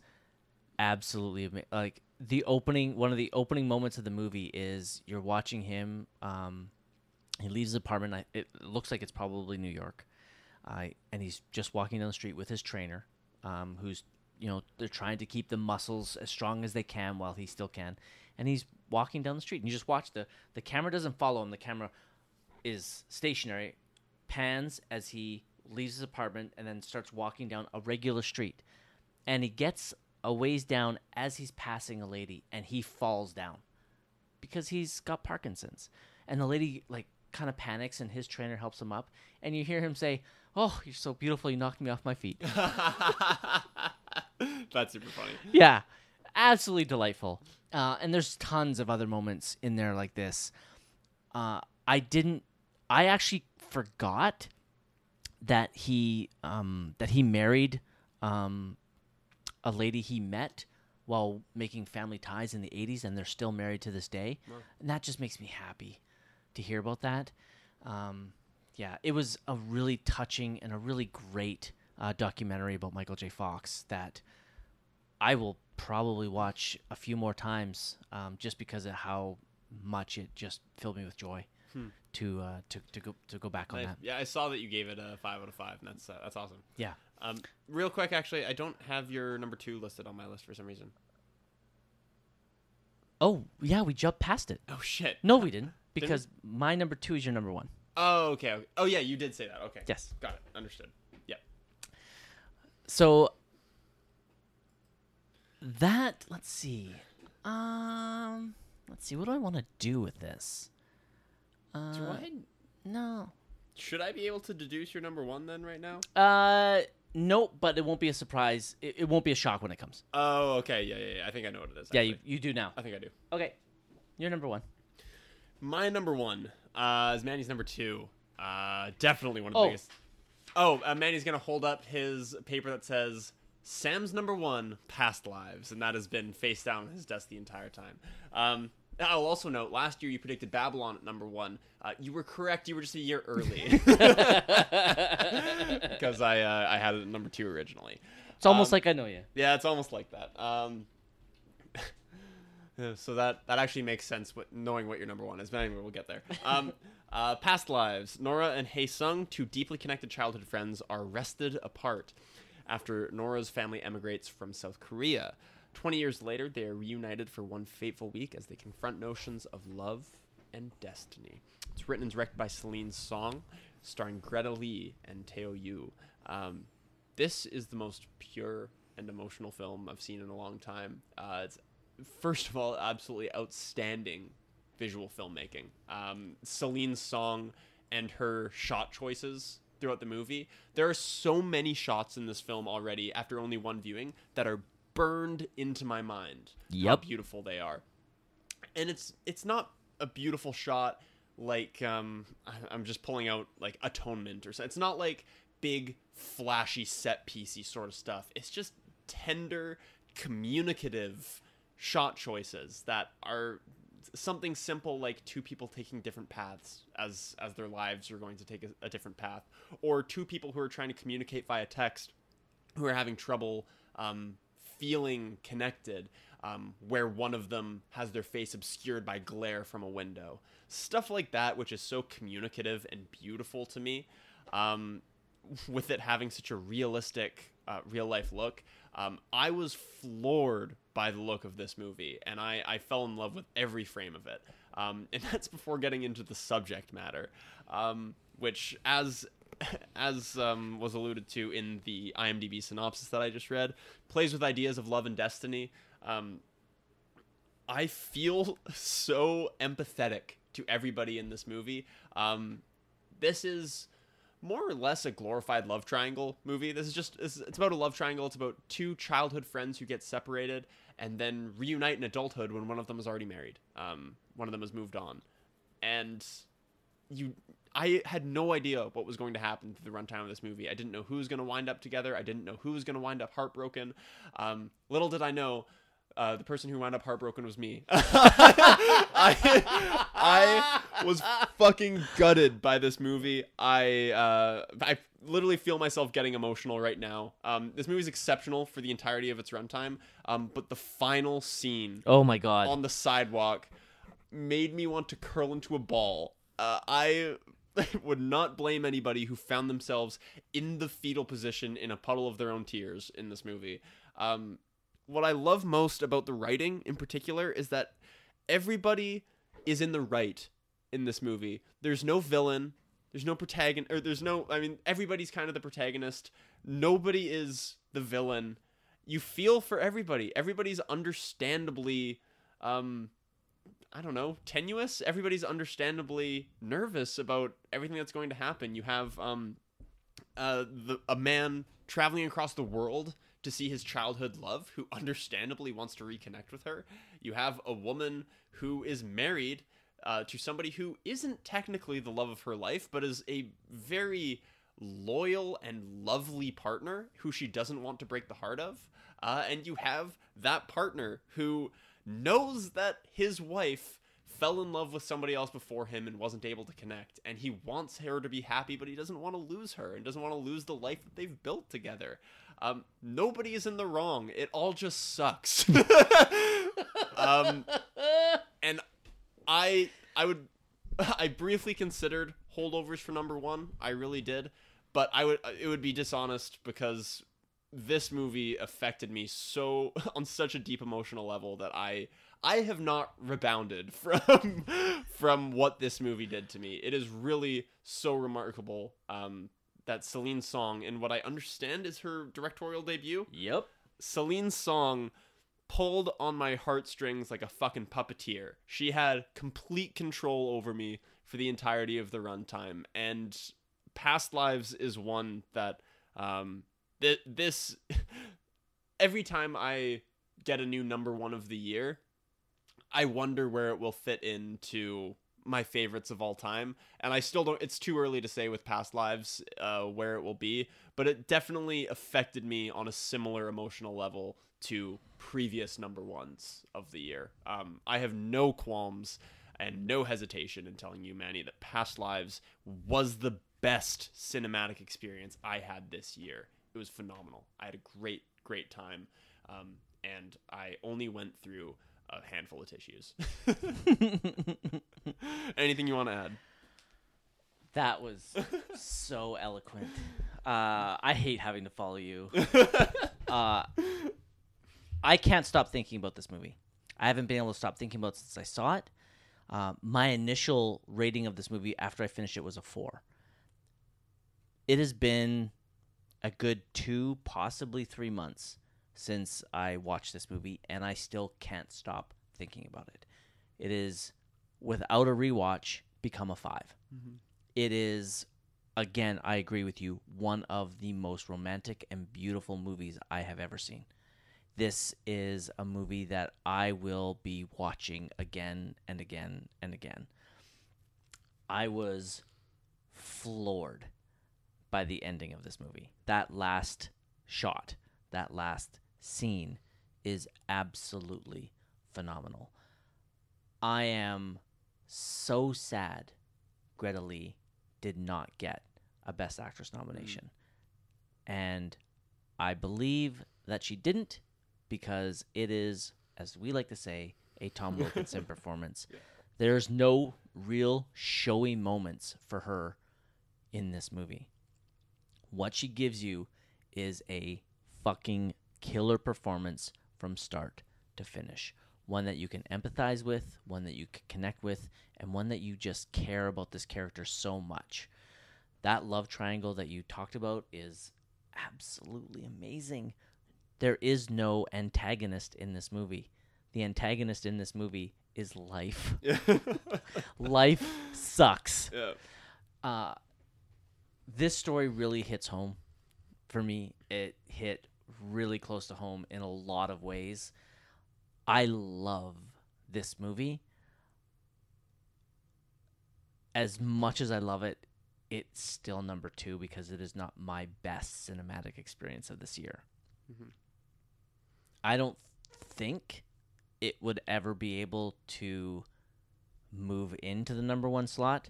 absolutely like the opening. One of the opening moments of the movie is you're watching him. He leaves the apartment. It looks like it's probably New York, and he's just walking down the street with his trainer, who's they're trying to keep the muscles as strong as they can while he still can, and he's walking down the street, and you just watch the camera doesn't follow him. The camera is stationary, pans as he leaves his apartment and then starts walking down a regular street, and he gets a ways down as he's passing a lady and he falls down because he's got Parkinson's, and the lady like kind of panics and his trainer helps him up, and you hear him say, "Oh, you're so beautiful, you knocked me off my feet." That's super funny. Yeah. Absolutely delightful. And there's tons of other moments in there like this. I actually forgot that he married a lady he met while making Family Ties in the 80s, and they're still married to this day. Wow. And that just makes me happy to hear about that. Yeah, it was a really touching and a really great documentary about Michael J. Fox that I will probably watch a few more times just because of how much it just filled me with joy to go back on that. Yeah, I saw that you gave it a 5 out of 5, and that's awesome. Yeah. Real quick, actually, I don't have your number 2 listed on my list for some reason. Oh, yeah, we jumped past it. Oh, shit. No, we didn't, because my number 2 is your number 1. Oh, okay. Oh, yeah, you did say that. Okay. Yes. Got it. Understood. Yeah. So that, let's see. Let's see. What do I want to do with this? No. Should I be able to deduce your number 1 then right now? Nope, but it won't be a surprise. It won't be a shock when it comes. Oh, okay. Yeah. I think I know what it is. Yeah, you do now. I think I do. Okay. Your number 1. My number 1 is Manny's number 2. Definitely one of the biggest. Manny's going to hold up his paper that says, Sam's number 1, Past Lives, and that has been face down on his desk the entire time. I'll also note, last year you predicted Babylon at number 1. You were correct. You were just a year early. Because I had it at number 2 originally. It's almost like I know you. Yeah, it's almost like that. So that actually makes sense, knowing what your number 1 is. But anyway, we'll get there. Past Lives. Nora and Haesung, two deeply connected childhood friends, are wrested apart after Nora's family emigrates from South Korea. 20 years later, they are reunited for one fateful week as they confront notions of love and destiny. It's written and directed by Celine Song, starring Greta Lee and Teo Yoo. This is the most pure and emotional film I've seen in a long time. It's, first of all, absolutely outstanding visual filmmaking. Celine Song and her shot choices throughout the movie. There are so many shots in this film already after only one viewing that are burned into my mind. Yep. How beautiful they are. And it's not a beautiful shot like I'm just pulling out like Atonement or something. It's not like big flashy set piecey sort of stuff. It's just tender, communicative shot choices that are something simple like two people taking different paths as their lives are going to take a different path, or two people who are trying to communicate via text who are having trouble feeling connected, where one of them has their face obscured by glare from a window. Stuff like that, which is so communicative and beautiful to me, with it having such a realistic, real-life look. I was floored by the look of this movie, and I fell in love with every frame of it. And that's before getting into the subject matter, which, as was alluded to in the IMDb synopsis that I just read, plays with ideas of love and destiny. I feel so empathetic to everybody in this movie. This is more or less a glorified love triangle movie. It's about a love triangle. It's about two childhood friends who get separated and then reunite in adulthood when one of them is already married. One of them has moved on. And I had no idea what was going to happen to the runtime of this movie. I didn't know who was going to wind up together. I didn't know who was going to wind up heartbroken. Little did I know, the person who wound up heartbroken was me. I was fucking gutted by this movie. I literally feel myself getting emotional right now. This movie is exceptional for the entirety of its runtime, but the final scene, oh my God, on the sidewalk made me want to curl into a ball. I would not blame anybody who found themselves in the fetal position in a puddle of their own tears in this movie. What I love most about the writing in particular is that everybody is in the right in this movie. There's no villain. There's no protagonist. Everybody's kind of the protagonist. Nobody is the villain. You feel for everybody. Everybody's understandably, tenuous. Everybody's understandably nervous about everything that's going to happen. You have a man traveling across the world to see his childhood love, who understandably wants to reconnect with her. You have a woman who is married to somebody who isn't technically the love of her life, but is a very loyal and lovely partner who she doesn't want to break the heart of. And you have that partner who knows that his wife fell in love with somebody else before him and wasn't able to connect, and he wants her to be happy, but he doesn't want to lose her and doesn't want to lose the life that they've built together. Nobody is in the wrong. It all just sucks. And I briefly considered holdovers for number one. I really did, but it would be dishonest because this movie affected me so on such a deep emotional level that I have not rebounded from what this movie did to me. It is really so remarkable that Celine Song, in what I understand is her directorial debut. Yep. Celine Song pulled on my heartstrings like a fucking puppeteer. She had complete control over me for the entirety of the runtime. And Past Lives is one that this every time I get a new number one of the year, I wonder where it will fit into my favorites of all time. And I still don't, it's too early to say with Past Lives where it will be, but it definitely affected me on a similar emotional level to previous number ones of the year. I have no qualms and no hesitation in telling you, Manny, that Past Lives was the best cinematic experience I had this year. It was phenomenal. I had a great, great time. And I only went through a handful of tissues. Anything you want to add? That was so eloquent. I hate having to follow you. I can't stop thinking about this movie. I haven't been able to stop thinking about it since I saw it. My initial rating of this movie after I finished it was a 4. It has been a good 2, possibly 3 months since I watched this movie, and I still can't stop thinking about it. It is, without a rewatch, become a 5. Mm-hmm. It is, again, I agree with you, one of the most romantic and beautiful movies I have ever seen. This is a movie that I will be watching again and again and again. I was floored by the ending of this movie. That last shot, that last scene is absolutely phenomenal. I am so sad Greta Lee did not get a Best Actress nomination. And I believe that she didn't because it is, as we like to say, a Tom Wilkinson performance. There's no real showy moments for her in this movie. What she gives you is a fucking killer performance from start to finish. One that you can empathize with, one that you can connect with, and one that you just care about this character so much. That love triangle that you talked about is absolutely amazing. There is no antagonist in this movie. The antagonist in this movie is life. Life sucks. Yeah. This story really hits home. For me, it hit really close to home in a lot of ways. I love this movie. As much as I love it, it's still number 2 because it is not my best cinematic experience of this year. Mm-hmm. I don't think it would ever be able to move into the number 1 slot,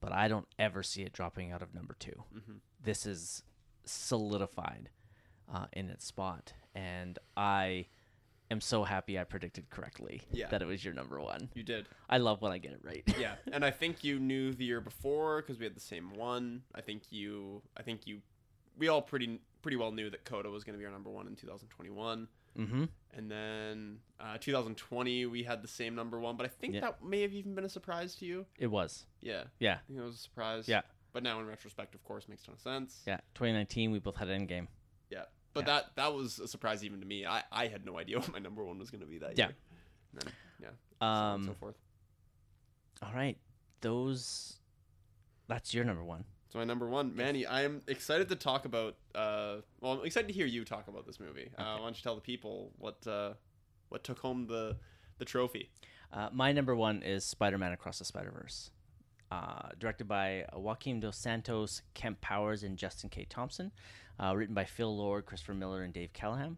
but I don't ever see it dropping out of number 2. Mm-hmm. This is solidified in its spot, and I am so happy I predicted correctly that it was your number 1. You did. I love when I get it right. Yeah, and I think you knew the year before because we had the same one. I think you. We all pretty well knew that Coda was going to be our number 1 in 2021. Mm-hmm. And then 2020 we had the same number 1, but I think that may have even been a surprise to you. It was. Yeah. Yeah. I think it was a surprise. Yeah. But now in retrospect, of course, makes a ton of sense. Yeah. 2019, we both had Endgame. Yeah. But that was a surprise even to me. I had no idea what my number 1 was going to be that year. And then, so on and so forth. All right. That's your number 1. It's my number one. Manny, I am excited to talk about... I'm excited to hear you talk about this movie. Okay. Why don't you tell the people what took home the trophy? My number one is Spider-Man Across the Spider-Verse. Directed by Joaquin Dos Santos, Kemp Powers, and Justin K. Thompson. Written by Phil Lord, Christopher Miller, and Dave Callahan.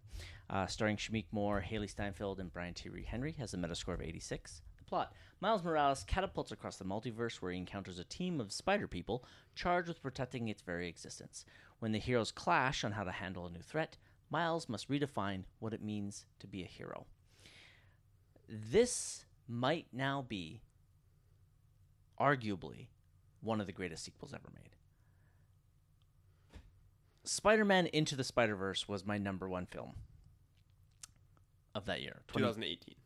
Starring Shamik Moore, Haley Steinfeld, and Brian Tyree Henry. Has a Metascore of 86. Plot. Miles Morales catapults across the multiverse where he encounters a team of spider people charged with protecting its very existence. When the heroes clash on how to handle a new threat, Miles must redefine what it means to be a hero. This might now be, arguably, one of the greatest sequels ever made. Spider-Man Into the Spider-Verse was my number one film of that year. 2018.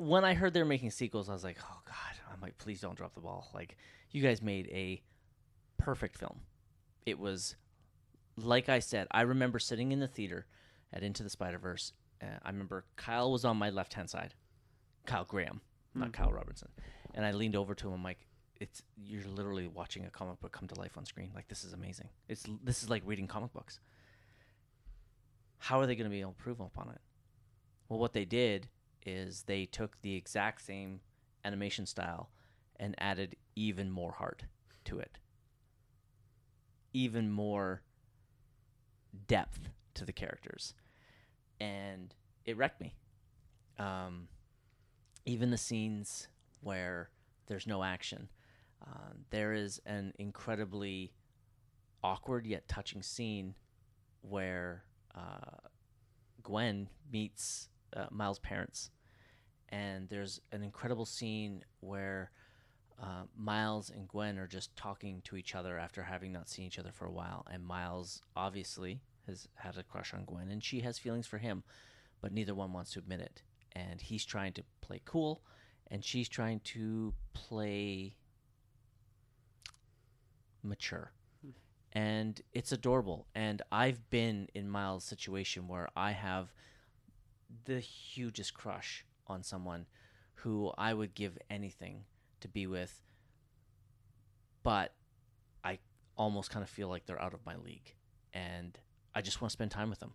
When I heard they were making sequels, I was like, oh, God. I'm like, please don't drop the ball. Like, you guys made a perfect film. It was, like I said, I remember sitting in the theater at Into the Spider-Verse. I remember Kyle was on my left-hand side. Kyle Graham, not Kyle Robinson. And I leaned over to him. I'm like, you're literally watching a comic book come to life on screen. Like, this is amazing. This is like reading comic books. How are they going to be able to improve upon it? Well, what they did is they took the exact same animation style and added even more heart to it. Even more depth to the characters. And it wrecked me. Even the scenes where there's no action. There is an incredibly awkward yet touching scene where Gwen meets Miles' parents. And there's an incredible scene where Miles and Gwen are just talking to each other after having not seen each other for a while. And Miles obviously has had a crush on Gwen, and she has feelings for him, but neither one wants to admit it. And he's trying to play cool, and she's trying to play mature. And it's adorable. And I've been in Miles' situation where I have the hugest crush on someone who I would give anything to be with, but I almost kind of feel like they're out of my league, and I just want to spend time with them.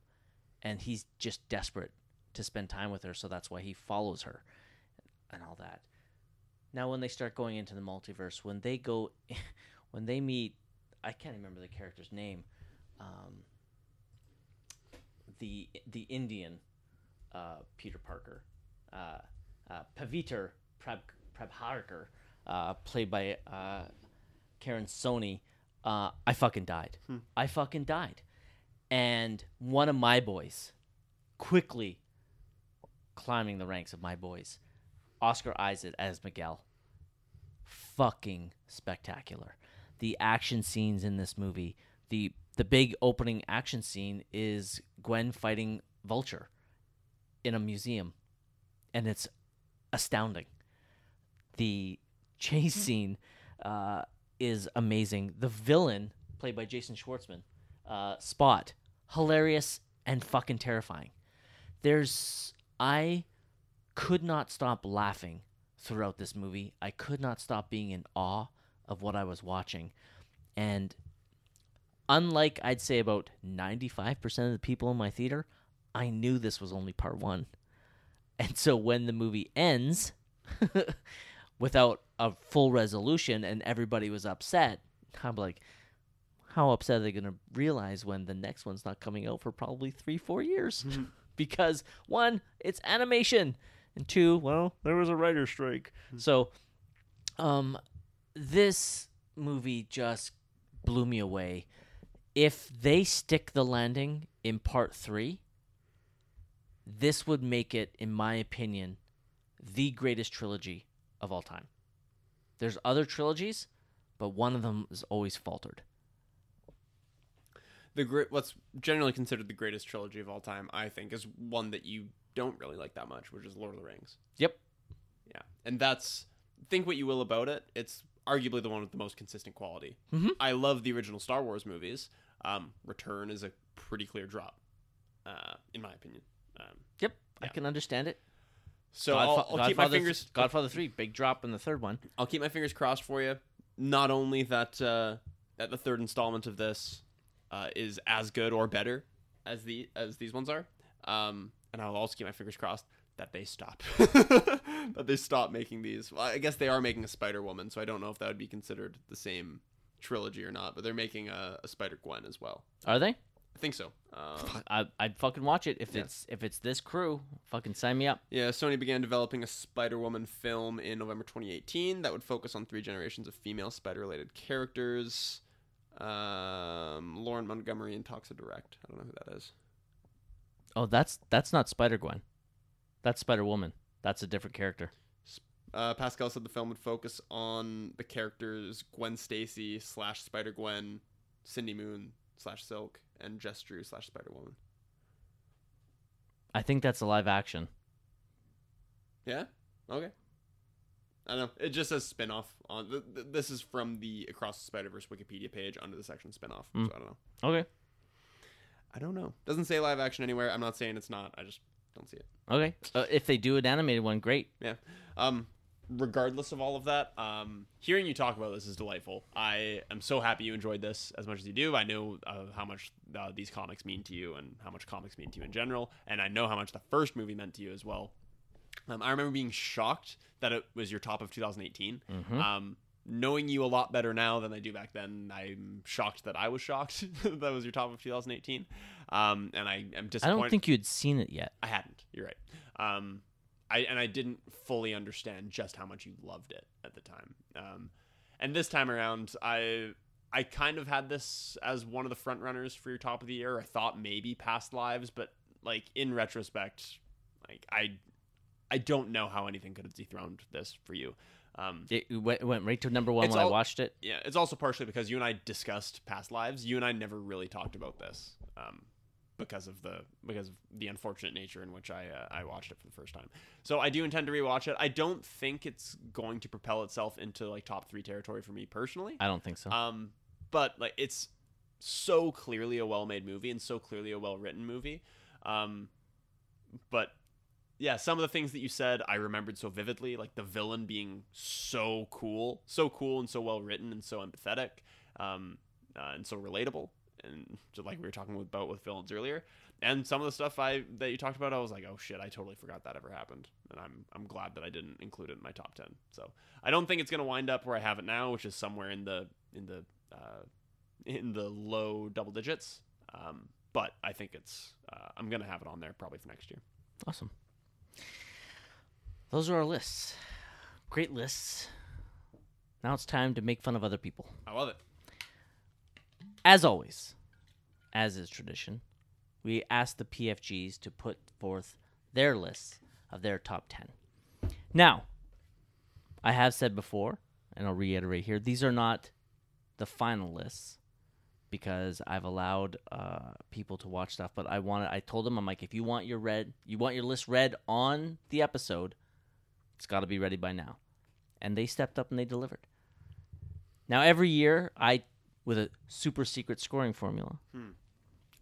And he's just desperate to spend time with her, so that's why he follows her and all that. Now, when they start going into the multiverse, when they meet, I can't remember the character's name, the Indian Peter Parker, Paviter Prabhakar, played by Karen Sony, I fucking died. I fucking died. And one of my boys, quickly climbing the ranks of my boys, Oscar Isaac as Miguel. Fucking spectacular. The action scenes in this movie, the big opening action scene is Gwen fighting Vulture in a museum, and it's astounding. The chase scene is amazing. The villain, played by Jason Schwartzman, Spot, hilarious and fucking terrifying. I could not stop laughing throughout this movie. I could not stop being in awe of what I was watching. And unlike, I'd say, about 95% of the people in my theater, I knew this was only part one. And so when the movie ends without a full resolution and everybody was upset, I'm like, how upset are they going to realize when the next one's not coming out for probably 3-4 years? Because, one, it's animation. And two, well, there was a writer's strike. So this movie just blew me away. If they stick the landing in part three, this would make it, in my opinion, the greatest trilogy of all time. There's other trilogies, but one of them has always faltered. What's generally considered the greatest trilogy of all time, I think, is one that you don't really like that much, which is Lord of the Rings. Yep. Yeah. And that's, think what you will about it, it's arguably the one with the most consistent quality. Mm-hmm. I love the original Star Wars movies. Return is a pretty clear drop, in my opinion. Yep, yeah. I can understand it. So I'll keep my fingers... Godfather 3, big drop in the third one. I'll keep my fingers crossed for you. Not only that that the third installment of this is as good or better as these ones are, and I'll also keep my fingers crossed that they stop. That they stop making these. Well, I guess they are making a Spider-Woman, so I don't know if that would be considered the same trilogy or not, but they're making a Spider-Gwen as well. Are they? I think so. I'd fucking watch it if it's this crew. Fucking sign me up. Yeah, Sony began developing a Spider-Woman film in November 2018 that would focus on 3 generations of female Spider-related characters. Lauren Montgomery and Toxa direct. I don't know who that is. Oh, that's not Spider-Gwen. That's Spider-Woman. That's a different character. Pascal said the film would focus on the characters Gwen Stacy / Spider-Gwen, Cindy Moon / Silk, and Jess Drew / Spider-Woman. I think that's a live action. Yeah? Okay. I don't know. It just says spinoff. This is from the Across the Spider-Verse Wikipedia page under the section spinoff. Mm. So I don't know. Okay. I don't know. Doesn't say live action anywhere. I'm not saying it's not. I just don't see it. Okay. If they do an animated one, great. Yeah. Regardless of all of that, hearing you talk about this is delightful. I am so happy you enjoyed this as much as you do. I know how much these comics mean to you and how much comics mean to you in general, and I know how much the first movie meant to you as well. I remember being shocked that it was your top of 2018. Mm-hmm. Knowing you a lot better now than I do back then, I'm shocked that I was shocked that was your top of 2018. And I am disappointed. I don't think you had seen it yet. I hadn't. You're right. I didn't fully understand just how much you loved it at the time. And this time around, I kind of had this as one of the front runners for your top of the year. I thought maybe Past Lives, but like in retrospect, like I don't know how anything could have dethroned this for you. It went right to number one when I watched it. Yeah, it's also partially because you and I discussed Past Lives. You and I never really talked about this because of the unfortunate nature in which I watched it for the first time. So I do intend to rewatch it. I don't think it's going to propel itself into like top 3 territory for me personally. I don't think so. But like it's so clearly a well-made movie and so clearly a well-written movie. But yeah, some of the things that you said I remembered so vividly, like the villain being so cool and so well written and so empathetic, and so relatable, and just like we were talking about with villains earlier. And some of the stuff that you talked about, I was like, oh shit, I totally forgot that ever happened, and I'm glad that I didn't include it in my top 10. So I don't think it's gonna wind up where I have it now, which is somewhere in the low double digits. But I think it's I'm gonna have it on there probably for next year. Awesome. Those are our lists. Great lists. Now it's time to make fun of other people. I love it. As always, as is tradition, we ask the PFGs to put forth their lists of their top 10. Now, I have said before, and I'll reiterate here, these are not the final lists, because I've allowed people to watch stuff, but I told them, I'm like, if you want your list read on the episode, it's got to be ready by now. And they stepped up and they delivered. Now every year with a super secret scoring formula.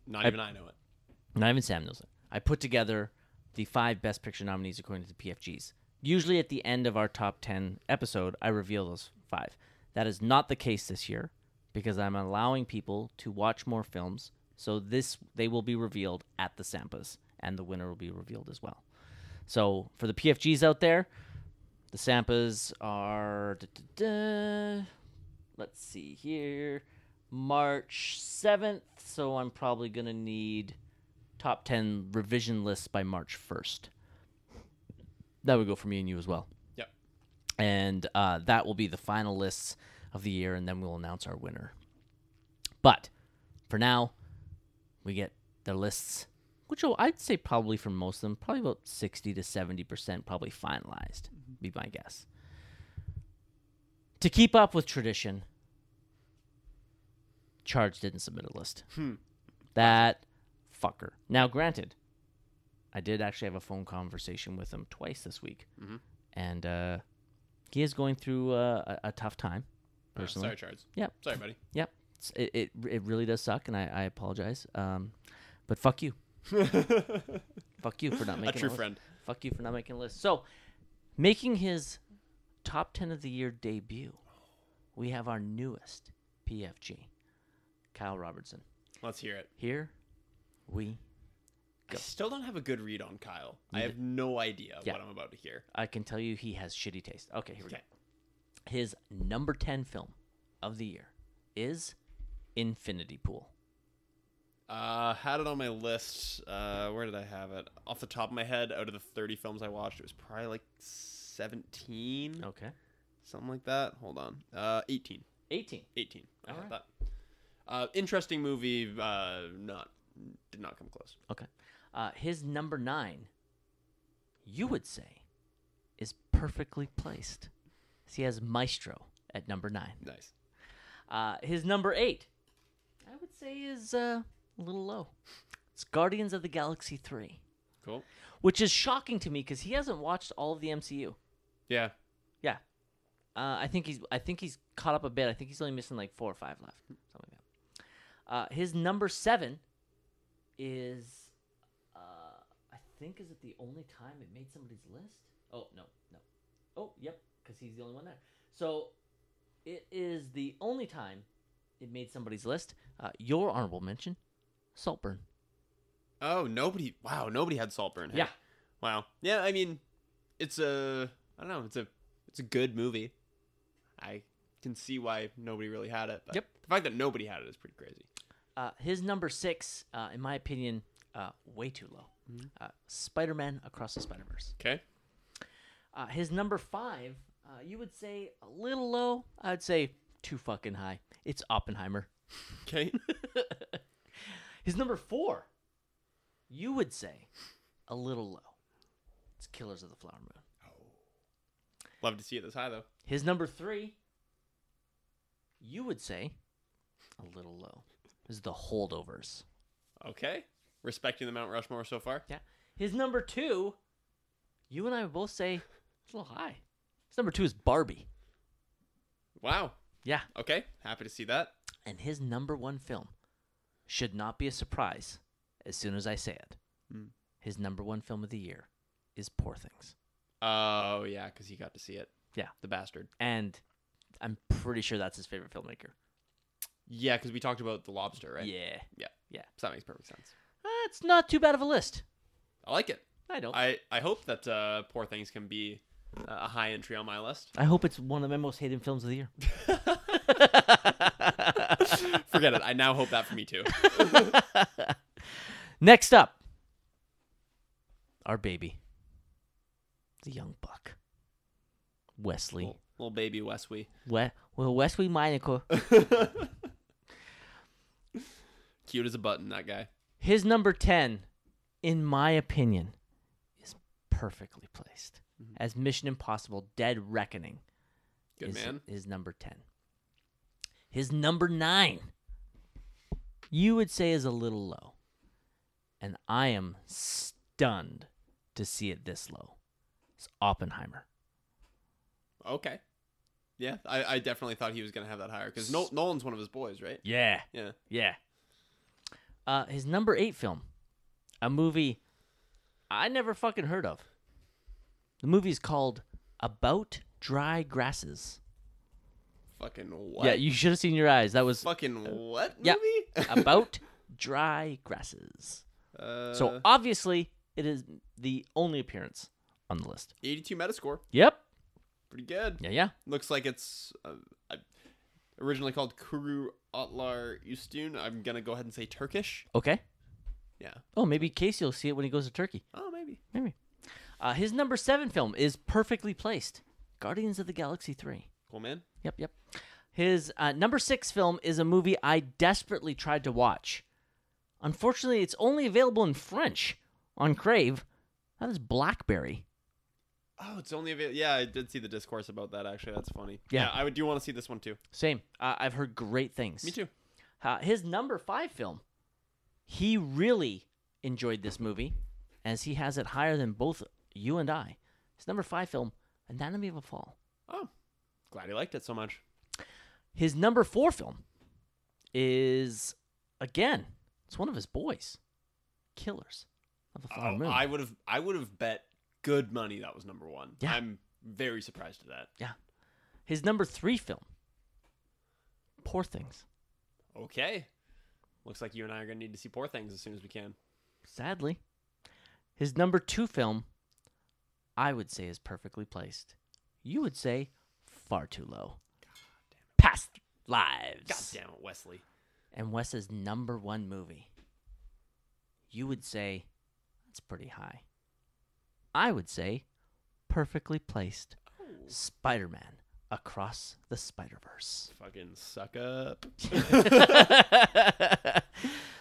Not even I know it. Not even Sam knows it. I put together the 5 Best Picture nominees according to the PFGs. Usually at the end of our top 10 episode, I reveal those 5. That is not the case this year, because I'm allowing people to watch more films, so they will be revealed at the Sampas, and the winner will be revealed as well. So for the PFGs out there, the Sampas are, let's see here, March 7th, so I'm probably going to need top 10 revision lists by March 1st. That would go for me and you as well. Yep. And that will be the final lists of the year, and then we'll announce our winner. But for now, we get their lists, which I'd say probably for most of them, probably about 60 to 70% probably finalized, be my guess. To keep up with tradition, Charge didn't submit a list. That fucker. Now, granted, I did actually have a phone conversation with him twice this week, and he is going through a tough time. Personally. Sorry, Charles. Yep. Sorry, buddy. Yep. It really does suck, and I apologize. But fuck you. Fuck you for not making a true friend. Fuck you for not making a list. So, making his top 10 of the year debut, we have our newest PFG, Kyle Robertson. Let's hear it. Here we go. I still don't have a good read on Kyle. I have no idea what I'm about to hear. I can tell you he has shitty taste. Okay, here we go. His number 10 film of the year is Infinity Pool. Had it on my list. Where did I have it? Off the top of my head, out of the 30 films I watched, it was probably like 17. Okay. Something like that. Hold on. 18. 18. 18. I had that. Interesting movie. Did not come close. Okay. His number 9, you would say, is perfectly placed. He has Maestro at number 9. Nice. His number 8, I would say, is a little low. It's Guardians of the Galaxy 3. Cool. Which is shocking to me because he hasn't watched all of the MCU. Yeah. Yeah. I think he's caught up a bit. I think he's only missing like 4 or 5 left. Something like that. His number 7 is, I think, is it the only time it made somebody's list? Oh, no. Oh, yep, because he's the only one there. So it is the only time it made somebody's list. Your honorable mention, Saltburn. Oh, nobody had Saltburn. Hey. Yeah. Wow. Yeah, I mean, it's a good movie. I can see why nobody really had it. But the fact that nobody had it is pretty crazy. His number 6, in my opinion, way too low. Mm-hmm. Spider-Man Across the Spider-Verse. Okay. His number 5, you would say a little low. I'd say too fucking high. It's Oppenheimer. Okay. His number 4, you would say a little low. It's Killers of the Flower Moon. Oh. Love to see it this high, though. His number 3, you would say a little low, is The Holdovers. Okay. Respecting the Mount Rushmore so far. Yeah. His number 2, you and I would both say it's a little high. His number 2 is Barbie. Wow. Yeah. Okay. Happy to see that. And his number 1 film should not be a surprise as soon as I say it. Mm. His number 1 film of the year is Poor Things. Oh, yeah, because he got to see it. Yeah. The bastard. And I'm pretty sure that's his favorite filmmaker. Yeah, because we talked about The Lobster, right? Yeah. So that makes perfect sense. It's not too bad of a list. I like it. I don't. I hope that Poor Things can be a high entry on my list. I hope it's one of my most hated films of the year. Forget it. I now hope that for me too. Next up, our baby, the young buck, Wesley. Little baby Wesley. Wesley Meineke. Cute as a button, that guy. His number 10, in my opinion, is perfectly placed. Mm-hmm. As Mission Impossible Dead Reckoning. Good man. His number 10. His number 9, you would say, is a little low. And I am stunned to see it this low. It's Oppenheimer. Okay. Yeah, I definitely thought he was going to have that higher because Nolan's one of his boys, right? Yeah. His number 8 film, a movie I never fucking heard of. The movie's called About Dry Grasses. Fucking what? Yeah, you should have seen your eyes. That was fucking what movie? Yeah, About Dry Grasses. So obviously, it is the only appearance on the list. 82 Metascore. Yep. Pretty good. Yeah. Looks like it's originally called Kuru Atlar Üstün. I'm gonna go ahead and say Turkish. Okay. Yeah. Oh, maybe Casey will see it when he goes to Turkey. Oh, maybe. His number 7 film is perfectly placed. Guardians of the Galaxy 3. Cool, man. Yep. His number 6 film is a movie I desperately tried to watch. Unfortunately, it's only available in French on Crave. That is Blackberry. Oh, it's only available. Yeah, I did see the discourse about that, actually. That's funny. Yeah, I do want to see this one, too. Same. I've heard great things. Me, too. His number 5 film, he really enjoyed this movie, as he has it higher than both you and I. His number 5 film, Anatomy of a Fall. Oh. Glad he liked it so much. His number 4 film is, again, it's one of his boys, Killers of the Flower Moon. I would have bet good money that was number one. Yeah. I'm very surprised at that. Yeah. His number three film, Poor Things. Okay. Looks like you and I are going to need to see Poor Things as soon as we can. Sadly. His number two film, I would say, is perfectly placed. You would say far too low. God damn it. Past Lives. God damn it, Wesley. And Wes's number one movie. You would say, that's pretty high. I would say, perfectly placed. Oh. Spider-Man Across the Spider-Verse. Fucking suck up.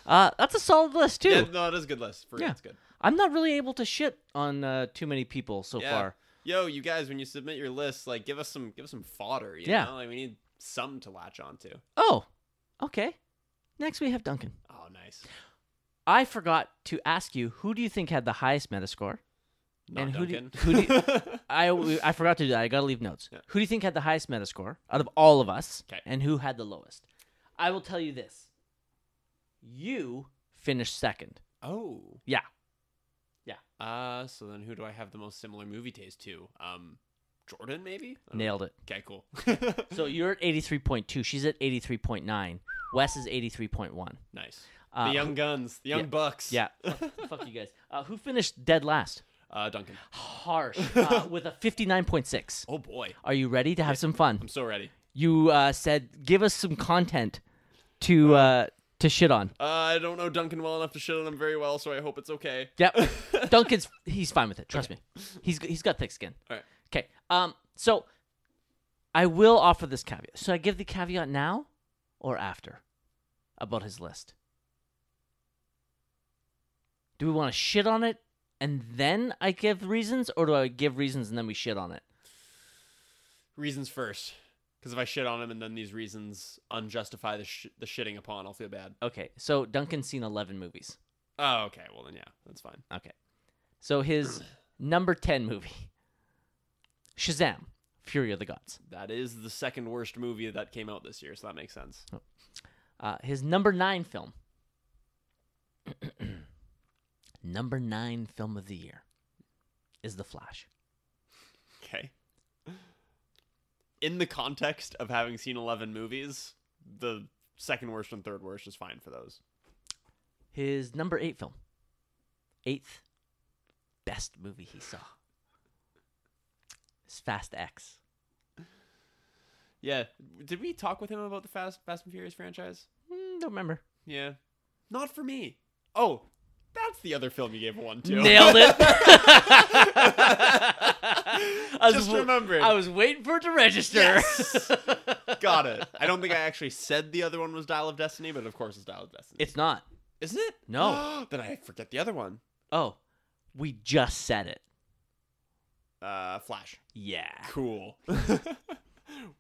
That's a solid list, too. Yeah, no, it is a good list. It's good. I'm not really able to shit on too many people so far. Yo, you guys, when you submit your lists, like, give us some fodder, you know? Like, we need something to latch on to. Oh, okay. Next we have Duncan. Oh, nice. I forgot to ask you, who do you think had the highest Metascore? Not Duncan. I forgot to do that. I got to leave notes. Yeah. Who do you think had the highest Metascore out of all of us? Okay. And who had the lowest? I will tell you this. You finished second. Oh. Yeah. Yeah. So then who do I have the most similar movie taste to? Jordan, maybe? Nailed it. Okay, cool. So you're at 83.2. She's at 83.9. Wes is 83.1. Nice. The young guns. The young bucks. Yeah. Fuck you guys. Who finished dead last? Duncan. Harsh. With a 59.6. Oh, boy. Are you ready to have some fun? I'm so ready. You said, give us some content to shit on. I don't know Duncan well enough to shit on him very well, so I hope it's okay. Yep. Duncan's, he's fine with it. Trust me. He's got thick skin. All right. Okay. So I will offer this caveat. So I give the caveat now or after about his list. Do we want to shit on it and then I give reasons, or do I give reasons and then we shit on it? Reasons first. Because if I shit on him and then these reasons unjustify the shitting upon, I'll feel bad. Okay. So Duncan's seen 11 movies. Oh, okay. Well, then, yeah. That's fine. Okay. So his number 10 movie, Shazam, Fury of the Gods. That is the second worst movie that came out this year, so that makes sense. Oh. His number 9 film. Number 9 film of the year is The Flash. Okay. In the context of having seen 11 movies, the second worst and third worst is fine for those. His number 8 film. 8th best movie he saw. It's Fast X. Yeah. Did we talk with him about the Fast and Furious franchise? Don't remember. Yeah. Not for me. Oh, that's the other film you gave one to. Nailed it. Just remembered. I was waiting for it to register. Yes. Got it. I don't think I actually said the other one was Dial of Destiny, but of course it's Dial of Destiny. It's not. Isn't it? No. Then I forget the other one. Oh, we just said it. Flash. Yeah. Cool.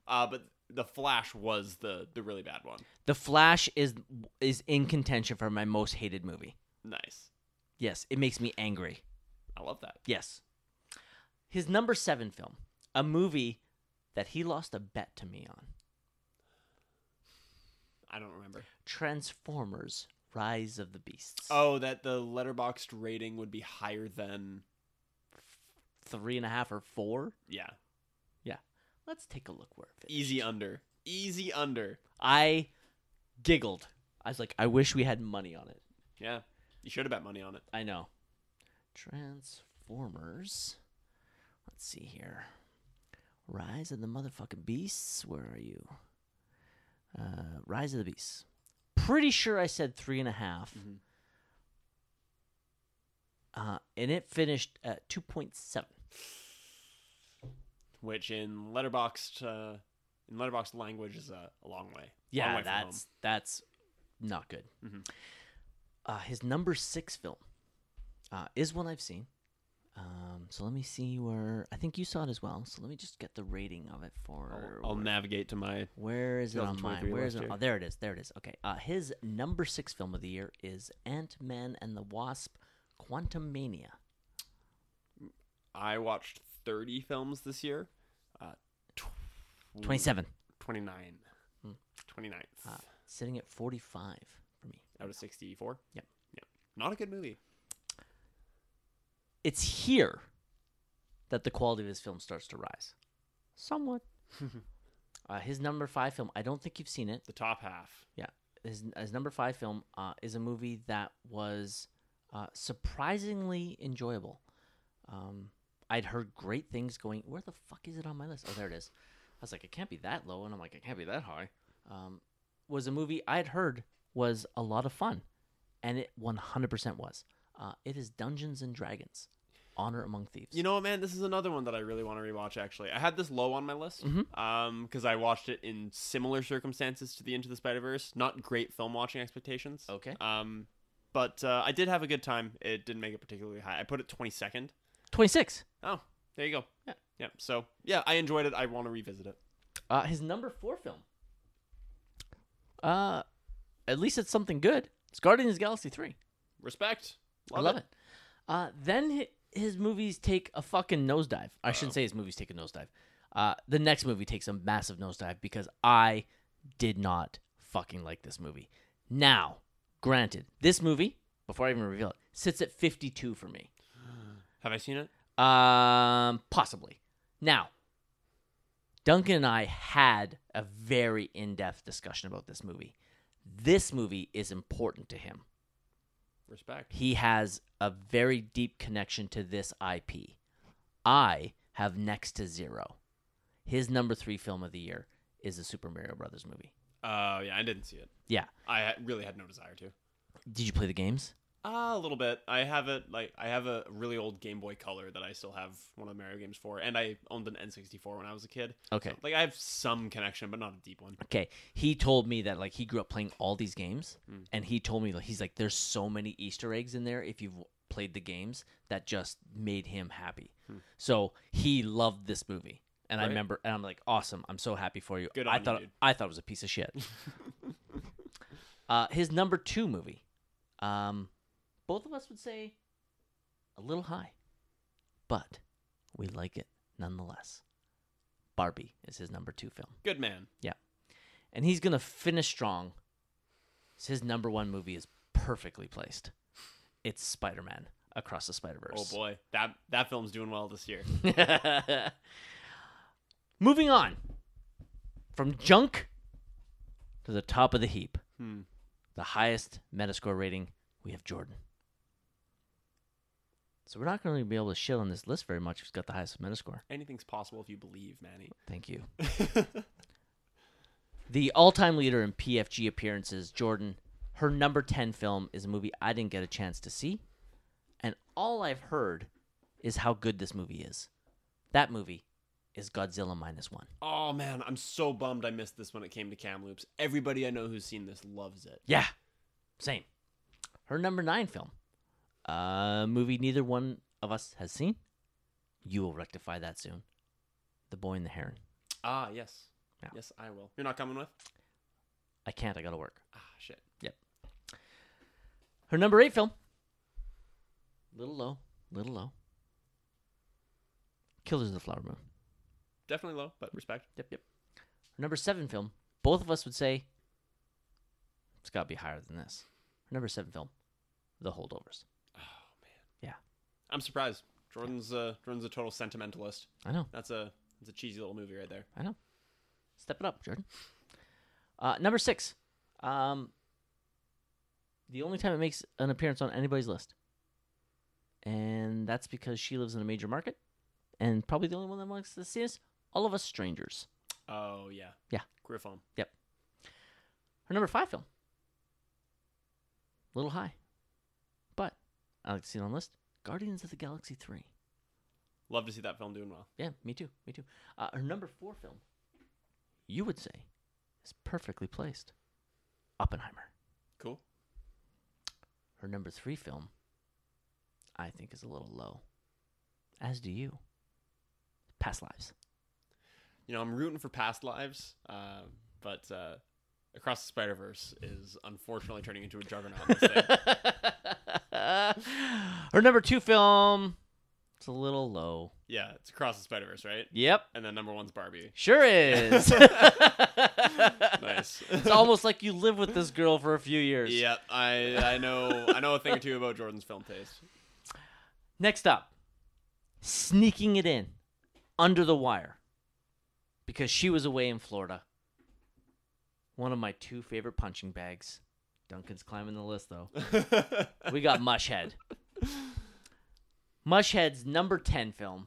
But The Flash was the really bad one. The Flash is in contention for my most hated movie. Nice. Yes, it makes me angry. I love that. Yes. His number 7 film, a movie that he lost a bet to me on. I don't remember. Transformers: Rise of the Beasts. Oh, that the Letterboxd rating would be higher than 3.5 or 4? Yeah. Yeah. Let's take a look where it fits. Easy under. I giggled. I was like, I wish we had money on it. Yeah. You should have bet money on it. I know. Transformers. Let's see here. Rise of the motherfucking Beasts. Where are you? Rise of the Beasts. Pretty sure I said 3.5. Mm-hmm. And it finished at 2.7. Which in Letterboxd language is a long way. Yeah, long way that's not good. Mm-hmm. His number 6 film is one I've seen. So let me see where... I think you saw it as well. So let me just get the rating of it for... I'll navigate to my... Where is it on mine? Where is it? Oh, there it is. There it is. Okay. His number 6 film of the year is Ant-Man and the Wasp: Quantumania. I watched 30 films this year. 27. 29. 29th. Sitting at 45. For me. Out of 64? Yep. Not a good movie. It's here that the quality of his film starts to rise. Somewhat. His number 5 film, I don't think you've seen it. The top half. Yeah. His number 5 film is a movie that was surprisingly enjoyable. I'd heard great things going, where the fuck is it on my list? Oh, there it is. I was like, it can't be that low. And I'm like, it can't be that high. Was a movie I'd heard was a lot of fun. And it 100% was. It is Dungeons and Dragons, Honor Among Thieves. You know what, man? This is another one that I really want to rewatch, actually. I had this low on my list because I watched it in similar circumstances to the Into the Spider-Verse. Not great film watching expectations. Okay. But I did have a good time. It didn't make it particularly high. I put it 22nd. 26. Oh, there you go. Yeah. Yeah. So, yeah, I enjoyed it. I want to revisit it. His number 4 film. At least it's something good. It's Guardians of the Galaxy 3. Respect. I love it. Then his movies take a fucking nosedive. I shouldn't say his movies take a nosedive. The next movie takes a massive nosedive because I did not fucking like this movie. Now, granted, this movie, before I even reveal it, sits at 52 for me. Have I seen it? Possibly. Now, Duncan and I had a very in-depth discussion about this movie. This movie is important to him. Respect. He has a very deep connection to this IP. I have next to zero. His number 3 film of the year is the Super Mario Brothers movie. Yeah, I didn't see it. Yeah. I really had no desire to. Did you play the games? A little bit. I have a really old Game Boy Color that I still have one of the Mario games for, and I owned an N64 when I was a kid. Okay. So, I have some connection, but not a deep one. Okay. He told me that he grew up playing all these games, and he told me he's like, there's so many Easter eggs in there if you've played the games that just made him happy. So he loved this movie, and right? I remember, and I'm like, awesome! I'm so happy for you. Good on you, dude. I thought it was a piece of shit. His number 2 movie. Both of us would say a little high, but we like it nonetheless. Barbie is his number 2 film. Good man. Yeah. And he's going to finish strong. His number 1 movie is perfectly placed. It's Spider-Man Across the Spider-Verse. Oh, boy. That film's doing well this year. Moving on. From junk to the top of the heap. The highest Metascore rating, we have Jordan. So we're not going to be able to shit on this list very much if it's got the highest Metascore. Anything's possible if you believe, Manny. Thank you. The all-time leader in PFG appearances, Jordan. Her number 10 film is a movie I didn't get a chance to see. And all I've heard is how good this movie is. That movie is Godzilla Minus One. Oh, man. I'm so bummed I missed this when it came to Kamloops. Everybody I know who's seen this loves it. Yeah. Same. Her number 9 film. A movie neither one of us has seen. You will rectify that soon. The Boy and the Heron. Ah, yes. Yeah. Yes, I will. You're not coming with? I can't. I got to work. Ah, shit. Yep. Her number 8 film. Little low. Killers of the Flower Moon. Definitely low, but respect. Yep. Her number 7 film. Both of us would say it's got to be higher than this. Her number 7 film. The Holdovers. Yeah, I'm surprised. Jordan's a total sentimentalist. I know. That's a cheesy little movie right there. I know. Step it up, Jordan. Number 6. The only time it makes an appearance on anybody's list, and that's because she lives in a major market, and probably the only one that wants to see us. All of Us Strangers. Oh yeah. Yeah. Griffon. Yep. Her number 5 film. A little high. I like to see it on the list. Guardians of the Galaxy 3. Love to see that film doing well. Yeah, me too. Her number 4 film, you would say, is perfectly placed. Oppenheimer. Cool. Her number 3 film, I think, is a little low. As do you. Past Lives. You know, I'm rooting for Past Lives, but Across the Spider-Verse is unfortunately turning into a juggernaut this day. Her number 2 film, it's a little low. Yeah, it's Across the Spider-Verse, right? Yep. And then number 1's Barbie. Sure is. Nice. It's almost like you live with this girl for a few years. Yeah, I know a thing or two about Jordan's film taste. Next up, sneaking it in under the wire because she was away in Florida. One of my two favorite punching bags. Duncan's climbing the list, though. We got Mushhead. Mushhead's number 10 film.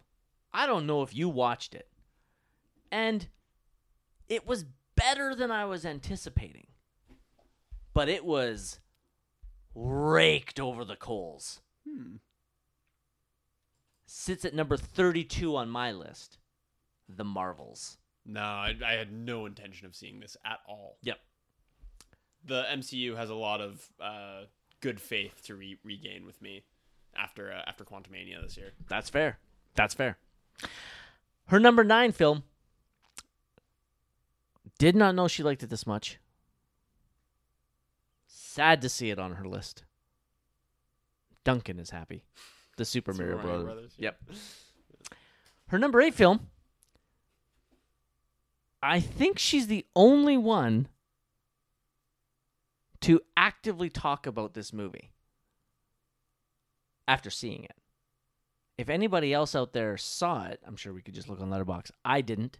I don't know if you watched it. And it was better than I was anticipating. But it was raked over the coals. Sits at number 32 on my list. The Marvels. No, I had no intention of seeing this at all. Yep. The MCU has a lot of good faith to regain with me after Quantumania this year. That's fair. That's fair. Her number 9 film. Did not know she liked it this much. Sad to see it on her list. Duncan is happy. The Super Mario Brothers. Yep. Her number 8 film. I think she's the only one to actively talk about this movie after seeing it. If anybody else out there saw it, I'm sure we could just look on Letterboxd. I didn't.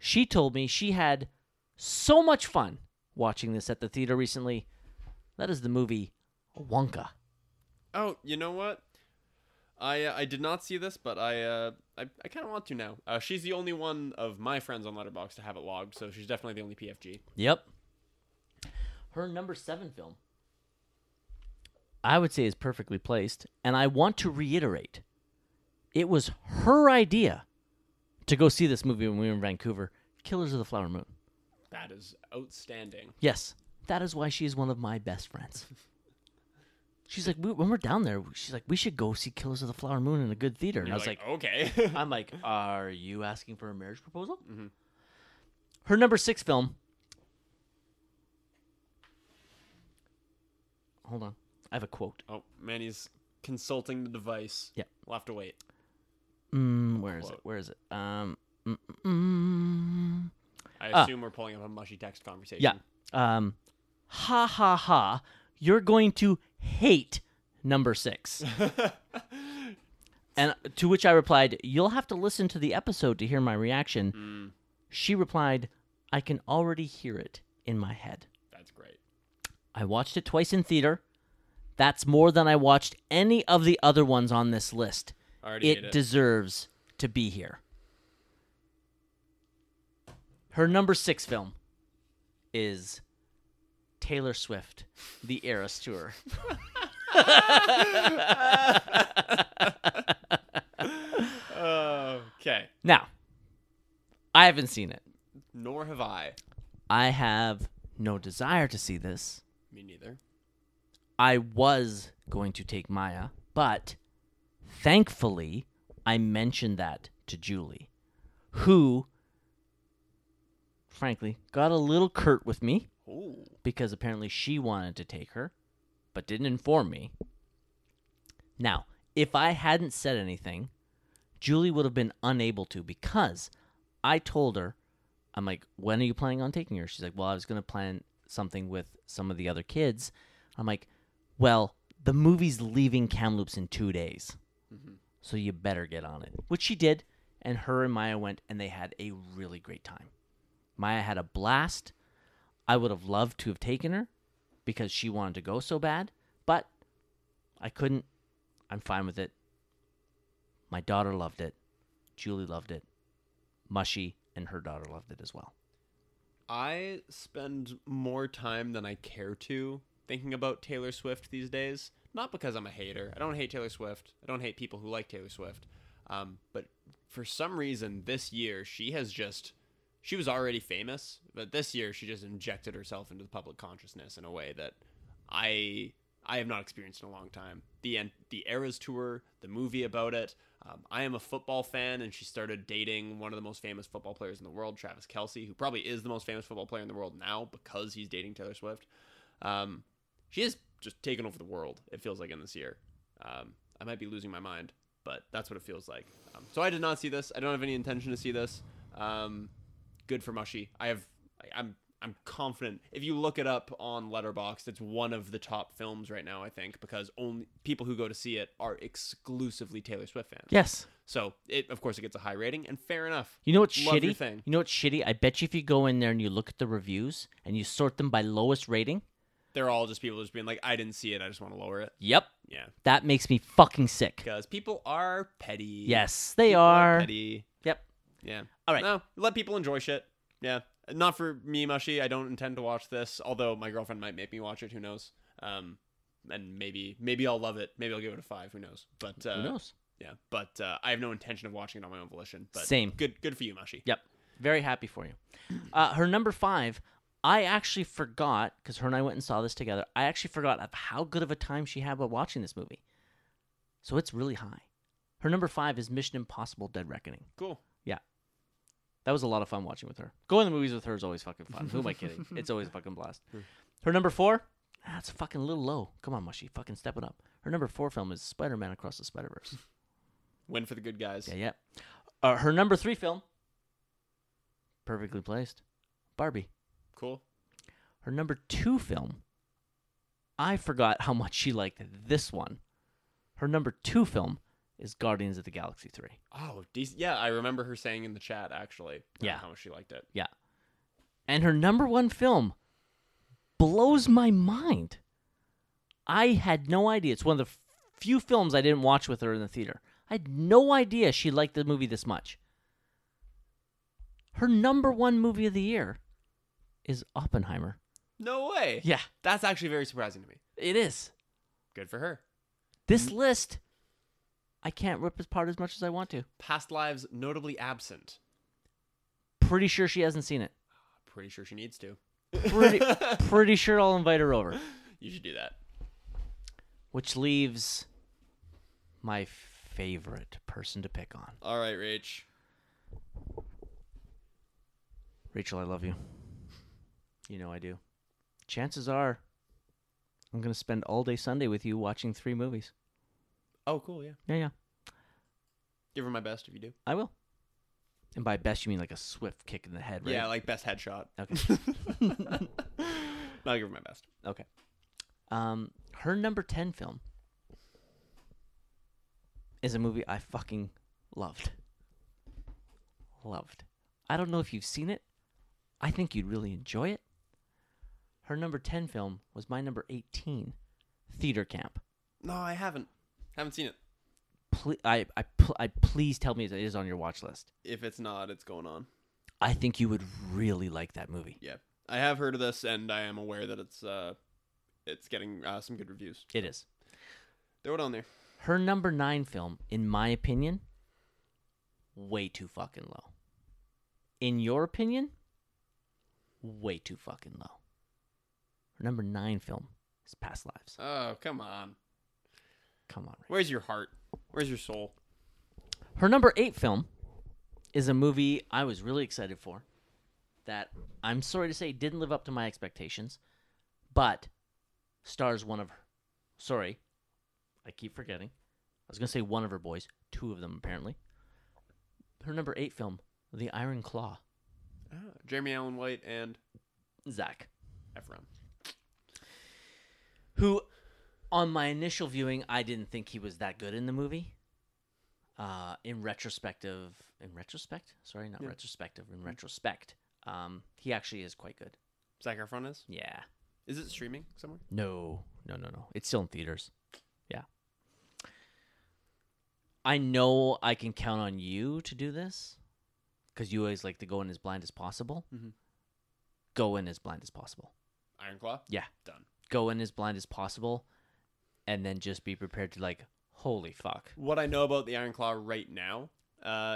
She told me she had so much fun watching this at the theater recently. That is the movie Wonka. Oh, you know what? I did not see this, but I kind of want to now. She's the only one of my friends on Letterboxd to have it logged, so she's definitely the only PFG. Yep. Her number 7 film, I would say, is perfectly placed, and I want to reiterate, it was her idea to go see this movie when we were in Vancouver, Killers of the Flower Moon. That is outstanding. Yes, that is why she is one of my best friends. She's like, when we're down there, she's like, we should go see Killers of the Flower Moon in a good theater. And I was like okay. I'm like, are you asking for a marriage proposal? Mm-hmm. Her number 6 film. Hold on. I have a quote. Oh, man, he's consulting the device. Yeah. We'll have to wait. Where is it? I assume we're pulling up a mushy text conversation. Yeah. Ha, ha, ha. You're going to hate number 6. And to which I replied, you'll have to listen to the episode to hear my reaction. Mm. She replied, I can already hear it in my head. That's great. I watched it twice in theater. That's more than I watched any of the other ones on this list. It deserves to be here. Her number 6 film is Taylor Swift, The Eras Tour. Okay. Now, I haven't seen it. Nor have I. I have no desire to see this. Me neither. I was going to take Maya, but thankfully I mentioned that to Julie, who, frankly, got a little curt with me. Ooh. Because apparently she wanted to take her, but didn't inform me. Now, if I hadn't said anything, Julie would have been unable to because I told her, I'm like, when are you planning on taking her? She's like, well, I was going to plan something with some of the other kids. I'm like, well, the movie's leaving Kamloops in 2 days, mm-hmm. so you better get on it. Which she did, and her and Maya went, and they had a really great time. Maya had a blast. I would have loved to have taken her because she wanted to go so bad, but I couldn't. I'm fine with it. My daughter loved it. Julie loved it. Mushy and her daughter loved it as well. I spend more time than I care to thinking about Taylor Swift these days, not because I'm a hater. I don't hate Taylor Swift. I don't hate people who like Taylor Swift. But for some reason, this year, she was already famous, but this year she just injected herself into the public consciousness in a way that I have not experienced in a long time. The Eras Tour, the movie about it. I am a football fan, and she started dating one of the most famous football players in the world, Travis Kelce, who probably is the most famous football player in the world now because he's dating Taylor Swift. She has just taken over the world, it feels like, in this year. I might be losing my mind, but that's what it feels like. So I did not see this. I don't have any intention to see this. Good for Mushy. I'm I'm confident if you look it up on Letterboxd, it's one of the top films right now, I think, because only people who go to see it are exclusively Taylor Swift fans. Yes. So, of course, it gets a high rating, and fair enough. You know what's shitty? You know what's shitty? I bet you if you go in there and you look at the reviews and you sort them by lowest rating, they're all just people just being like, I didn't see it, I just want to lower it. Yep. Yeah. That makes me fucking sick. Because people are petty. Yes, they are. Petty. Yep. Yeah. All right. No, let people enjoy shit. Yeah. Not for me, Mushy. I don't intend to watch this, although my girlfriend might make me watch it. Who knows? And maybe I'll love it. Maybe I'll give it a 5. Who knows? But who knows? Yeah. But I have no intention of watching it on my own volition. But same. Good for you, Mushy. Yep. Very happy for you. Her number 5, I actually forgot, because her and I went and saw this together, I actually forgot of how good of a time she had while watching this movie. So it's really high. Her number 5 is Mission Impossible Dead Reckoning. Cool. Yeah. That was a lot of fun watching with her. Going to the movies with her is always fucking fun. Who am I kidding? It's always a fucking blast. Her number 4? That's fucking a little low. Come on, Mushy. Fucking step it up. Her number 4 film is Spider-Man Across the Spider-Verse. Win for the good guys. Yeah, yeah. Her number 3 film? Perfectly placed. Barbie. Cool. Her number 2 film? I forgot how much she liked this one. Her number 2 film is Guardians of the Galaxy 3. Oh, yeah, I remember her saying in the chat, actually, how much she liked it. Yeah. And her number 1 film blows my mind. I had no idea. It's one of the few films I didn't watch with her in the theater. I had no idea she liked the movie this much. Her number 1 movie of the year is Oppenheimer. No way. Yeah. That's actually very surprising to me. It is. Good for her. This list, I can't rip apart as much as I want to. Past Lives notably absent. Pretty sure she hasn't seen it. Pretty sure she needs to. Pretty sure I'll invite her over. You should do that. Which leaves my favorite person to pick on. All right, Rach. Rachel, I love you. You know I do. Chances are I'm going to spend all day Sunday with you watching 3 movies. Oh, cool, yeah. Yeah, yeah. Give her my best if you do. I will. And by best, you mean like a swift kick in the head, right? Yeah, like best headshot. Okay. I'll give her my best. Okay. Her number 10 film is a movie I fucking loved. Loved. I don't know if you've seen it. I think you'd really enjoy it. Her number 10 film was my number 18, Theater Camp. No, I haven't. Haven't seen it. Please tell me it is on your watch list. If it's not, it's going on. I think you would really like that movie. Yeah, I have heard of this, and I am aware that it's getting some good reviews. It is. Throw it on there. Her number 9 film, in my opinion, way too fucking low. In your opinion, way too fucking low. Her number 9 film is Past Lives. Oh, come on. Come on. Rachel. Where's your heart? Where's your soul? Her number 8 film is a movie I was really excited for that I'm sorry to say didn't live up to my expectations, but stars one of her. Sorry, I keep forgetting. I was going to say one of her boys, 2 of them apparently. Her number 8 film, The Iron Claw. Oh, Jeremy Allen White and Zac Efron. Who... on my initial viewing, I didn't think he was that good in the movie. In retrospect, he actually is quite good. Zac Efron is? Yeah. Is it streaming somewhere? No. It's still in theaters. Yeah. I know I can count on you to do this, because you always like to go in as blind as possible. Mm-hmm. Go in as blind as possible. Ironclaw? Yeah. Done. Go in as blind as possible. And then just be prepared to like, holy fuck. What I know about The Iron Claw right now,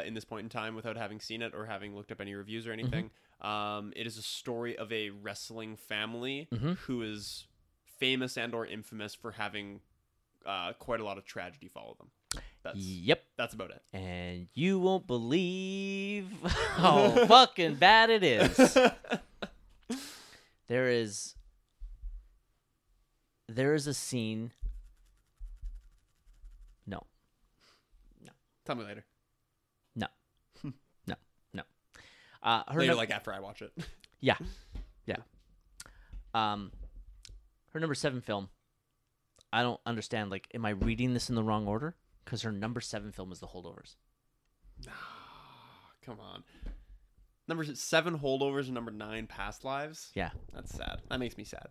in this point in time, without having seen it or having looked up any reviews or anything, mm-hmm. It is a story of a wrestling family mm-hmm. who is famous and or infamous for having quite a lot of tragedy follow them. That's about it. And you won't believe how fucking bad it is. There is a scene... No. Tell me later. No. Later, like after I watch it. Yeah. Her number 7 film, I don't understand. Like, am I reading this in the wrong order? Because her number 7 film is The Holdovers. Come on. Number 7, Holdovers, and number 9, Past Lives. Yeah. That's sad. That makes me sad.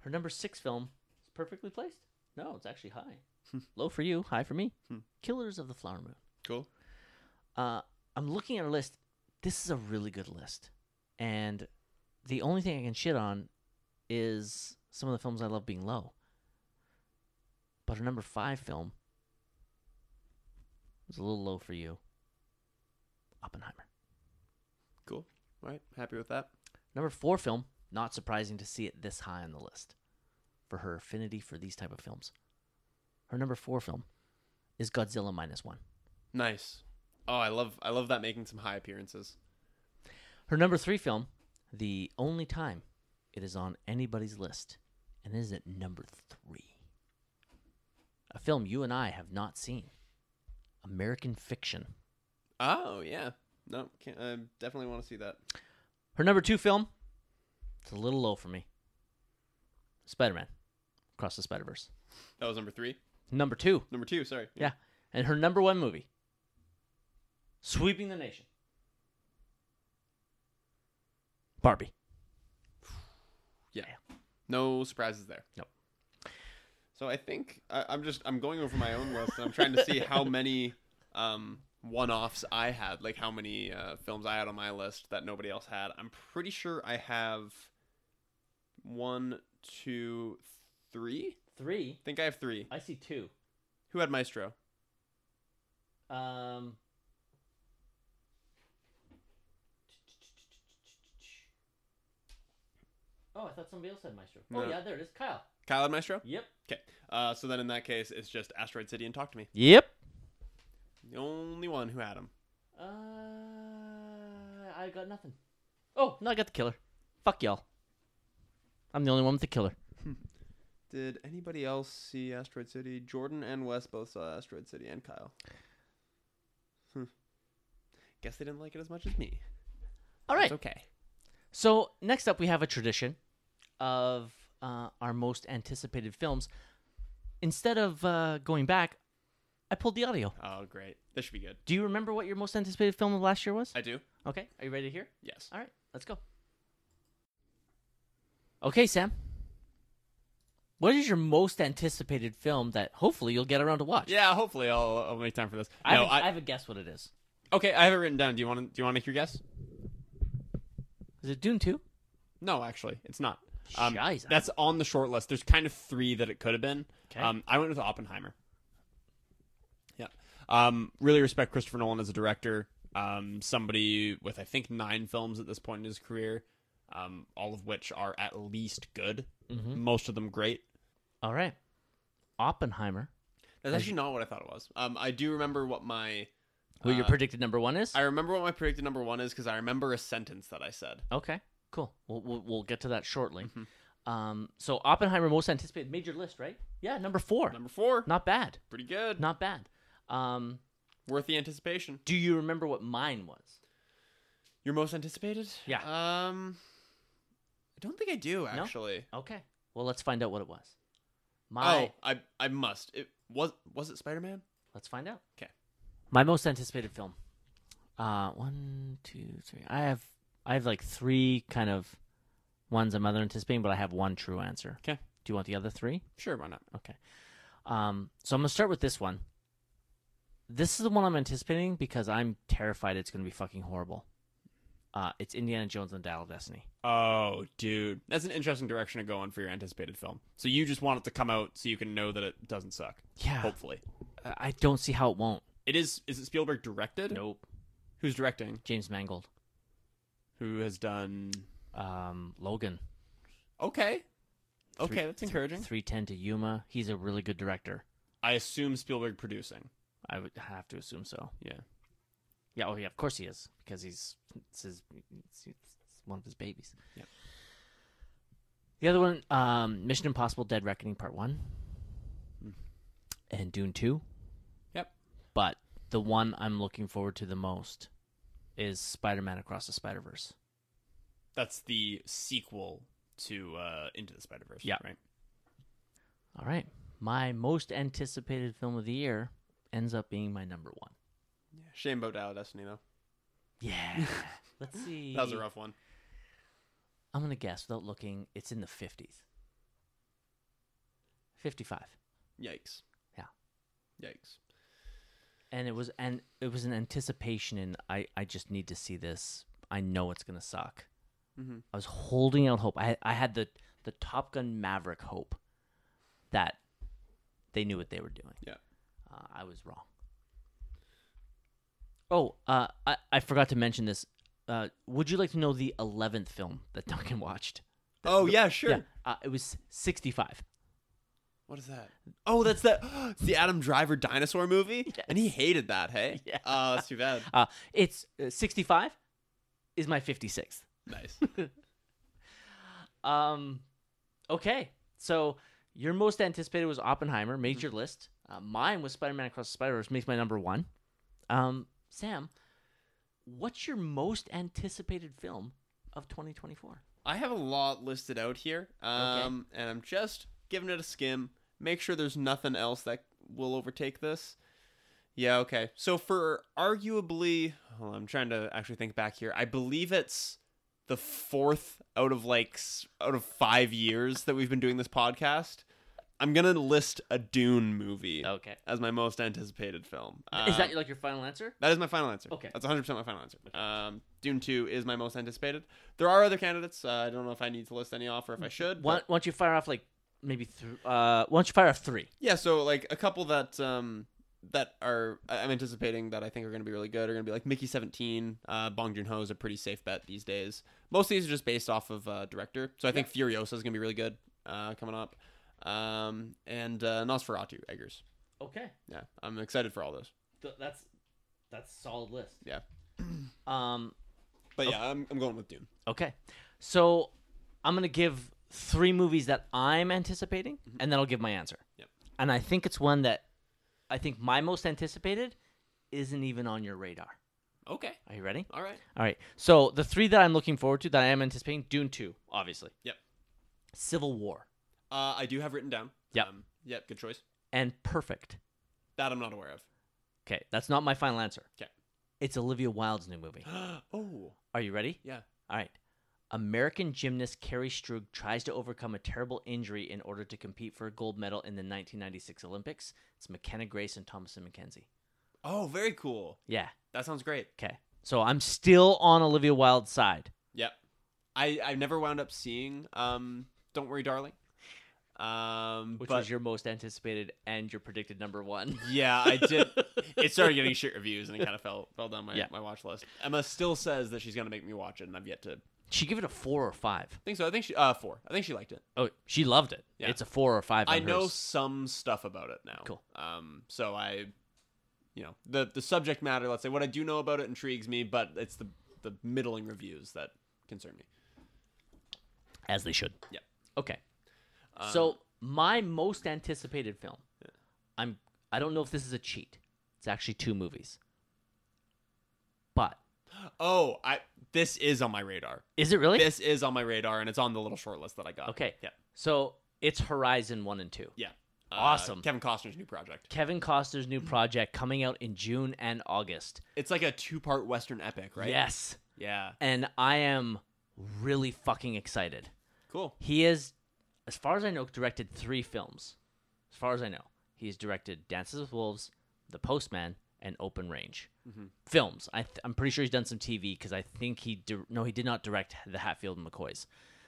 Her number 6 film is perfectly placed. No, it's actually high. Low for you, high for me. Killers of the Flower Moon. Cool. I'm looking at her list. This is a really good list. And the only thing I can shit on is some of the films I love being low. But her number 5 film was a little low for you. Oppenheimer. Cool. All right. Happy with that. Number 4 film. Not surprising to see it this high on the list for her affinity for these type of films. Her number 4 film is Godzilla Minus One. Nice. Oh, I love that making some high appearances. Her number 3 film, the only time it is on anybody's list, and it is at number 3. A film you and I have not seen. American Fiction. Oh, yeah. No, I definitely want to see that. Her number 2 film, it's a little low for me. Spider-Man. Across the Spider-Verse. That was number 3? Number 2. Number 2, sorry. Yeah. And her number 1 movie, sweeping the nation, Barbie. Yeah. No surprises there. Nope. So I think I'm going over my own list, and I'm trying to see how many one-offs I had, like how many films I had on my list that nobody else had. I'm pretty sure I have 1, 2, 3. 3? I think I have 3. I see 2. Who had Maestro? Oh, I thought somebody else had Maestro. No. Oh, yeah, there it is. Kyle. Kyle had Maestro? Yep. Okay. So then in that case, it's just Asteroid City and Talk to Me. Yep. The only one who had him. I got nothing. Oh, no, I got The Killer. Fuck y'all. I'm the only one with The Killer. Did anybody else see Asteroid City? Jordan and Wes both saw Asteroid City, and Kyle. Guess they didn't like it as much as me. All right. It's okay. So next up, we have a tradition of our most anticipated films. Instead of going back, I pulled the audio. Oh, great. This should be good. Do you remember what your most anticipated film of last year was? I do. Okay. Are you ready to hear? Yes. All right. Let's go. Okay, Sam. What is your most anticipated film that hopefully you'll get around to watch? Yeah, hopefully I'll make time for this. I have a guess what it is. Okay, I have it written down. Do you want to make your guess? Is it Dune 2? No, actually, it's not. That's on the short list. There's kind of 3 that it could have been. Okay. I went with Oppenheimer. Yeah. Really respect Christopher Nolan as a director. Somebody with, I think, 9 films at this point in his career, all of which are at least good. Mm-hmm. Most of them great. All right. Oppenheimer. That's actually not what I thought it was. I do remember what my... Who your predicted number 1 is? I remember what my predicted number 1 is because I remember a sentence that I said. Okay, cool. We'll get to that shortly. Mm-hmm. So Oppenheimer, most anticipated, made your list, right? Yeah, number 4. Number 4. Not bad. Pretty good. Not bad. Worth the anticipation. Do you remember what mine was? Your most anticipated? Yeah. I don't think I do, actually. No? Okay. Well, let's find out what it was. I must. It was it Spider-Man? Let's find out. Okay. My most anticipated film. 1, 2, 3. I have like 3 kind of ones I'm other anticipating, but I have 1 true answer. Okay. Do you want the other 3? Sure, why not? Okay. So I'm gonna start with this one. This is the one I'm anticipating because I'm terrified it's gonna be fucking horrible. It's Indiana Jones and the Dial of Destiny. Oh, dude, that's an interesting direction to go in for your anticipated film. So you just want it to come out so you can know that it doesn't suck. Yeah. Hopefully. I don't see how it won't. It is. Is it Spielberg directed? Nope. Who's directing? James Mangold, who has done Logan. Okay, that's encouraging. 3:10 to Yuma. He's a really good director. I assume Spielberg producing. I would have to assume so. Yeah. Yeah. Oh, yeah. Of course he is, because it's one of his babies. Yeah. The other one, Mission Impossible: Dead Reckoning Part 1, and Dune 2. But the one I'm looking forward to the most is Spider-Man Across the Spider-Verse. That's the sequel to Into the Spider-Verse. Yeah. Right. All right. My most anticipated film of the year ends up being my number one. Yeah. Shame about Destiny, though. Yeah. Let's see. That was a rough one. I'm going to guess without looking, it's in the 50s. 55. Yikes. Yeah. Yikes. And it was an anticipation, and I just need to see this. I know it's going to suck. Mm-hmm. I was holding out hope. I had the Top Gun Maverick hope that they knew what they were doing. Yeah. I was wrong. Oh, I forgot to mention this. Would you like to know the 11th film that Duncan watched? Yeah, sure. Yeah, it was 65. What is that? Oh, that's that. It's the Adam Driver dinosaur movie? Yes. And he hated that, hey? Yeah. That's too bad. It's 65 is my 56th. Nice. Okay, so your most anticipated was Oppenheimer. Made your list. Mine was Spider-Man Across the Spider-Verse. Makes my number one. Sam, what's your most anticipated film of 2024? I have a lot listed out here, and I'm just giving it a skim. Make sure there's nothing else that will overtake this. Yeah, okay. So for arguably, I'm trying to actually think back here. I believe it's the fourth out of 5 years that we've been doing this podcast. I'm going to list a Dune movie as my most anticipated film. Is that like your final answer? That is my final answer. Okay. That's 100% my final answer. Okay. Dune 2 is my most anticipated. There are other candidates. I don't know if I need to list any off or if I should. Why don't you fire off three? Yeah, so like a couple that I'm anticipating that I think are going to be really good are going to be like Mickey 17. Bong Joon-ho is a pretty safe bet these days. Most of these are just based off of director. So I think Furiosa is going to be really good coming up. And Nosferatu, Eggers. Okay. Yeah, I'm excited for all those. That's a solid list. Yeah. But yeah, I'm going with Dune. Okay. So I'm going to give three movies that I'm anticipating, and then I'll give my answer. Yep. And I think it's one that I think my most anticipated isn't even on your radar. Okay. Are you ready? All right. So the three that I'm looking forward to that I am anticipating, Dune 2, obviously. Yep. Civil War. I do have written down. Yep. Yep, good choice. And Perfect. That I'm not aware of. Okay, that's not my final answer. Okay. It's Olivia Wilde's new movie. Oh. Are you ready? Yeah. All right. American gymnast Carrie Strug tries to overcome a terrible injury in order to compete for a gold medal in the 1996 Olympics. It's McKenna Grace and Thomasin McKenzie. Oh, very cool. Yeah. That sounds great. Okay. So I'm still on Olivia Wilde's side. Yep. I never wound up seeing Don't Worry, Darling. Which was your most anticipated and your predicted number one. Yeah, I did. It started getting shit reviews and it kind of fell down my watch list. Emma still says that she's going to make me watch it, and I've yet to. She gave it a 4 or 5. I think so. I think she four. I think she liked it. Oh, she loved it. Yeah. It's a 4 or 5. I know some stuff about it now. Cool. So I, the subject matter. Let's say what I do know about it intrigues me, but it's the middling reviews that concern me. As they should. Yeah. Okay. So my most anticipated film, I don't know if this is a cheat. It's actually two movies. But this is on my radar. Is it really? This is on my radar, and it's on the little short list that I got. Okay. Yeah. So it's Horizon 1 and 2. Yeah. Awesome. Kevin Costner's new project coming out in June and August. It's like a 2-part Western epic, right? Yes. Yeah. And I am really fucking excited. Cool. He is... As far as I know, directed 3 films. As far as I know, he's directed Dances with Wolves, The Postman, and Open Range. Mm-hmm. Films. I'm pretty sure he's done some TV because I think he did not direct The Hatfield and McCoys,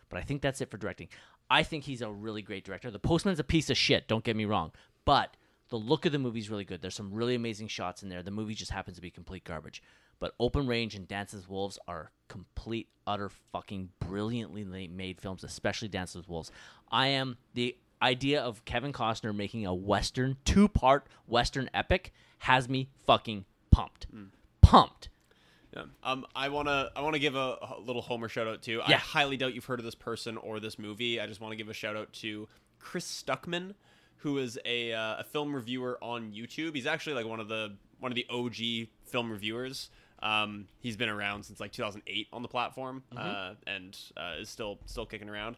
but I think that's it for directing. I think he's a really great director. The Postman's a piece of shit. Don't get me wrong, but the look of the movie's really good. There's some really amazing shots in there. The movie just happens to be complete garbage. But Open Range and Dances with Wolves are complete, utter, fucking brilliantly made films, especially Dances with Wolves. I am the idea of Kevin Costner making a Western, 2-part Western epic has me fucking pumped. Mm. Pumped. Yeah. I wanna give a little Homer shout out too. Yeah. I highly doubt you've heard of this person or this movie. I just want to give a shout out to Chris Stuckman, who is a film reviewer on YouTube. He's actually like one of the OG film reviewers. He's been around since like 2008 on the platform, and is still kicking around.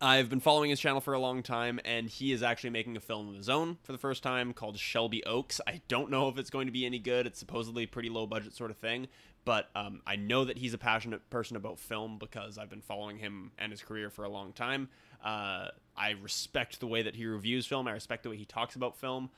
I've been following his channel for a long time, and he is actually making a film of his own for the first time called Shelby Oaks. I don't know if it's going to be any good. It's supposedly a pretty low budget sort of thing, but I know that he's a passionate person about film because I've been following him and his career for a long time. I respect the way that he reviews film. I respect the way he talks about film.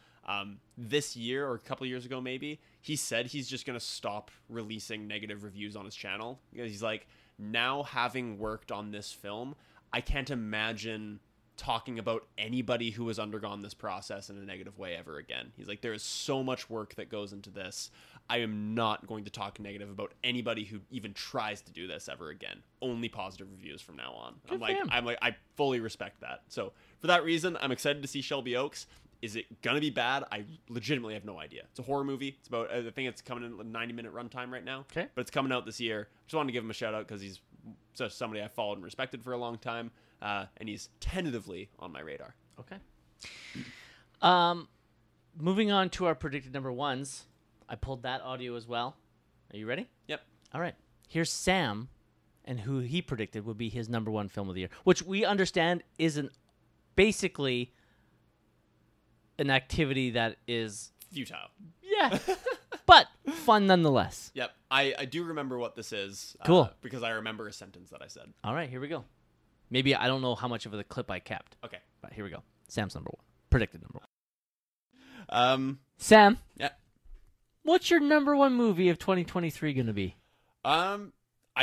This year, or a couple of years ago maybe, he said he's just going to stop releasing negative reviews on his channel. He's like, now having worked on this film, I can't imagine talking about anybody who has undergone this process in a negative way ever again. He's like, there is so much work that goes into this. I am not going to talk negative about anybody who even tries to do this ever again. Only positive reviews from now on. I'm like, I fully respect that. So for that reason, I'm excited to see Shelby Oaks. Is it going to be bad? I legitimately have no idea. It's a horror movie. It's about, I think it's coming in a 90-minute runtime right now. Okay. But it's coming out this year. Just wanted to give him a shout-out because he's such somebody I followed and respected for a long time. And he's tentatively on my radar. Okay. Moving on to our predicted number ones. I pulled that audio as well. Are you ready? Yep. All right. Here's Sam and who he predicted would be his number one film of the year, which we understand isn't basically an activity that is futile. Yeah. But fun nonetheless. Yep. I do remember what this is. Cool. Because I remember a sentence that I said. All right. Here we go. Maybe I don't know how much of the clip I kept. Okay. But here we go. Sam's number one. Predicted number one. Sam. Yeah. What's your number one movie of 2023 going to be? I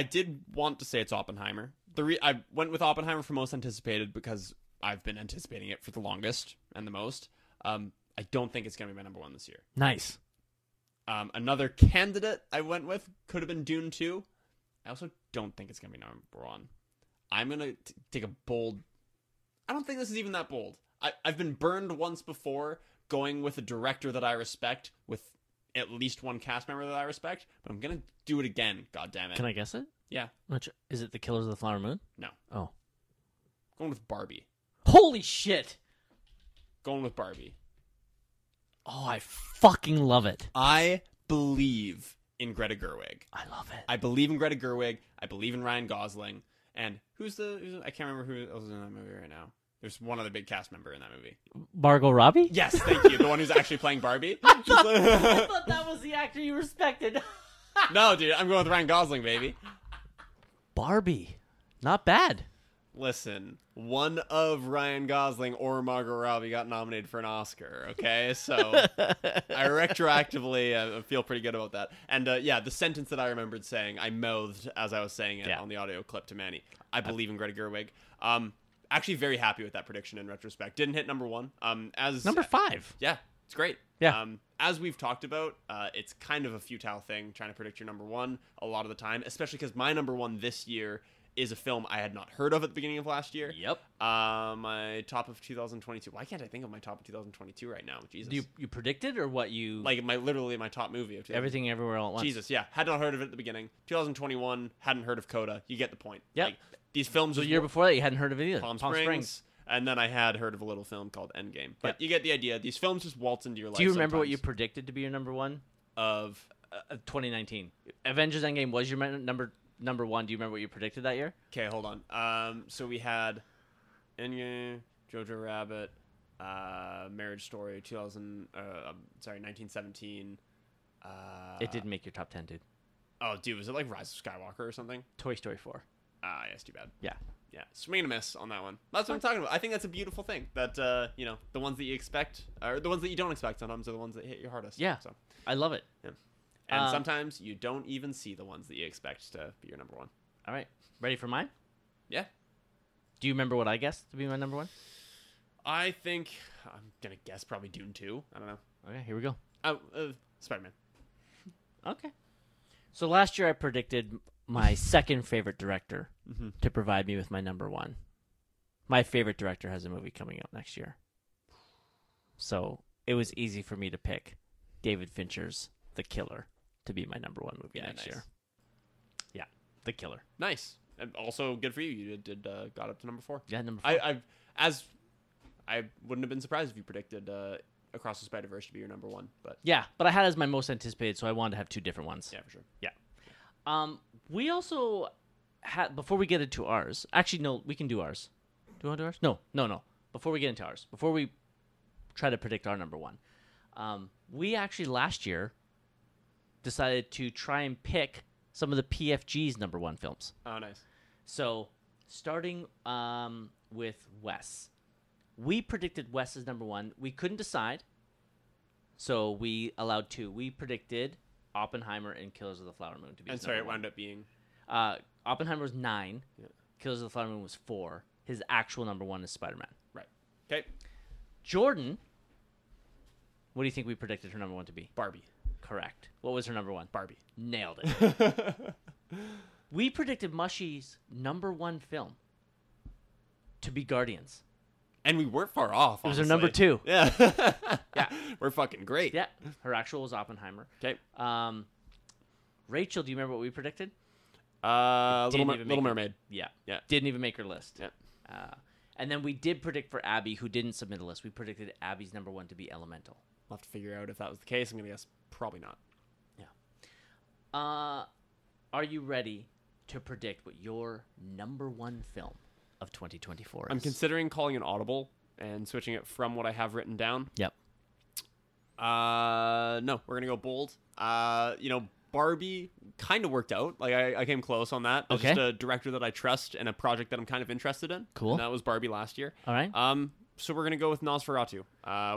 did want to say it's Oppenheimer. I went with Oppenheimer for most anticipated because I've been anticipating it for the longest and the most. I don't think it's going to be my number one this year. Nice. Another candidate I went with could have been Dune 2. I also don't think it's going to be number one. I'm going to take a bold... I don't think this is even that bold. I've been burned once before going with a director that I respect with at least one cast member that I respect, but I'm going to do it again, goddammit. Can I guess it? Yeah. Is it The Killers of the Flower Moon? No. Oh. Going with Barbie. Holy shit! Going with Barbie. Oh, I fucking love it. I believe in Greta Gerwig. I love it. I believe in Greta Gerwig. I believe in Ryan Gosling. And who's the I can't remember who else is in that movie right now. There's one other big cast member in that movie. Margot Robbie? Yes, thank you. The one who's actually playing Barbie. I thought that was the actor you respected. No, dude. I'm going with Ryan Gosling, baby. Barbie. Not bad. Listen, one of Ryan Gosling or Margot Robbie got nominated for an Oscar, okay? So I retroactively feel pretty good about that. And yeah, the sentence that I remembered saying, I mouthed as I was saying it on the audio clip to Manny. I believe in Greta Gerwig. Actually very happy with that prediction in retrospect. Didn't hit number one. As number five. Yeah, it's great. Yeah. As we've talked about, it's kind of a futile thing trying to predict your number one a lot of the time, especially because my number one this year is a film I had not heard of at the beginning of last year. Yep. My top of 2022. Why can't I think of my top of 2022 right now? Jesus. You predicted or what you... Like my top movie of 2022. Everything Everywhere All at Once. Jesus, yeah. Had not heard of it at the beginning. 2021, hadn't heard of Coda. You get the point. Yeah. Like, these films... The year before that, you hadn't heard of it either. Palm Springs. And then I had heard of a little film called Endgame. But you get the idea. These films just waltz into your life. Do you remember what you predicted to be your number one? Of 2019. Avengers Endgame was your number one. Do you remember what you predicted that year? Okay, hold on. So we had Endgame, Jojo Rabbit, Marriage Story, 1917. It didn't make your top 10, dude. Oh, dude, was it like Rise of Skywalker or something? Toy Story 4. Ah, yeah, it's too bad. Yeah. Yeah, swing and a miss on that one. That's what I'm talking about. I think that's a beautiful thing, that, the ones that you expect, or the ones that you don't expect sometimes are the ones that hit your hardest. Yeah, so I love it. Yeah. And sometimes you don't even see the ones that you expect to be your number one. All right. Ready for mine? Yeah. Do you remember what I guessed to be my number one? I think I'm going to guess probably Dune 2. I don't know. Okay, here we go. Spider-Man. Okay. So last year I predicted my second favorite director to provide me with my number one. My favorite director has a movie coming out next year. So it was easy for me to pick David Fincher's The Killer to be my number one movie next year. Yeah, The Killer. Nice. And also, good for you. You did got up to number four. Yeah, number four. I wouldn't have been surprised if you predicted Across the Spider-Verse should be your number one. But yeah, but I had it as my most anticipated, so I wanted to have two different ones. Yeah, for sure. Yeah. We also had, before we get into ours, actually, no, we can do ours. Do you want to do ours? No. Before we get into ours, before we try to predict our number one, we actually last year decided to try and pick some of the PFG's number one films. Oh, nice. So starting with Wes. We predicted Wes as number one. We couldn't decide, so we allowed two. We predicted Oppenheimer and Killers of the Flower Moon to be. And sorry, it wound up being Oppenheimer was 9. Yeah. Killers of the Flower Moon was 4. His actual number one is Spider-Man. Right. Okay. Jordan, what do you think we predicted her number one to be? Barbie. Correct. What was her number one? Barbie. Nailed it. We predicted Mushy's number one film to be Guardians. And we weren't far off, honestly. It was her number two. Yeah. Yeah. We're fucking great. Yeah. Her actual was Oppenheimer. Okay. Rachel, do you remember what we predicted? Little Mermaid. Yeah. Didn't even make her list. Yeah. And then we did predict for Abby, who didn't submit a list. We predicted Abby's number one to be Elemental. We'll have to figure out if that was the case. I'm going to guess probably not. Yeah. Are you ready to predict what your number one film of 2024 is? I'm considering calling an audible and switching it from what I have written down. Yep. No, we're going to go bold. Barbie kind of worked out. Like, I came close on that. That's okay. Just a director that I trust and a project that I'm kind of interested in. Cool. And that was Barbie last year. All right. So we're going to go with Nosferatu,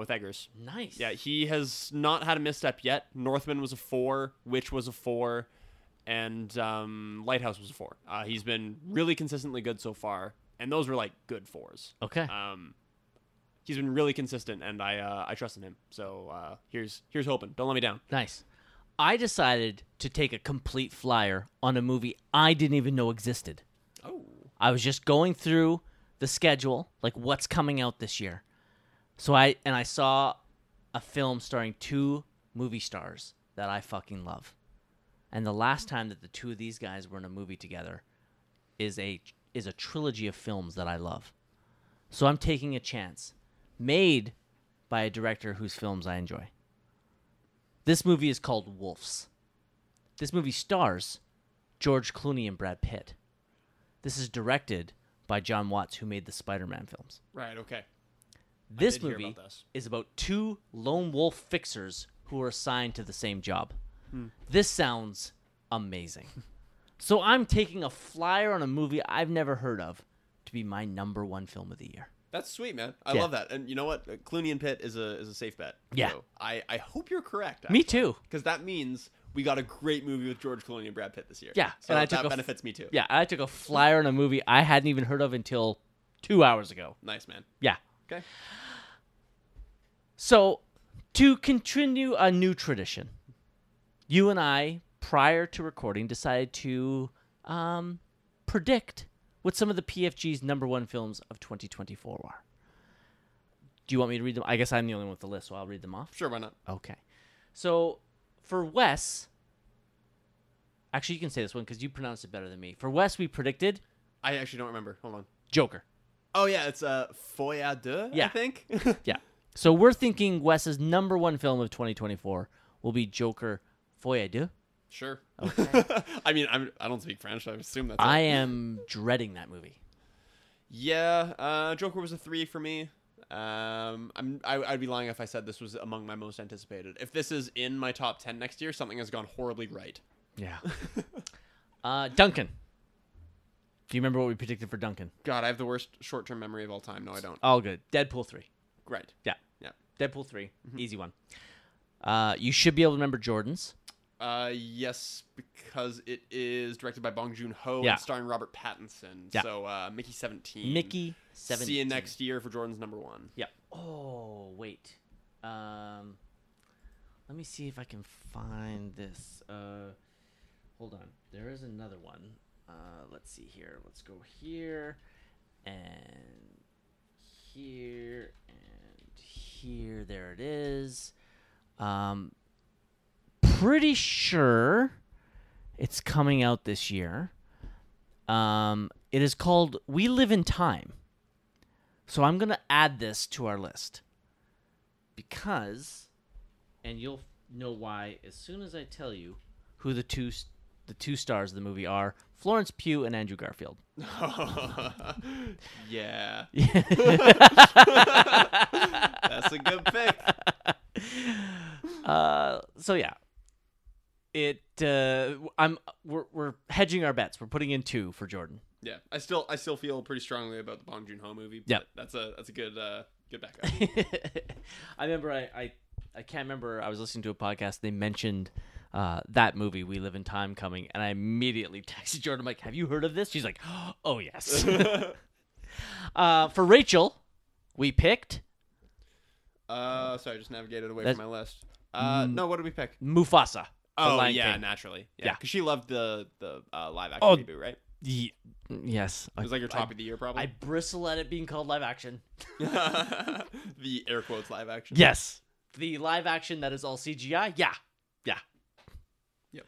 with Eggers. Nice. Yeah, he has not had a misstep yet. Northman was a 4, Witch was a 4, and Lighthouse was a 4. He's been really consistently good so far. And those were, like, good 4s. Okay. He's been really consistent, and I trust in him. So here's hoping. Don't let me down. Nice. I decided to take a complete flyer on a movie I didn't even know existed. Oh. I was just going through the schedule, like, what's coming out this year. So I saw a film starring two movie stars that I fucking love. And the last time that the two of these guys were in a movie together is a trilogy of films that I love. So I'm taking a chance. Made by a director whose films I enjoy. This movie is called Wolves. This movie stars George Clooney and Brad Pitt. This is directed by John Watts, who made the Spider-Man films. Right, okay. This movie is about two lone wolf fixers who are assigned to the same job. Hmm. This sounds amazing. So I'm taking a flyer on a movie I've never heard of to be my number one film of the year. That's sweet, man. I love that. And you know what? Clooney and Pitt is a safe bet. Yeah. So I hope you're correct. Actually. Me too. Because that means we got a great movie with George Clooney and Brad Pitt this year. Yeah. So and that benefits me too. Yeah. I took a flyer on a movie I hadn't even heard of until 2 hours ago. Nice, man. Yeah. Okay. So to continue a new tradition, you and I, prior to recording, decided to predict what some of the PFG's number one films of 2024 are. Do you want me to read them? I guess I'm the only one with the list, so I'll read them off. Sure, why not? Okay. So for Wes, actually, you can say this one because you pronounced it better than me. For Wes, we predicted... I actually don't remember. Hold on. Joker. Oh, yeah. It's Folie à Deux, I think. Yeah. So we're thinking Wes's number one film of 2024 will be Joker, Folie à Deux. Sure. Okay. I mean, I don't speak French. So I assume that's. I am dreading that movie. Yeah, Joker was a 3 for me. I'd be lying if I said this was among my most anticipated. If this is in my top 10 next year, something has gone horribly right. Yeah. Duncan. Do you remember what we predicted for Duncan? God, I have the worst short-term memory of all time. No, I don't. All good. Deadpool 3. Right. Yeah. Deadpool 3. Mm-hmm. Easy one. You should be able to remember Jordan's. Yes, because it is directed by Bong Joon-ho and starring Robert Pattinson. Yeah. So Mickey 17. Mickey 17. See you next year for Jordan's number one. Yep. Oh, wait. Let me see if I can find this. Hold on. There is another one. Let's see here. Let's go here and here and here. There it is. Pretty sure it's coming out this year. It is called We Live in Time. So I'm going to add this to our list. because, and you'll know why as soon as I tell you who the two stars of the movie are, Florence Pugh and Andrew Garfield. Yeah. That's a good pick. So yeah. We're hedging our bets. We're putting in two for Jordan. Yeah. I still feel pretty strongly about the Bong Joon-ho movie, but yep, that's a good backup. I remember I can't remember, I was listening to a podcast, they mentioned that movie, We Live in Time, coming, and I immediately texted Jordan. I'm like, have you heard of this? She's like, oh, yes. For Rachel, we picked... sorry, I just navigated away from my list. No, what did we pick? Mufasa. Oh, yeah, King. Naturally. Yeah, because she loved the live-action reboot, right? Yes. It was like your top of the year, probably? I bristle at it being called live-action. The air quotes live-action. Yes. The live-action that is all CGI. Yeah. Yeah. Yep.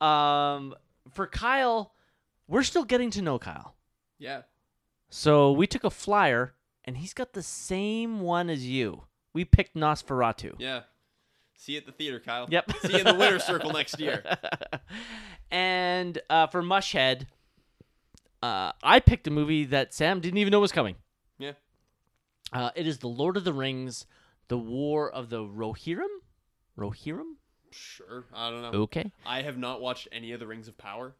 For Kyle, we're still getting to know Kyle. Yeah. So we took a flyer, and he's got the same one as you. We picked Nosferatu. Yeah. See you at the theater, Kyle. Yep. See you in the winter circle next year. And for Mushhead, I picked a movie that Sam didn't even know was coming. Yeah. It is The Lord of the Rings, The War of the Rohirrim? Rohirrim? Sure, I don't know. Okay, I have not watched any of the Rings of Power.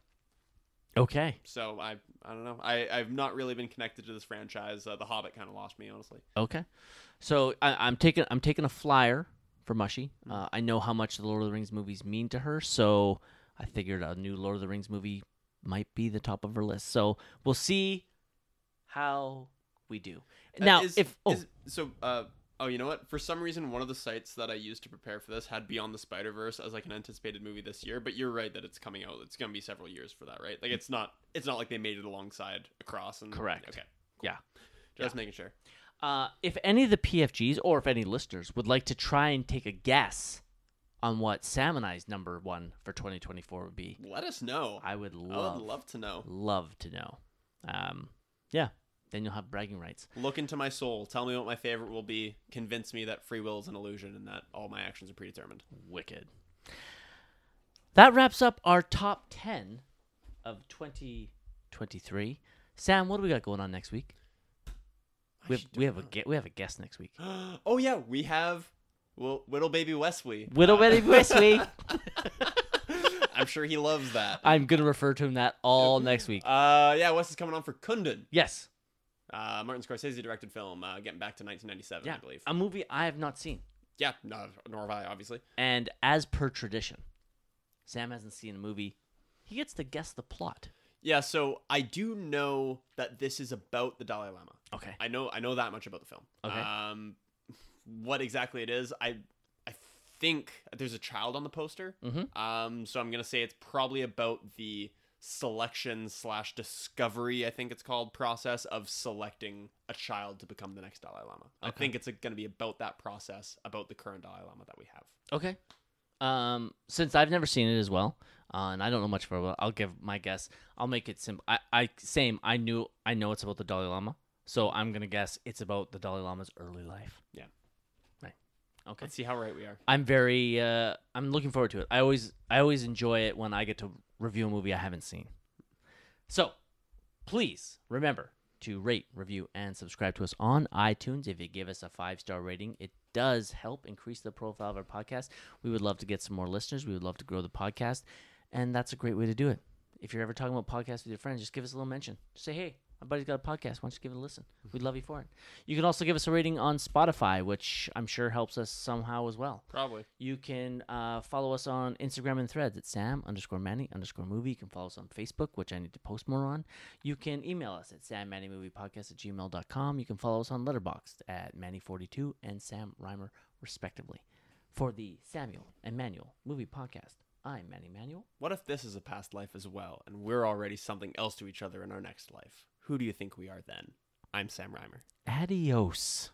Okay, so I don't know. I've not really been connected to this franchise. The Hobbit kind of lost me, honestly. Okay, so I'm taking a flyer for Mushy. I know how much the Lord of the Rings movies mean to her, so I figured a new Lord of the Rings movie might be the top of her list. So we'll see how we do. Now, Oh, you know what? For some reason, one of the sites that I used to prepare for this had Beyond the Spider-Verse as like an anticipated movie this year, but you're right that it's coming out. It's going to be several years for that, right? Like it's not like they made it alongside Across. And, correct. Okay. Cool. Yeah. Just making sure. If any of the PFGs or if any listeners would like to try and take a guess on what Sam and I's number one for 2024 would be, let us know. I would love to know. Love to know. Yeah. Then you'll have bragging rights. Look into my soul. Tell me what my favorite will be. Convince me that free will is an illusion and that all my actions are predetermined. Wicked. That wraps up our top 10 of 2023. Sam, what do we got going on next week? We have a guest next week. Oh, yeah. We have Whittle Baby Wesley. Whittle Baby Wesley. I'm sure he loves that. I'm going to refer to him that all next week. Yeah, Wes is coming on for Kundun. Yes. Martin Scorsese directed film, getting back to 1997, I believe. A movie I have not seen. Yeah, nor have I, obviously. And as per tradition, Sam hasn't seen a movie. He gets to guess the plot. Yeah, so I do know that this is about the Dalai Lama. Okay. I know that much about the film. Okay. What exactly it is, I think there's a child on the poster. Mm-hmm. So I'm going to say it's probably about the selection / discovery, I think it's called, process of selecting a child to become the next Dalai Lama. Okay. I think it's going to be about that process, about the current Dalai Lama that we have. Okay. Since I've never seen it as well, and I don't know much about it, I'll give my guess. I'll make it simple. I know it's about the Dalai Lama, so I'm going to guess it's about the Dalai Lama's early life. Yeah. Right. Okay. Let's see how right we are. I'm very, I'm looking forward to it. I always enjoy it when I get to review a movie I haven't seen. So, please remember to rate, review, and subscribe to us on iTunes. If you give us a 5-star rating, it does help increase the profile of our podcast. We would love to get some more listeners. We would love to grow the podcast, and that's a great way to do it. If you're ever talking about podcasts with your friends, just give us a little mention. Just say, hey, my buddy's got a podcast. Why don't you give it a listen? We'd love you for it. You can also give us a rating on Spotify, which I'm sure helps us somehow as well. Probably. You can follow us on Instagram and Threads at Sam_Manny_movie. You can follow us on Facebook, which I need to post more on. You can email us at SamMannyMoviePodcast@gmail.com. You can follow us on Letterboxd at Manny42 and Sam Reimer, respectively. For the Samuel and Manuel Movie Podcast, I'm Manny Manuel. What if this is a past life as well, and we're already something else to each other in our next life? Who do you think we are then? I'm Sam Reimer. Adios.